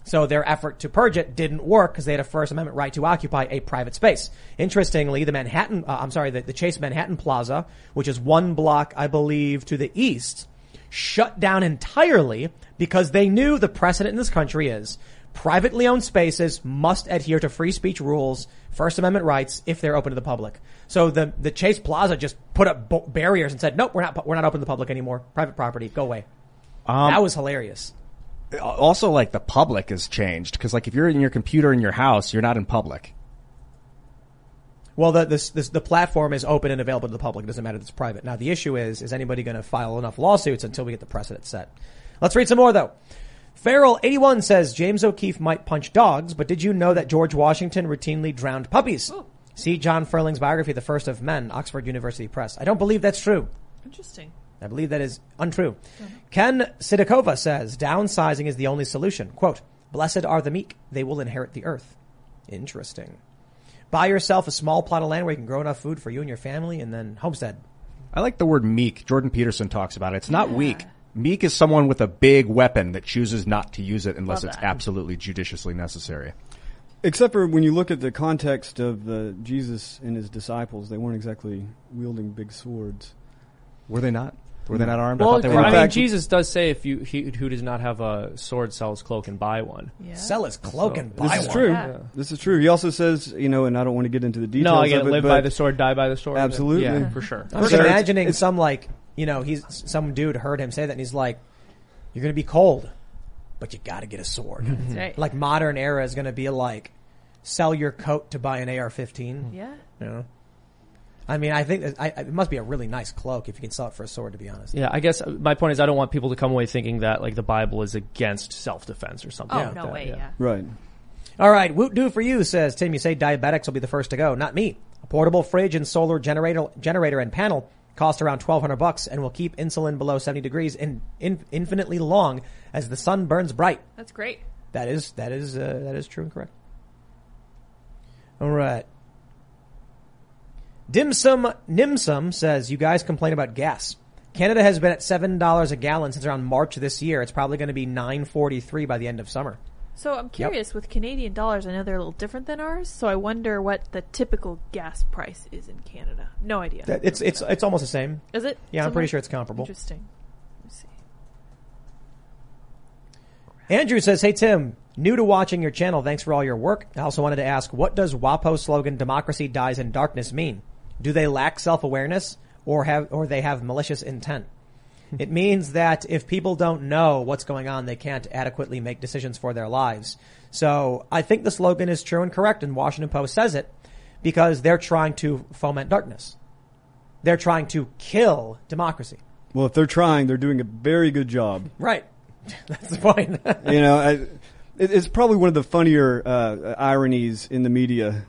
So their effort to purge it didn't work because they had a First Amendment right to occupy a private space. Interestingly, the Chase Manhattan Plaza, which is one block, I believe, to the east, shut down entirely because they knew the precedent in this country is privately owned spaces must adhere to free speech rules, First Amendment rights, if they're open to the public. So the Chase Plaza just put up barriers and said, nope, we're not open to the public anymore. Private property, go away. That was hilarious. Also, like the public has changed because, like, if you're in your computer in your house, you're not in public. Well, the platform is open and available to the public. It doesn't matter if it's private. Now, the issue is anybody going to file enough lawsuits until we get the precedent set? Let's read some more though. Farrell81 says, James O'Keefe might punch dogs, but did you know that George Washington routinely drowned puppies? Oh. See John Furling's biography, The First of Men, Oxford University Press. I don't believe that's true. Interesting. I believe that is untrue. Mm-hmm. Ken Sidakova says, downsizing is the only solution. Quote, blessed are the meek. They will inherit the earth. Interesting. Buy yourself a small plot of land where you can grow enough food for you and your family and then homestead. I like the word meek. Jordan Peterson talks about it. It's not weak. Meek is someone with a big weapon that chooses not to use it unless it's absolutely judiciously necessary. Except for when you look at the context of Jesus and his disciples, they weren't exactly wielding big swords. Were they not? Were they not armed? Well, I thought they were armed. I mean, Jesus does say, "If you who does not have a sword, sell his cloak and buy one." Yeah. Sell his cloak and buy one. This is true. Yeah. This is true. He also says, you know, and I don't want to get into the details. No, I get live by the sword, die by the sword. Absolutely, yeah, for sure. I'm just imagining some like, you know, he's some dude heard him say that, and he's like, "You're going to be cold, but you got to get a sword." That's right. Like modern era is going to be like, sell your coat to buy an AR-15. Yeah. You know? I mean, I think it must be a really nice cloak if you can sell it for a sword, to be honest. Yeah, I guess my point is I don't want people to come away thinking that, like, the Bible is against self-defense or something like that. Oh, no way, yeah. Right. All right, Woot Do For You says, Tim, you say diabetics will be the first to go. Not me. A portable fridge and solar generator and panel cost around $1,200 and will keep insulin below 70 degrees infinitely long as the sun burns bright. That's great. That is true and correct. All right. Dimsum Nimsum says, you guys complain about gas. Canada has been at $7 a gallon since around March this year. It's probably going to be $9.43 by the end of summer. So I'm curious, with Canadian dollars, I know they're a little different than ours, so I wonder what the typical gas price is in Canada. No idea. It's almost the same. Is it? Yeah, I'm pretty sure it's comparable. Interesting. Let me see. Andrew says, hey, Tim. New to watching your channel. Thanks for all your work. I also wanted to ask, what does WAPO slogan "Democracy dies in darkness" mean? Do they lack self-awareness or they have malicious intent? It means that if people don't know what's going on, they can't adequately make decisions for their lives. So I think the slogan is true and correct, and Washington Post says it because they're trying to foment darkness. They're trying to kill democracy. Well, if they're trying, they're doing a very good job. Right. That's the point. You know, it's probably one of the funnier ironies in the media.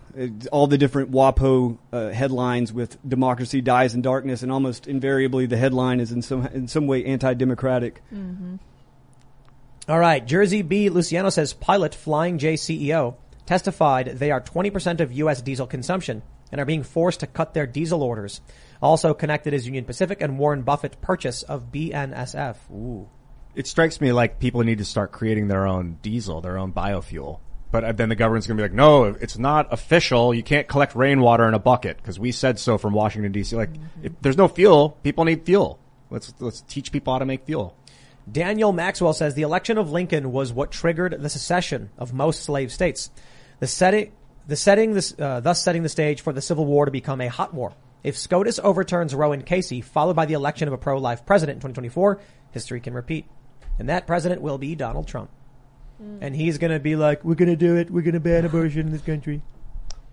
All the different WAPO headlines with "Democracy dies in darkness," and almost invariably the headline is in some way anti-democratic. Mm-hmm. All right. Jersey B. Luciano says, Pilot Flying J CEO testified they are 20% of U.S. diesel consumption and are being forced to cut their diesel orders. Also connected is Union Pacific and Warren Buffett purchase of BNSF. Ooh. It strikes me like people need to start creating their own diesel, their own biofuel. But then the government's going to be like, no, it's not official. You can't collect rainwater in a bucket because we said so from Washington, D.C. Like, if there's no fuel, people need fuel. Let's teach people how to make fuel. Daniel Maxwell says the election of Lincoln was what triggered the secession of most slave states, thus setting the stage for the Civil War to become a hot war. If SCOTUS overturns Roe and Casey, followed by the election of a pro-life president in 2024, history can repeat. And that president will be Donald Trump. Mm. And he's going to be like, we're going to do it. We're going to ban abortion in this country.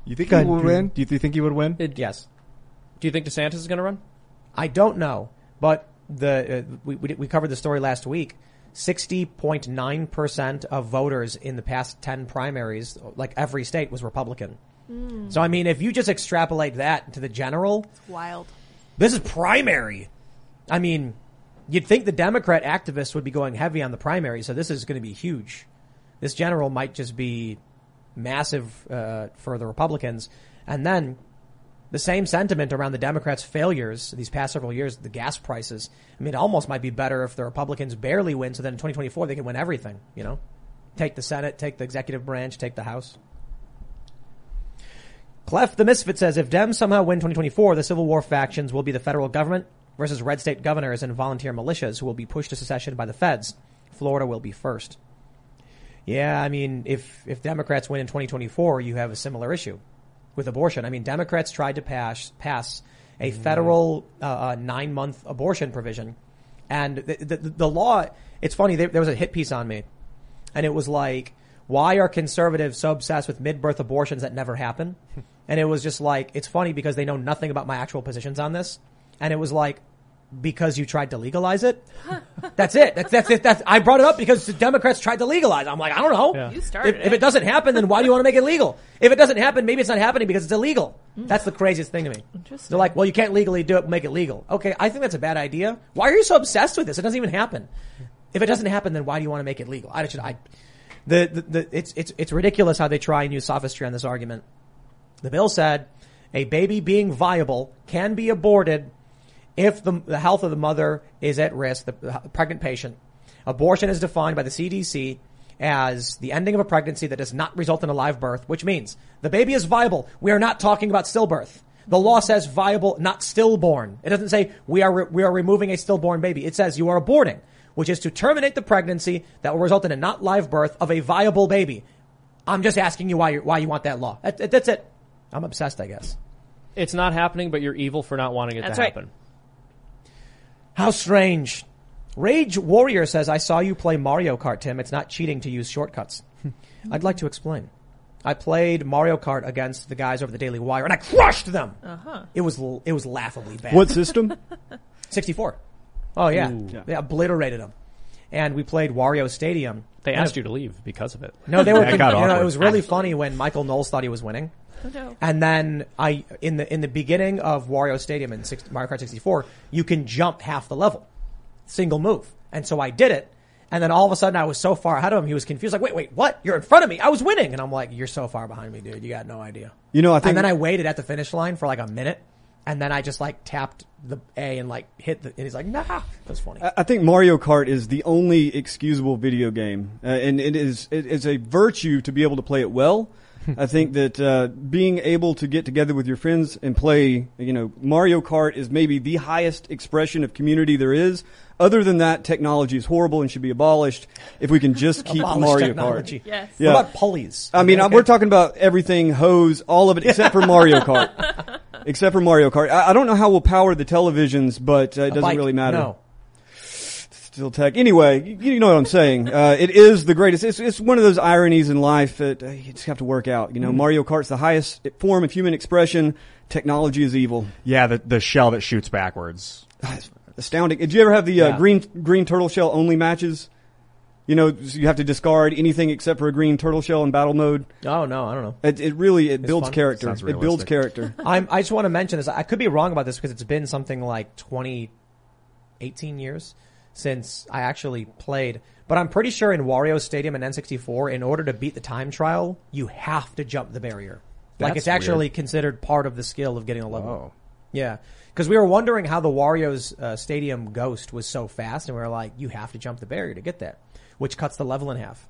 You think he would win? Do you think he would win? Yes. Do you think DeSantis is going to run? I don't know. But we covered the story last week. 60.9% of voters in the past 10 primaries, like every state, was Republican. Mm. So, I mean, if you just extrapolate that to the general. It's wild. This is primary. I mean, you'd think the Democrat activists would be going heavy on the primary, so this is going to be huge. This general might just be massive for the Republicans. And then the same sentiment around the Democrats' failures these past several years, the gas prices. I mean, it almost might be better if the Republicans barely win, so then in 2024 they can win everything, you know? Take the Senate, take the executive branch, take the House. Clef the Misfit says, if Dems somehow win 2024, the Civil War factions will be the federal government versus red state governors and volunteer militias who will be pushed to secession by the feds. Florida will be first. Yeah, I mean, if Democrats win in 2024, you have a similar issue with abortion. I mean, Democrats tried to pass a federal 9-month abortion provision. And the law, it's funny, there was a hit piece on me. And it was like, why are conservatives so obsessed with mid-birth abortions that never happen? And it was just like, it's funny because they know nothing about my actual positions on this. And it was like, because you tried to legalize it? That's it. That's it. I brought it up because the Democrats tried to legalize it. I'm like, I don't know. Yeah. You started if it doesn't happen, then why do you want to make it legal? If it doesn't happen, maybe it's not happening because it's illegal. That's the craziest thing to me. They're like, well, you can't legally do it, make it legal. Okay, I think that's a bad idea. Why are you so obsessed with this? It doesn't even happen. If it doesn't happen, then why do you want to make it legal? It's ridiculous how they try and use sophistry on this argument. The bill said a baby being viable can be aborted if the health of the mother is at risk, the pregnant patient. Abortion is defined by the CDC as the ending of a pregnancy that does not result in a live birth, which means the baby is viable. We are not talking about stillbirth. The law says viable, not stillborn. It doesn't say we are removing a stillborn baby. It says you are aborting, which is to terminate the pregnancy that will result in a not live birth of a viable baby. I'm just asking you why you want that law. That's it. I'm obsessed, I guess. It's not happening, but you're evil for not wanting it to happen. Right. How strange. Rage Warrior says, I saw you play Mario Kart, Tim. It's not cheating to use shortcuts. I'd like to explain. I played Mario Kart against the guys over the Daily Wire, and I crushed them. Uh-huh. It was laughably bad. What system? 64. Oh, yeah. Ooh. They obliterated them. And we played Wario Stadium. They asked you to leave because of it. No, they were. It was really funny when Michael Knowles thought he was winning. Oh, no. And then in the beginning of Wario Stadium in Mario Kart 64, you can jump half the level, single move. And so I did it. And then all of a sudden I was so far ahead of him, he was confused. Like, wait, what? You're in front of me. I was winning. And I'm like, you're so far behind me, dude. You got no idea. You know, I think. And then I waited at the finish line for like a minute. And then I just like tapped the A and like hit and he's like, nah, that's funny. I think Mario Kart is the only excusable video game. And it is a virtue to be able to play it well. I think that being able to get together with your friends and play, Mario Kart is maybe the highest expression of community there is. Other than that, technology is horrible and should be abolished if we can just keep Mario technology. Kart. Yes. Yeah. What about pulleys? I mean, okay. We're talking about everything, hose, all of it, except for Mario Kart. Except for Mario Kart. I don't know how we'll power the televisions, but it doesn't really matter. No. Still tech. Anyway, you know what I'm saying. It is the greatest. It's one of those ironies in life that you just have to work out. Mm-hmm. Mario Kart's the highest form of human expression. Technology is evil. Yeah, the shell that shoots backwards. Astounding. Did you ever have the green turtle shell only matches? So you have to discard anything except for a green turtle shell in battle mode. Oh, no, I don't know. It builds character. It builds character. I just want to mention this. I could be wrong about this because it's been something like 18 years since I actually played. But I'm pretty sure in Wario Stadium and N64, in order to beat the time trial, you have to jump the barrier. That's like it's actually weird. Considered part of the skill of getting a level. Oh. Yeah. Because we were wondering how the Wario's Stadium Ghost was so fast. And we were like, you have to jump the barrier to get that. Which cuts the level in half.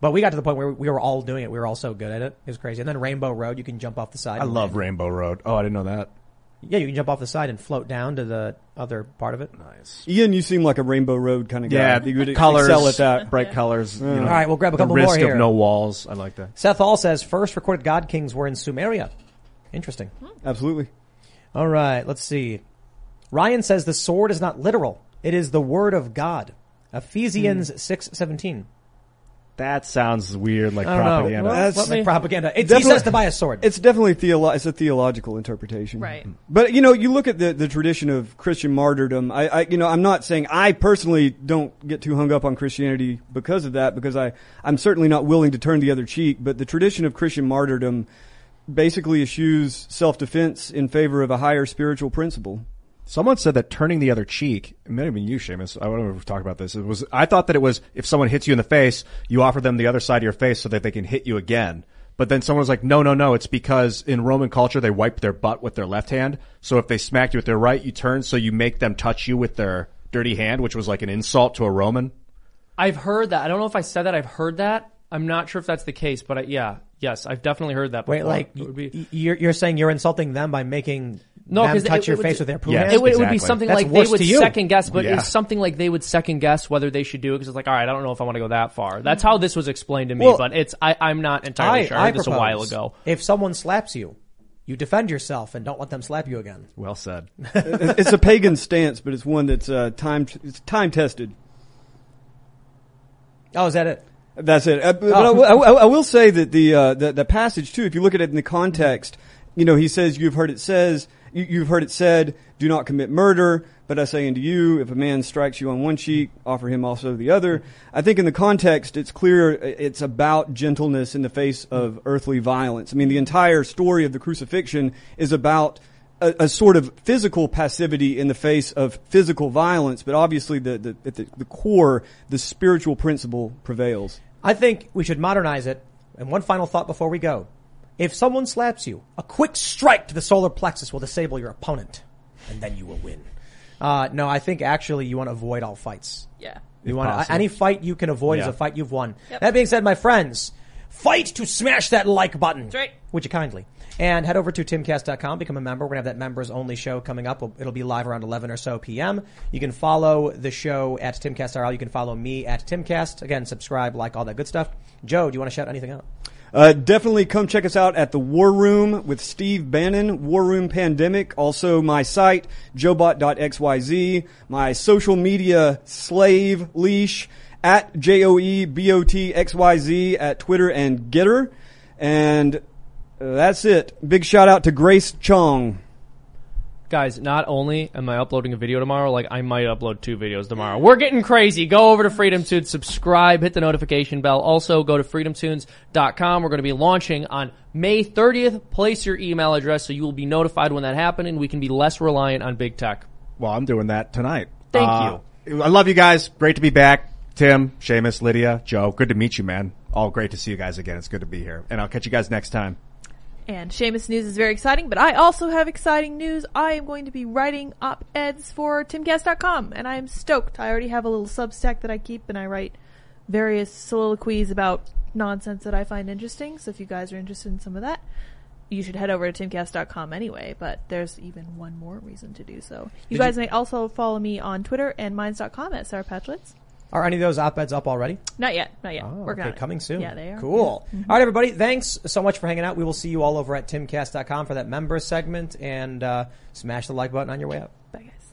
But we got to the point where we were all doing it. We were all so good at it. It was crazy. And then Rainbow Road, you can jump off the side. I love Rainbow Road. Oh, I didn't know that. Yeah, you can jump off the side and float down to the other part of it. Nice. Ian, you seem like a Rainbow Road kind of guy. Yeah, you would excel at that. Bright colors. Yeah. All right, we'll grab a couple more here. The risk of no walls. I like that. Seth Hall says, first recorded God Kings were in Sumeria. Interesting. Absolutely. All right, let's see. Ryan says the sword is not literal. It is the word of God. Ephesians 6:17. That sounds weird, like propaganda. Well, that's like propaganda. He says to buy a sword. It's definitely it's a theological interpretation, right? But you look at the tradition of Christian martyrdom. I'm not saying I personally don't get too hung up on Christianity because of that, because I'm certainly not willing to turn the other cheek. But the tradition of Christian martyrdom basically eschews self-defense in favor of a higher spiritual principle. Someone said that turning the other cheek, it may have been you, Seamus. I don't know if we've talked about this. I thought that it was if someone hits you in the face, you offer them the other side of your face so that they can hit you again. But then someone was like, no, it's because in Roman culture, they wiped their butt with their left hand. So if they smacked you with their right, you turn so you make them touch you with their dirty hand, which was like an insult to a Roman. I've heard that. I don't know if I said that. I've heard that. I'm not sure if that's the case, but yes, I've definitely heard that before. Wait, like you're saying you're insulting them by making... No, because touch your face with their poo. Yes, exactly. It would be something that's like they would second guess, but it's something like they would second guess whether they should do it because it's like, all right, I don't know if I want to go that far. That's how this was explained to me, but I'm not entirely sure. I heard this a while ago. If someone slaps you, you defend yourself and don't let them slap you again. Well said. It's a pagan stance, but it's one that's time tested. Oh, is that it? That's it. But I will say that the passage too, if you look at it in the context, he says, "You've heard it said, do not commit murder, but I say unto you, if a man strikes you on one cheek, offer him also the other." I think in the context, it's clear it's about gentleness in the face of earthly violence. I mean, the entire story of the crucifixion is about a sort of physical passivity in the face of physical violence, but obviously at the core, the spiritual principle prevails. I think we should modernize it. And one final thought before we go. If someone slaps you, a quick strike to the solar plexus will disable your opponent, and then you will win. No, I think actually you want to avoid all fights. Yeah. You want any fight you can avoid is a fight you've won. Yep. That being said, my friends, fight to smash that like button. That's right. Would you kindly? And head over to TimCast.com, become a member. We're going to have that members-only show coming up. It'll be live around 11 or so p.m. You can follow the show at TimCastRL. You can follow me at TimCast. Again, subscribe, like, all that good stuff. Joe, do you want to shout anything out? Definitely come check us out at the War Room with Steve Bannon, War Room Pandemic. Also my site, joebot.xyz, my social media slave leash, at joebotxyz at Twitter and Getter. And that's it. Big shout out to Grace Chong. Guys, not only am I uploading a video tomorrow, like I might upload two videos tomorrow. We're getting crazy. Go over to Freedom Tunes, subscribe, hit the notification bell. Also, go to freedomtunes.com. We're going to be launching on May 30th. Place your email address so you will be notified when that happens, and we can be less reliant on big tech. Well, I'm doing that tonight. Thank you. I love you guys. Great to be back. Tim, Seamus, Lydia, Joe, good to meet you, man. All great to see you guys again. It's good to be here. And I'll catch you guys next time. And Seamus News is very exciting, but I also have exciting news. I am going to be writing op-eds for TimCast.com, and I am stoked. I already have a little Substack that I keep, and I write various soliloquies about nonsense that I find interesting. So if you guys are interested in some of that, you should head over to TimCast.com anyway, but there's even one more reason to do so. You guys may also follow me on Twitter and minds.com at Sarah Patchlitz. Are any of those op-eds up already? Not yet. Oh, Working on it. Coming soon. Yeah, they are. Cool. Yeah. Mm-hmm. All right, everybody. Thanks so much for hanging out. We will see you all over at timcast.com for that member segment, and smash the like button on your way out. Bye, guys.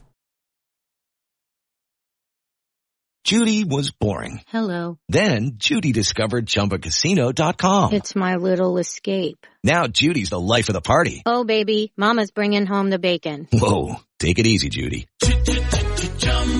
Judy was boring. Hello. Then Judy discovered ChumbaCasino.com. It's my little escape. Now Judy's the life of the party. Oh, baby. Mama's bringing home the bacon. Whoa. Take it easy, Judy.